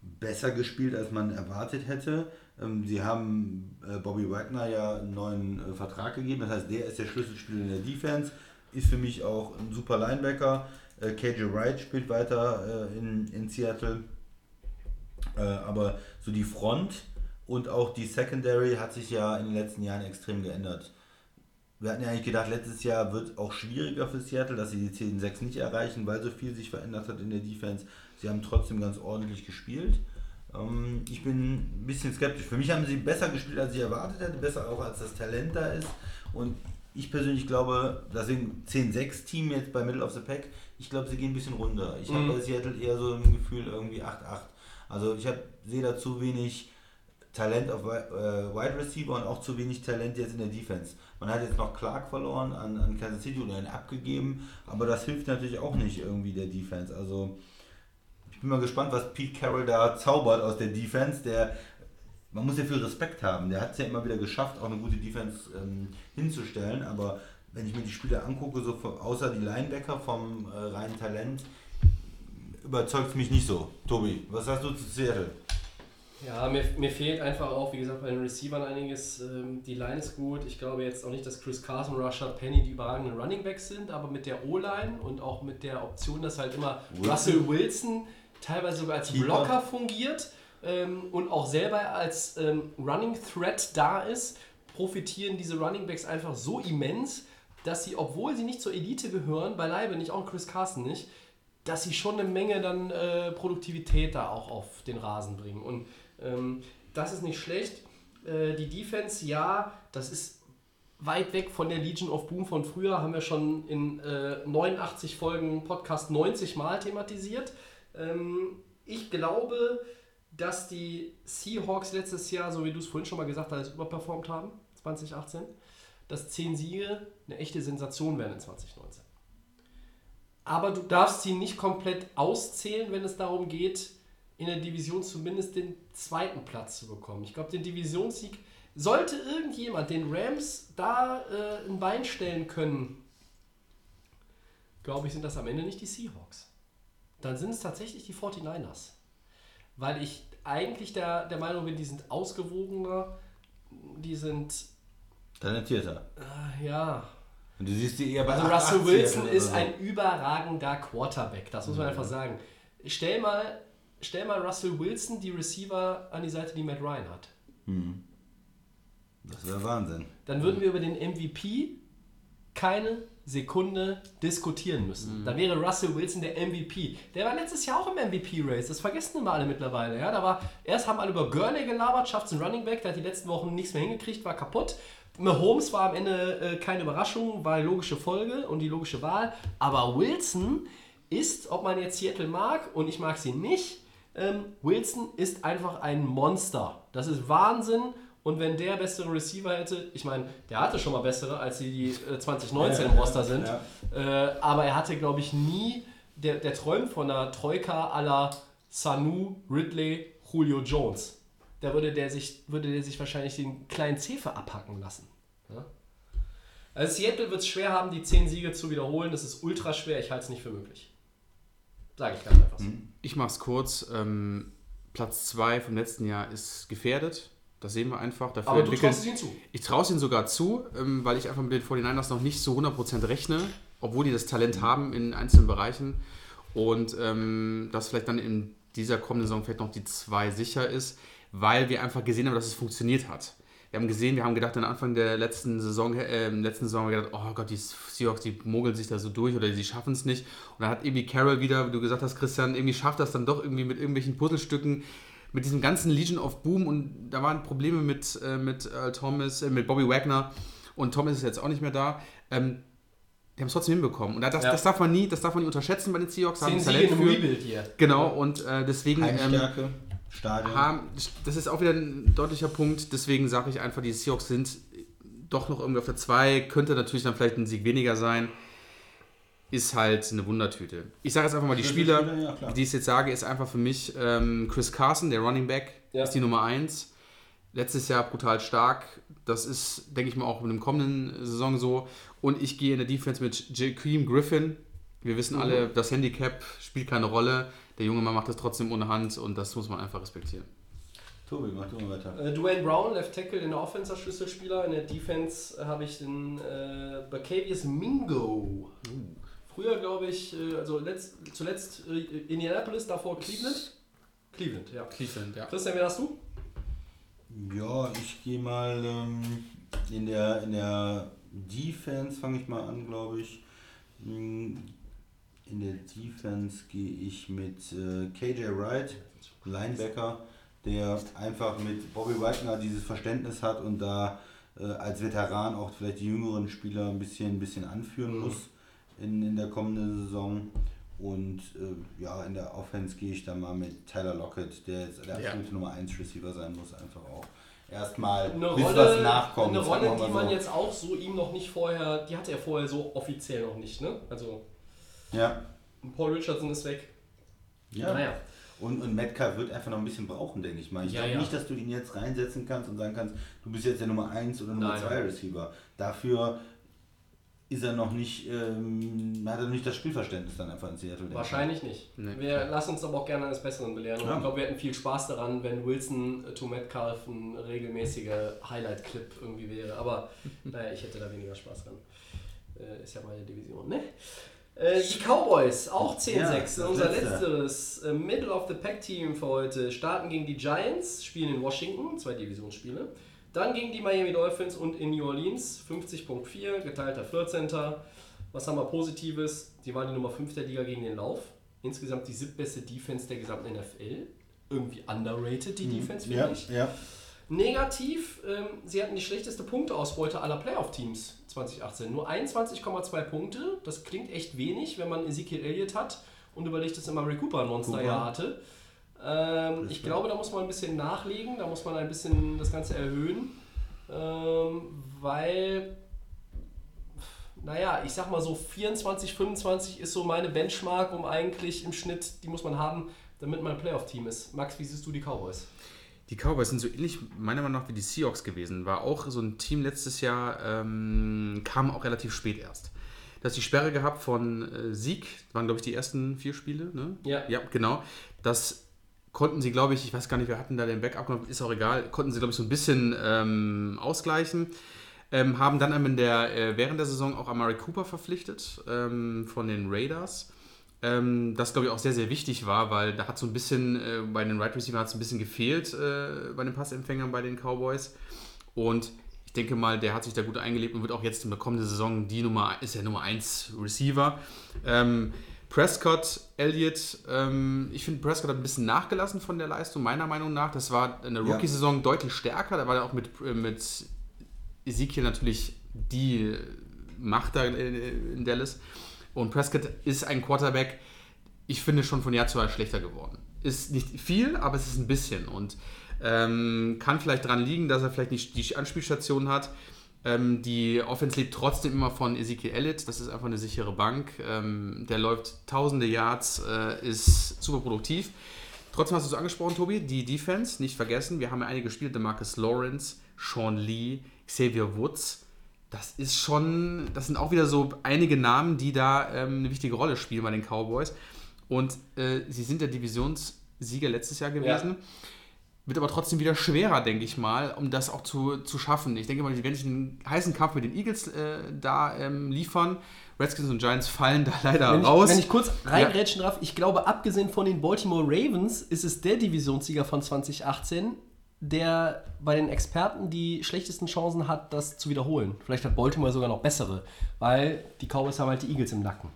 besser gespielt, als man erwartet hätte. Sie haben Bobby Wagner ja einen neuen Vertrag gegeben, das heißt, der ist der Schlüsselspieler in der Defense, ist für mich auch ein super Linebacker. KJ Wright spielt weiter in Seattle. Aber so die Front und auch die Secondary hat sich ja in den letzten Jahren extrem geändert. Wir hatten ja eigentlich gedacht, letztes Jahr wird auch schwieriger für Seattle, dass sie die 10-6 nicht erreichen, weil so viel sich verändert hat in der Defense. Sie haben trotzdem ganz ordentlich gespielt. Ich bin ein bisschen skeptisch. Für mich haben sie besser gespielt, als ich erwartet hätte, besser auch, als das Talent da ist. Und ich persönlich glaube, deswegen 10-6-Team jetzt bei Middle of the Pack, ich glaube, sie gehen ein bisschen runter. Ich habe bei Seattle eher so ein Gefühl irgendwie 8-8. Also ich sehe da zu wenig Talent auf Wide Receiver und auch zu wenig Talent jetzt in der Defense. Man hat jetzt noch Clark verloren an Kansas City oder einen abgegeben, aber das hilft natürlich auch nicht irgendwie der Defense. Also ich bin mal gespannt, was Pete Carroll da zaubert aus der Defense. Man muss ja viel Respekt haben. Der hat es ja immer wieder geschafft, auch eine gute Defense hinzustellen, aber wenn ich mir die Spieler angucke, so außer die Linebacker vom reinen Talent, überzeugt es mich nicht so. Tobi, was sagst du zu Seattle? Ja, mir fehlt einfach auch, wie gesagt, bei den Receivern einiges. Die Line ist gut. Ich glaube jetzt auch nicht, dass Chris Carson, Rashad Penny die überragenden Running Backs sind, aber mit der O-Line und auch mit der Option, dass halt immer Russell Wilson teilweise sogar als Blocker fungiert und auch selber als Running Threat da ist, profitieren diese Running Backs einfach so immens, dass sie, obwohl sie nicht zur Elite gehören, beileibe nicht, auch Chris Carson nicht, dass sie schon eine Menge dann Produktivität da auch auf den Rasen bringen. Und das ist nicht schlecht. Die Defense, ja, das ist weit weg von der Legion of Boom von früher, haben wir schon in 89 Folgen Podcast 90 Mal thematisiert. Ich glaube, dass die Seahawks letztes Jahr, so wie du es vorhin schon mal gesagt hast, überperformt haben, 2018, dass 10 Siege eine echte Sensation wären in 2019. Aber du darfst sie nicht komplett auszählen, wenn es darum geht, in der Division zumindest den zweiten Platz zu bekommen. Ich glaube, den Divisionssieg sollte irgendjemand den Rams da ein Bein stellen können. Glaube ich, sind das am Ende nicht die Seahawks. Dann sind es tatsächlich die 49ers. Weil ich eigentlich der Meinung bin, die sind ausgewogener, die sind talentierter. Ja. Und du siehst die eher bei Russell Wilson oder ist ein überragender Quarterback, das muss man einfach sagen. Stell mal Russell Wilson die Receiver an die Seite, die Matt Ryan hat. Das wäre Wahnsinn. Dann würden wir über den MVP keine Sekunde diskutieren müssen. Dann wäre Russell Wilson der MVP. Der war letztes Jahr auch im MVP-Race, das vergessen immer alle mittlerweile. Ja? Erst haben alle über Gurley gelabert, schafft es einen Running Back, der hat die letzten Wochen nichts mehr hingekriegt, war kaputt. Mahomes war am Ende keine Überraschung, war eine logische Folge und die logische Wahl. Aber Wilson ist, ob man jetzt Seattle mag und ich mag sie nicht, Wilson ist einfach ein Monster. Das ist Wahnsinn. Und wenn der bessere Receiver hätte, ich meine, der hatte schon mal bessere, als die 2019 im Roster sind. Ja. Aber er hatte, glaube ich, nie, der träumt von einer Troika à la Zanou, Ridley, Julio Jones. Da würde der sich wahrscheinlich den kleinen Zefe abhacken lassen. Ja? Also Seattle wird es schwer haben, die 10 Siege zu wiederholen. Das ist ultra schwer. Ich halte es nicht für möglich. Sage ich ganz einfach so. Ich mache es kurz. Platz 2 vom letzten Jahr ist gefährdet. Das sehen wir einfach. Dafür aber du traust es ihnen zu? Ich traue es ihnen sogar zu, weil ich einfach mit den 49ers noch nicht so 100% rechne, obwohl die das Talent haben in einzelnen Bereichen. Und dass vielleicht dann in dieser kommenden Saison vielleicht noch die 2 sicher ist, weil wir einfach gesehen haben, dass es funktioniert hat. Wir haben gedacht, am Anfang der letzten Saison haben wir gedacht, oh Gott, die Seahawks, die mogeln sich da so durch oder sie schaffen es nicht. Und dann hat irgendwie Carroll wieder, wie du gesagt hast, Christian, irgendwie schafft das dann doch irgendwie mit irgendwelchen Puzzlestücken, mit diesem ganzen Legion of Boom, und da waren Probleme mit Bobby Wagner, und Thomas ist jetzt auch nicht mehr da. Die haben es trotzdem hinbekommen. Und das darf man nie unterschätzen bei den Seahawks. Haben Talent für Rebuild hier. Genau, und deswegen... Heimstärke, Stadion. Das ist auch wieder ein deutlicher Punkt. Deswegen sage ich einfach, die Seahawks sind doch noch irgendwie auf der 2. Könnte natürlich dann vielleicht ein Sieg weniger sein. Ist halt eine Wundertüte. Ich sage jetzt einfach mal, die Spieler, die ich jetzt sage, ist einfach für mich Chris Carson, der Running Back, ist die Nummer 1. Letztes Jahr brutal stark. Das ist, denke ich mal, auch in der kommenden Saison so. Und ich gehe in der Defense mit Jakeem Griffin. Wir wissen alle, das Handicap spielt keine Rolle. Der junge Mann macht das trotzdem ohne Hand, und das muss man einfach respektieren. Tobi, mach du mal weiter. Duane Brown, Left Tackle in der Offense, als Schlüsselspieler. In der Defense habe ich den Barkevius Mingo. Früher, glaube ich, zuletzt Indianapolis, davor Cleveland. Cleveland, ja. Christian, wen hast du? Ja, ich gehe mal in der Defense, fange ich mal an, glaube ich. In der Defense gehe ich mit KJ Wright, Linebacker, der einfach mit Bobby Wagner dieses Verständnis hat und da als Veteran auch vielleicht die jüngeren Spieler ein bisschen anführen muss in der kommenden Saison. Und in der Offense gehe ich dann mal mit Tyler Lockett, der jetzt der absolute Nummer 1 Receiver sein muss, einfach auch. Erstmal bis was nachkommt. Eine Rolle, die man jetzt auch so ihm noch nicht vorher, die hatte er vorher so offiziell noch nicht, ne? Also ja. Paul Richardson ist weg. Ja. Naja. Und Metcalf wird einfach noch ein bisschen brauchen, denke ich mal. Ich glaube nicht, dass du ihn jetzt reinsetzen kannst und sagen kannst, du bist jetzt der Nummer 1 oder Nummer 2 Receiver. Dafür ist er noch nicht, hat er noch nicht das Spielverständnis dann einfach in Seattle. Wahrscheinlich nicht. Nee. Wir lassen uns aber auch gerne eines Besseren belehren. Ja. Ich glaube, wir hätten viel Spaß daran, wenn Wilson to Metcalf ein regelmäßiger Highlight-Clip irgendwie wäre. Aber naja, ich hätte da weniger Spaß dran. Ist ja meine Division, ne? Die Cowboys, auch 10-6, unser letztes Middle-of-the-Pack-Team für heute. Starten gegen die Giants, spielen in Washington, 2 Divisionsspiele. Dann gegen die Miami Dolphins und in New Orleans, 50.4, geteilter 14. Was haben wir Positives? Die waren die Nummer 5 der Liga gegen den Lauf. Insgesamt die 7. beste Defense der gesamten NFL. Irgendwie underrated, die Defense, finde ich. Ja. Negativ, sie hatten die schlechteste Punkteausbeute aller Playoff-Teams 2018. Nur 21,2 Punkte, das klingt echt wenig, wenn man Ezekiel Elliott hat und überlegt, dass er mal Murray Cooper ein Monsterjahr hatte. Ich glaube, da muss man ein bisschen nachlegen, da muss man ein bisschen das Ganze erhöhen, weil, naja, ich sag mal so 24, 25 ist so meine Benchmark, um eigentlich im Schnitt, die muss man haben, damit man ein Playoff-Team ist. Max, wie siehst du die Cowboys? Die Cowboys sind so ähnlich, meiner Meinung nach, wie die Seahawks gewesen. War auch so ein Team letztes Jahr, kam auch relativ spät erst. Da hast du die Sperre gehabt von Sieg, das waren, glaube ich, die ersten 4 Spiele, ne? Ja, genau. Das konnten sie, glaube ich, ich weiß gar nicht, wir hatten da den Backup genommen, ist auch egal, konnten sie, glaube ich, so ein bisschen ausgleichen. Haben dann während der Saison auch Amari Cooper verpflichtet von den Raiders. Das, glaube ich, auch sehr, sehr wichtig war, weil da hat so ein bisschen, bei den Wide Receiver hat es ein bisschen gefehlt, bei den Passempfängern, bei den Cowboys. Und ich denke mal, der hat sich da gut eingelebt und wird auch jetzt in der kommenden Saison Nummer 1 Receiver. Prescott, Elliott, ich finde, Prescott hat ein bisschen nachgelassen von der Leistung, meiner Meinung nach. Das war in der Rookie-Saison deutlich stärker. Da war er auch mit Ezekiel natürlich die Macht da in Dallas. Und Prescott ist ein Quarterback, ich finde, schon von Jahr zu Jahr schlechter geworden. Ist nicht viel, aber es ist ein bisschen. Und kann vielleicht daran liegen, dass er vielleicht nicht die Anspielstation hat. Die Offense lebt trotzdem immer von Ezekiel Elliott. Das ist einfach eine sichere Bank. Der läuft tausende Yards, ist super produktiv. Trotzdem hast du es angesprochen, Tobi, die Defense, nicht vergessen. Wir haben ja einige gespielt, Marcus Lawrence, Sean Lee, Xavier Woods. Das sind auch wieder so einige Namen, die da eine wichtige Rolle spielen bei den Cowboys. Und sie sind der Divisionssieger letztes Jahr gewesen. Ja. Wird aber trotzdem wieder schwerer, denke ich mal, um das auch zu schaffen. Ich denke mal, die werden sich einen heißen Kampf mit den Eagles liefern. Redskins und Giants fallen da leider raus. Wenn ich kurz reingrätschen darf, ich glaube, abgesehen von den Baltimore Ravens ist es der Divisionssieger von 2018, der bei den Experten die schlechtesten Chancen hat, das zu wiederholen. Vielleicht hat Baltimore sogar noch bessere, weil die Cowboys haben halt die Eagles im Nacken.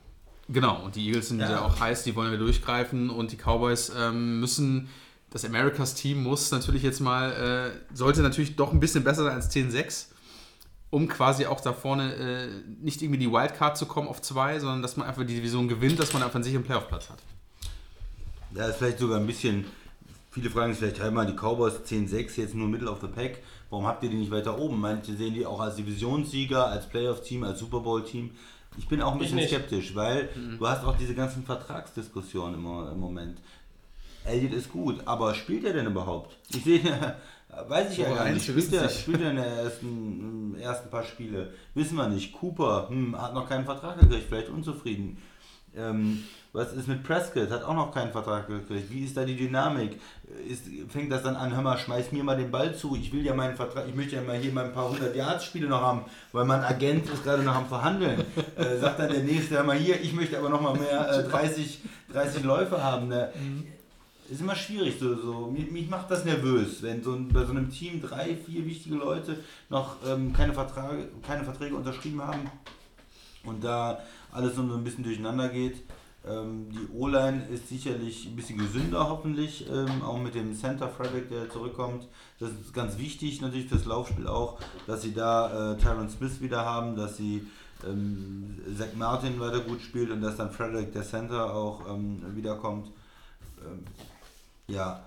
Genau, und die Eagles sind ja auch heiß, die wollen wir durchgreifen und die Cowboys müssen... Das Americas-Team muss natürlich jetzt mal, sollte natürlich doch ein bisschen besser sein als 10-6, um quasi auch da vorne nicht irgendwie die Wildcard zu kommen auf 2, sondern dass man einfach die Division gewinnt, dass man einfach einen sicheren Playoff-Platz hat. Da ist vielleicht sogar ein bisschen, viele fragen sich vielleicht, halt mal die Cowboys 10-6 jetzt nur Middle of the Pack, warum habt ihr die nicht weiter oben? Manche sehen die auch als Divisionssieger, als Playoff-Team, als Super Bowl-Team. Ich bin auch ein bisschen skeptisch, weil du hast auch diese ganzen Vertragsdiskussionen im Moment. Elliott ist gut, aber spielt er denn überhaupt? Ich sehe, weiß ich gar nicht. Spielt er in den ersten paar Spiele? Wissen wir nicht. Cooper hat noch keinen Vertrag gekriegt, vielleicht unzufrieden. Was ist mit Prescott? Hat auch noch keinen Vertrag gekriegt. Wie ist da die Dynamik? Fängt das dann an, hör mal, schmeiß mir mal den Ball zu. Ich will ja meinen Vertrag, ich möchte ja mal hier mal ein paar 100-Yards-Spiele noch haben, weil mein Agent ist gerade noch am Verhandeln. Sagt dann der Nächste, hör mal hier, ich möchte aber noch mal mehr 30 Läufe haben. Ne? Ist immer schwierig, mich macht das nervös, wenn bei so einem Team 3-4 wichtige Leute noch keine Verträge unterschrieben haben und da alles so ein bisschen durcheinander geht. Die O-Line ist sicherlich ein bisschen gesünder hoffentlich, auch mit dem Center Frederick, der zurückkommt. Das ist ganz wichtig natürlich fürs Laufspiel auch, dass sie da Tyron Smith wieder haben, dass sie Zach Martin weiter gut spielt und dass dann Frederick, der Center, auch wiederkommt. Ja,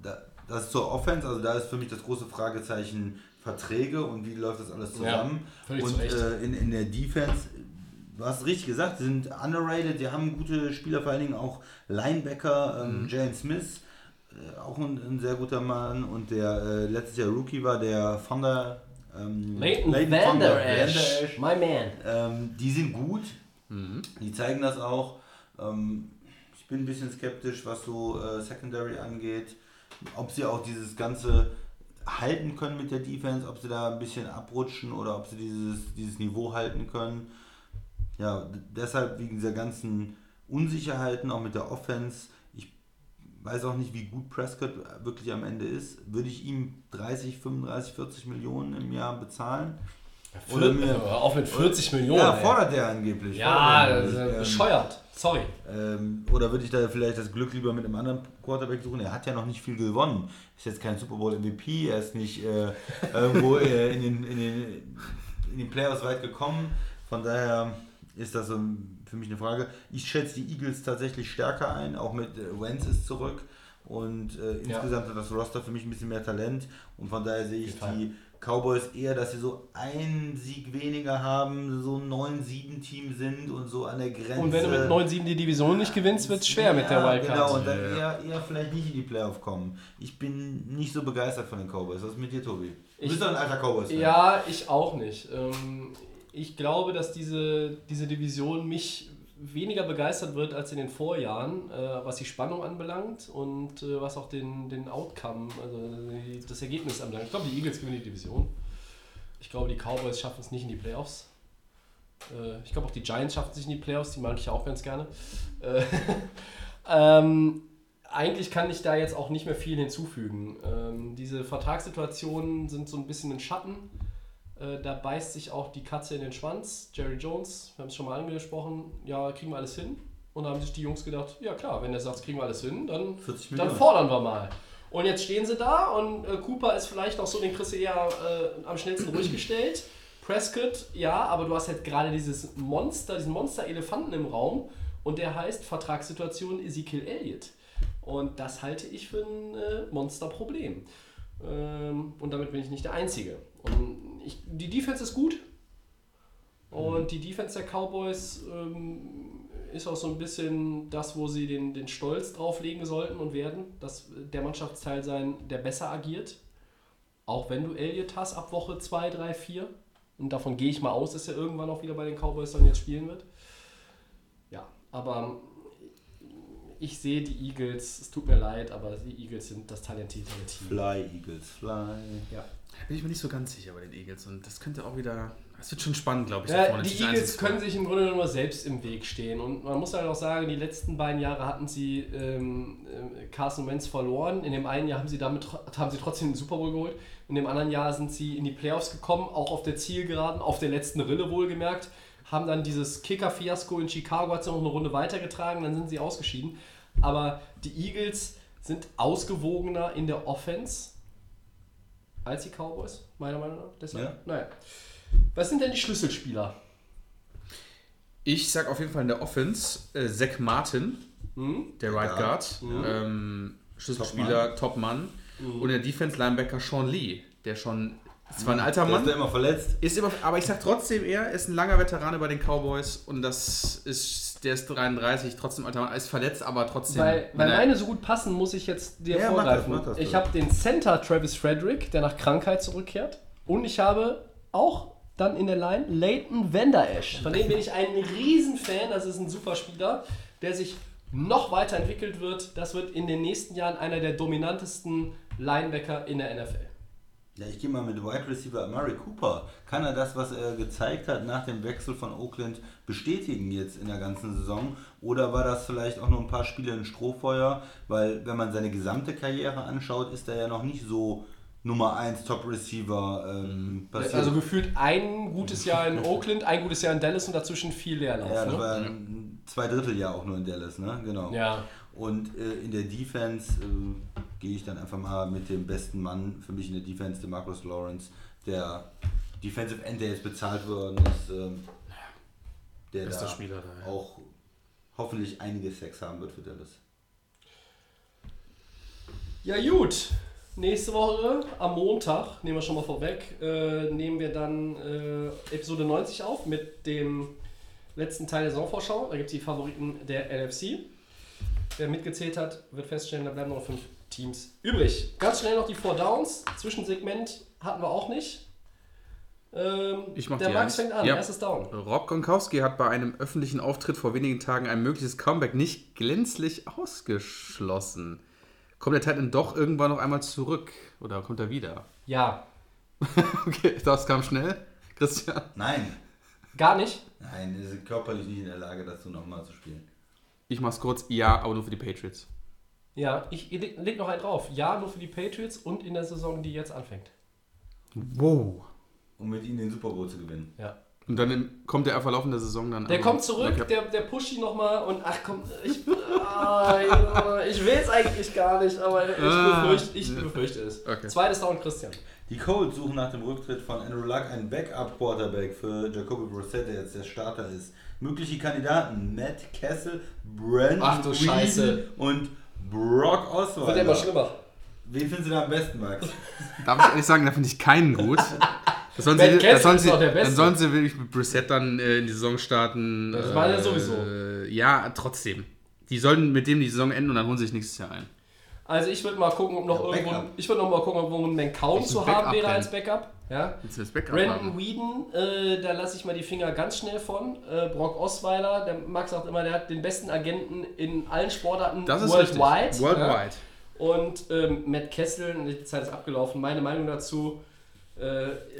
das ist zur Offense, also da ist für mich das große Fragezeichen Verträge und wie läuft das alles zusammen. Ja, und in der Defense, du hast richtig gesagt, sie sind underrated, die haben gute Spieler, vor allen Dingen auch Linebacker, Jalen Smith, auch ein sehr guter Mann und der letztes Jahr Rookie war, der Leighton Vander Esch, my man. Die sind gut, die zeigen das auch. Ich bin ein bisschen skeptisch, was so Secondary angeht, ob sie auch dieses Ganze halten können mit der Defense, ob sie da ein bisschen abrutschen oder ob sie dieses Niveau halten können. Ja, deshalb wegen dieser ganzen Unsicherheiten, auch mit der Offense, ich weiß auch nicht, wie gut Prescott wirklich am Ende ist, würde ich ihm 30, 35, 40 Millionen im Jahr bezahlen. Ja, oder auch mit 40 Millionen. Ja, fordert der angeblich. Ja, das ist bescheuert. Sorry. Oder würde ich da vielleicht das Glück lieber mit einem anderen Quarterback suchen? Er hat ja noch nicht viel gewonnen. Ist jetzt kein Super Bowl MVP, er ist nicht irgendwo in den Playoffs weit gekommen. Von daher ist das für mich eine Frage. Ich schätze die Eagles tatsächlich stärker ein, auch mit Wentz ist zurück. Und insgesamt hat das Roster für mich ein bisschen mehr Talent. Und von daher sehe ich die Cowboys eher, dass sie so einen Sieg weniger haben, so ein 9-7-Team sind und so an der Grenze. Und wenn du mit 9-7 die Division nicht gewinnst, wird es schwer mit der Wildcard. Genau, und dann eher vielleicht nicht in die Playoff kommen. Ich bin nicht so begeistert von den Cowboys. Was ist mit dir, Tobi? Du bist doch ein alter Cowboys-Fan. Ja, ich auch nicht. Ich glaube, dass diese Division mich weniger begeistert wird als in den Vorjahren, was die Spannung anbelangt und was auch den Outcome, also das Ergebnis anbelangt. Ich glaube, die Eagles gewinnen die Division. Ich glaube, die Cowboys schaffen es nicht in die Playoffs. Ich glaube, auch die Giants schaffen es nicht in die Playoffs, die mag ich ja auch ganz gerne. Eigentlich kann ich da jetzt auch nicht mehr viel hinzufügen. Diese Vertragssituationen sind so ein bisschen ein Schatten. Da beißt sich auch die Katze in den Schwanz. Jerry Jones, wir haben es schon mal angesprochen, ja, kriegen wir alles hin. Und da haben sich die Jungs gedacht, ja klar, wenn der sagt, kriegen wir alles hin, dann fordern wir mal. Und jetzt stehen sie da und Cooper ist vielleicht auch so, den kriegst du eher am schnellsten ruhig gestellt. Prescott, ja, aber du hast halt gerade diesen Monster-Elefanten im Raum und der heißt Vertragssituation Ezekiel Elliott. Und das halte ich für ein Monsterproblem. Und damit bin ich nicht der Einzige. Und die Defense ist gut und die Defense der Cowboys ist auch so ein bisschen das, wo sie den Stolz drauflegen sollten und werden, dass der Mannschaftsteil sein, der besser agiert, auch wenn du Elliott hast ab Woche 2, 3, 4 und davon gehe ich mal aus, dass er irgendwann auch wieder bei den Cowboys dann jetzt spielen wird. Ja, aber ich sehe die Eagles, es tut mir leid, aber die Eagles sind das talentiertere Team. Fly, Eagles, fly. Ja. Da bin ich mir nicht so ganz sicher bei den Eagles und das könnte auch wieder, das wird schon spannend, glaube ich. Ja, da die Eagles können sich im Grunde nur selbst im Weg stehen und man muss halt auch sagen, die letzten beiden Jahre hatten sie Carson Wentz verloren, in dem einen Jahr haben sie trotzdem den Super Bowl geholt, in dem anderen Jahr sind sie in die Playoffs gekommen, auch auf der Zielgeraden, auf der letzten Rille wohlgemerkt, haben dann dieses Kicker-Fiasko in Chicago, hat sie noch eine Runde weitergetragen, dann sind sie ausgeschieden, aber die Eagles sind ausgewogener in der Offense als die Cowboys, meiner Meinung nach. Deshalb. Ja. Naja. Was sind denn die Schlüsselspieler? Ich sag auf jeden Fall in der Offense Zach Martin, der Right Guard, Schlüsselspieler, Topmann. Und der Defense Linebacker Sean Lee, der schon ist zwar ein alter Mann, der ist immer verletzt, aber ich sag trotzdem, er ist ein langer Veteran bei den Cowboys und der ist 33, trotzdem alter Mann, ist verletzt, aber trotzdem. Weil meine so gut passen, muss ich jetzt dir vorgreifen. Mach das, ich habe den Center Travis Frederick, der nach Krankheit zurückkehrt, und ich habe auch dann in der Line Leighton Vander Esch. Von dem bin ich ein Riesenfan, das ist ein super Spieler, der sich noch weiterentwickelt wird. Das wird in den nächsten Jahren einer der dominantesten Linebacker in der NFL. Ja, ich gehe mal mit Wide Receiver Amari Cooper. Kann er das, was er gezeigt hat nach dem Wechsel von Oakland, bestätigen jetzt in der ganzen Saison? Oder war das vielleicht auch nur ein paar Spiele ein Strohfeuer? Weil wenn man seine gesamte Karriere anschaut, ist er ja noch nicht so Nummer 1 Top-Receiver passiert. Also gefühlt ein gutes Jahr in Oakland, ein gutes Jahr in Dallas und dazwischen viel Leerlauf. Ja, das war ein Zweidritteljahr auch nur in Dallas, ne? Genau. Ja. Und in der Defense gehe ich dann einfach mal mit dem besten Mann für mich in der Defense, dem Marcus Lawrence, der Defensive End, der jetzt bezahlt worden ist, der bester da Spieler, auch hoffentlich einige Sex haben wird für Dallas. Ja gut, nächste Woche am Montag, nehmen wir schon mal vorweg, nehmen wir dann Episode 90 auf mit dem letzten Teil der Saisonvorschau. Da gibt es die Favoriten der NFC. Wer mitgezählt hat, wird feststellen, da bleiben noch 5 Teams übrig. Ganz schnell noch die Four Downs. Zwischensegment hatten wir auch nicht. Der Max fängt an, ja. Erstes Down. Rob Gronkowski hat bei einem öffentlichen Auftritt vor wenigen Tagen ein mögliches Comeback nicht glänzlich ausgeschlossen. Kommt der Titan doch irgendwann noch einmal zurück? Oder kommt er wieder? Ja. Okay, das kam schnell. Christian? Nein. Gar nicht? Nein, er ist körperlich nicht in der Lage, dazu nochmal zu spielen. Ich mach's kurz, ja, aber nur für die Patriots. Ja, ich leg noch einen drauf. Ja, nur für die Patriots und in der Saison, die jetzt anfängt. Wow. Um mit ihnen den Super Bowl zu gewinnen. Ja. Und dann kommt der verlaufende Saison dann. Der kommt zurück, der pusht ihn nochmal und ach komm, ich will es eigentlich gar nicht, aber ich befürchte es. Okay. Zweites Down, Christian. Die Colts suchen nach dem Rücktritt von Andrew Luck einen Backup-Quarterback für Jacoby Brissett, der jetzt der Starter ist. Mögliche Kandidaten: Matt Cassel, Brandon Weeden und Brock Osweiler. Wird immer schlimmer. Wen findest du da am besten, Max? Darf ich ehrlich sagen, da finde ich keinen gut. Dann sollen sie wirklich mit Brissett dann in die Saison starten. Das war ja sowieso. Ja, trotzdem. Die sollen mit dem die Saison enden und dann holen sie sich nächstes Jahr ein. Also ich würde mal gucken, ob noch ein McCown zu haben wäre als Backup. Ja. Brandon Weeden, da lasse ich mal die Finger ganz schnell von. Brock Osweiler, der Max sagt immer, der hat den besten Agenten in allen Sportarten worldwide. Worldwide. Ja. Und Matt Kessel, die Zeit ist abgelaufen, meine Meinung dazu.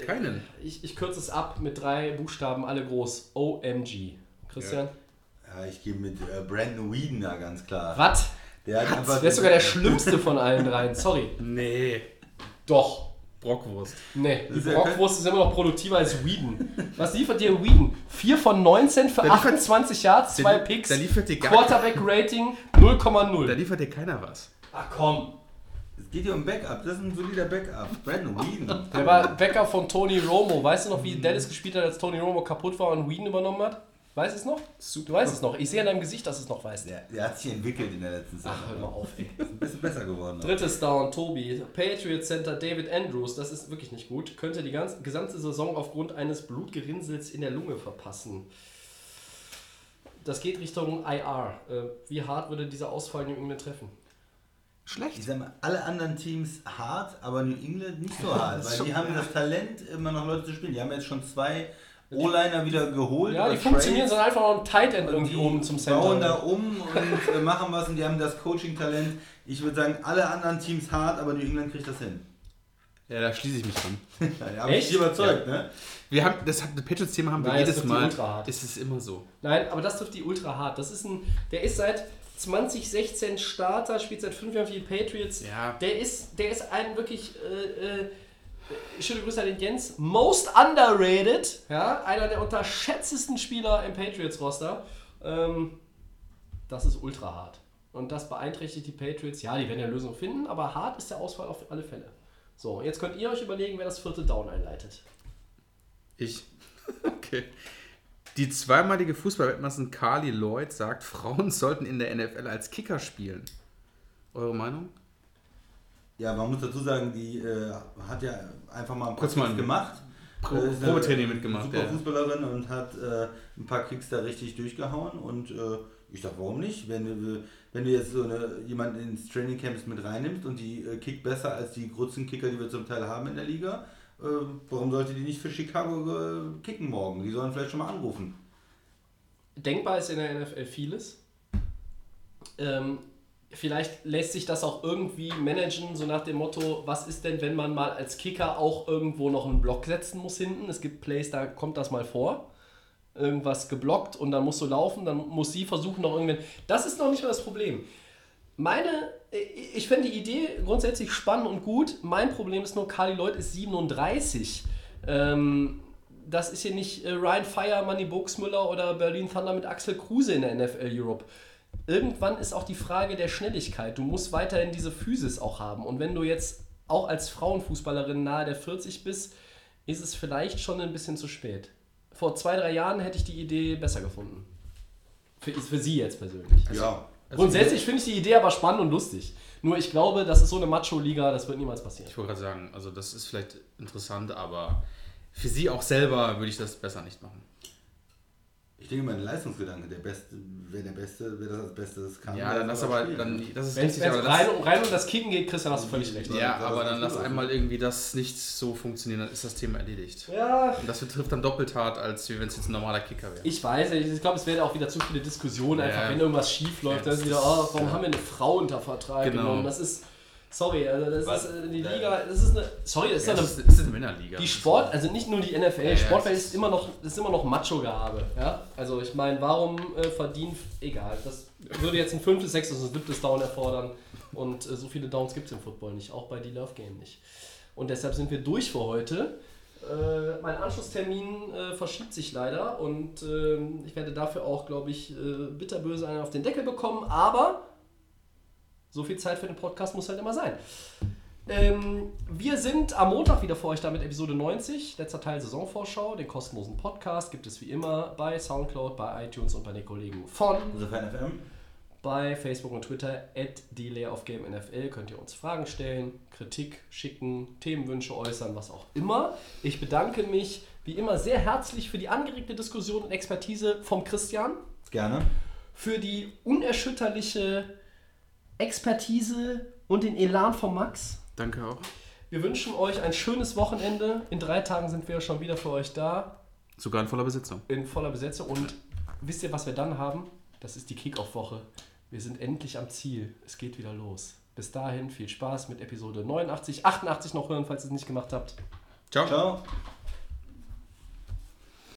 Keinen. Ich kürze es ab mit 3 Buchstaben, alle groß. OMG. Christian? Ja, ich gehe mit Brandon Weeden da ganz klar. Was? Der ist sogar der schlimmste von allen dreien, sorry. Nee. Doch. Brockwurst. Nee, die Brockwurst ist immer noch produktiver als Weeden. Was liefert dir Weeden? 4 von 19 für 28 Yards, 2 Picks, Quarterback-Rating 0,0. Da liefert dir keiner was. Ach komm. Es geht hier um Backup, das ist ein solider Backup. Brandon Weeden. Der war Backup von Tony Romo. Weißt du noch, wie Dallas gespielt hat, als Tony Romo kaputt war und Weeden übernommen hat? Weißt du es noch? Du weißt es noch. Ich sehe an deinem Gesicht, dass du es noch weißt. Der hat sich entwickelt in der letzten Saison. Ach, hör mal auf, ey. Ist ein bisschen besser geworden. Drittes Down, Tobi. Patriot Center David Andrews, das ist wirklich nicht gut. Könnte die gesamte Saison aufgrund eines Blutgerinnsels in der Lunge verpassen. Das geht Richtung IR. Wie hart würde dieser Ausfall New England treffen? Schlecht. Ich sag mal, alle anderen Teams hart, aber New England nicht so hart. Weil die haben das Talent, immer noch Leute zu spielen. Die haben jetzt schon 2 O-Liner wieder geholt. Ja, die funktionieren, sind einfach auch ein Tight End irgendwie oben zum Center. Die bauen da um und machen was und die haben das Coaching-Talent. Ich würde sagen, alle anderen Teams hart, aber New England kriegt das hin. Ja, da schließe ich mich an. Da habe ich dich überzeugt, ja. Ne? Wir haben, das Patriots-Thema haben wir jedes Mal. Das ist immer so. Nein, aber das trifft die ultra hart. Das ist ein, der ist seit 2016 Starter, spielt seit 5 Jahren für die Patriots. Ja. Der ist ein wirklich... schöne Grüße an den Jens. Most underrated. Ja, einer der unterschätztesten Spieler im Patriots-Roster. Das ist ultra hart. Und das beeinträchtigt die Patriots. Ja, die werden eine Lösung finden, aber hart ist der Ausfall auf alle Fälle. So, jetzt könnt ihr euch überlegen, wer das 4. Down einleitet. Ich. Okay. Die zweimalige Fußballweltmeisterin Carly Lloyd sagt, Frauen sollten in der NFL als Kicker spielen. Eure Meinung? Ja, man muss dazu sagen, die hat ja einfach mal ein paar Kicks gemacht. Probetraining mitgemacht. Super Fußballerin und hat ein paar Kicks da richtig durchgehauen. Und ich dachte, warum nicht? Wenn du jetzt so jemanden ins Training Camps mit reinnimmst und die kickt besser als die Grutzenkicker, die wir zum Teil haben in der Liga, warum sollte die nicht für Chicago kicken morgen? Die sollen vielleicht schon mal anrufen. Denkbar ist in der NFL vieles. Vielleicht lässt sich das auch irgendwie managen, so nach dem Motto, was ist denn, wenn man mal als Kicker auch irgendwo noch einen Block setzen muss hinten? Es gibt Plays, da kommt das mal vor. Irgendwas geblockt und dann musst du laufen, dann muss sie versuchen noch irgendwann... Das ist noch nicht mal das Problem. Ich fände die Idee grundsätzlich spannend und gut. Mein Problem ist nur, Carly Lloyd ist 37. Das ist hier nicht Ryan Fire, Manny Buxmüller oder Berlin Thunder mit Axel Kruse in der NFL Europe. Irgendwann ist auch die Frage der Schnelligkeit. Du musst weiterhin diese Physis auch haben. Und wenn du jetzt auch als Frauenfußballerin nahe der 40 bist, ist es vielleicht schon ein bisschen zu spät. Vor 2-3 Jahren hätte ich die Idee besser gefunden. Für sie jetzt persönlich. Ja. Grundsätzlich finde ich die Idee aber spannend und lustig. Nur ich glaube, das ist so eine Macho-Liga, das wird niemals passieren. Ich wollte gerade sagen, also das ist vielleicht interessant, aber für sie auch selber würde ich das besser nicht machen. Ich denke mal, ein Leistungsgedanke, wer das als Bestes kann. Ja, dann lass aber, das ist richtig. Wenn es rein um das Kicken geht, Christian, hast du völlig recht. Ja, aber dann lass einmal irgendwie das nicht so funktionieren, dann ist das Thema erledigt. Ja. Und das betrifft dann doppelt hart, als wenn es jetzt ein normaler Kicker wäre. Ich weiß, ich glaube, es werden auch wieder zu viele Diskussionen, einfach wenn irgendwas schief läuft, dann ist wieder, warum haben wir eine Frau unter Vertrag genommen? Das ist... Sorry, also das ist die Liga, das ist eine. Sorry, das ist eine Männerliga. Die Sport, also nicht nur die NFL, Sportwelt ist immer noch Macho-Gehabe. Ja? Also ich meine, warum verdient, egal, das würde jetzt ein 5., 6. und 7. Down erfordern und so viele Downs gibt es im Football nicht, auch bei D-Love Game nicht. Und deshalb sind wir durch für heute. Mein Anschlusstermin verschiebt sich leider und ich werde dafür auch, glaube ich, bitterböse einen auf den Deckel bekommen, aber... So viel Zeit für den Podcast muss halt immer sein. Wir sind am Montag wieder für euch da mit Episode 90, letzter Teil Saisonvorschau. Den kostenlosen Podcast gibt es wie immer bei Soundcloud, bei iTunes und bei den Kollegen von TheFanFM. Bei Facebook und Twitter @DelayOfGameNFL könnt ihr uns Fragen stellen, Kritik schicken, Themenwünsche äußern, was auch immer. Ich bedanke mich wie immer sehr herzlich für die angeregte Diskussion und Expertise vom Christian. Gerne. Für die unerschütterliche Expertise und den Elan von Max. Danke auch. Wir wünschen euch ein schönes Wochenende. In 3 Tagen sind wir schon wieder für euch da. Sogar in voller Besetzung. Und wisst ihr, was wir dann haben? Das ist die Kick-Off-Woche. Wir sind endlich am Ziel. Es geht wieder los. Bis dahin viel Spaß mit Episode 89, 88 noch hören, falls ihr es nicht gemacht habt. Ciao. Ciao.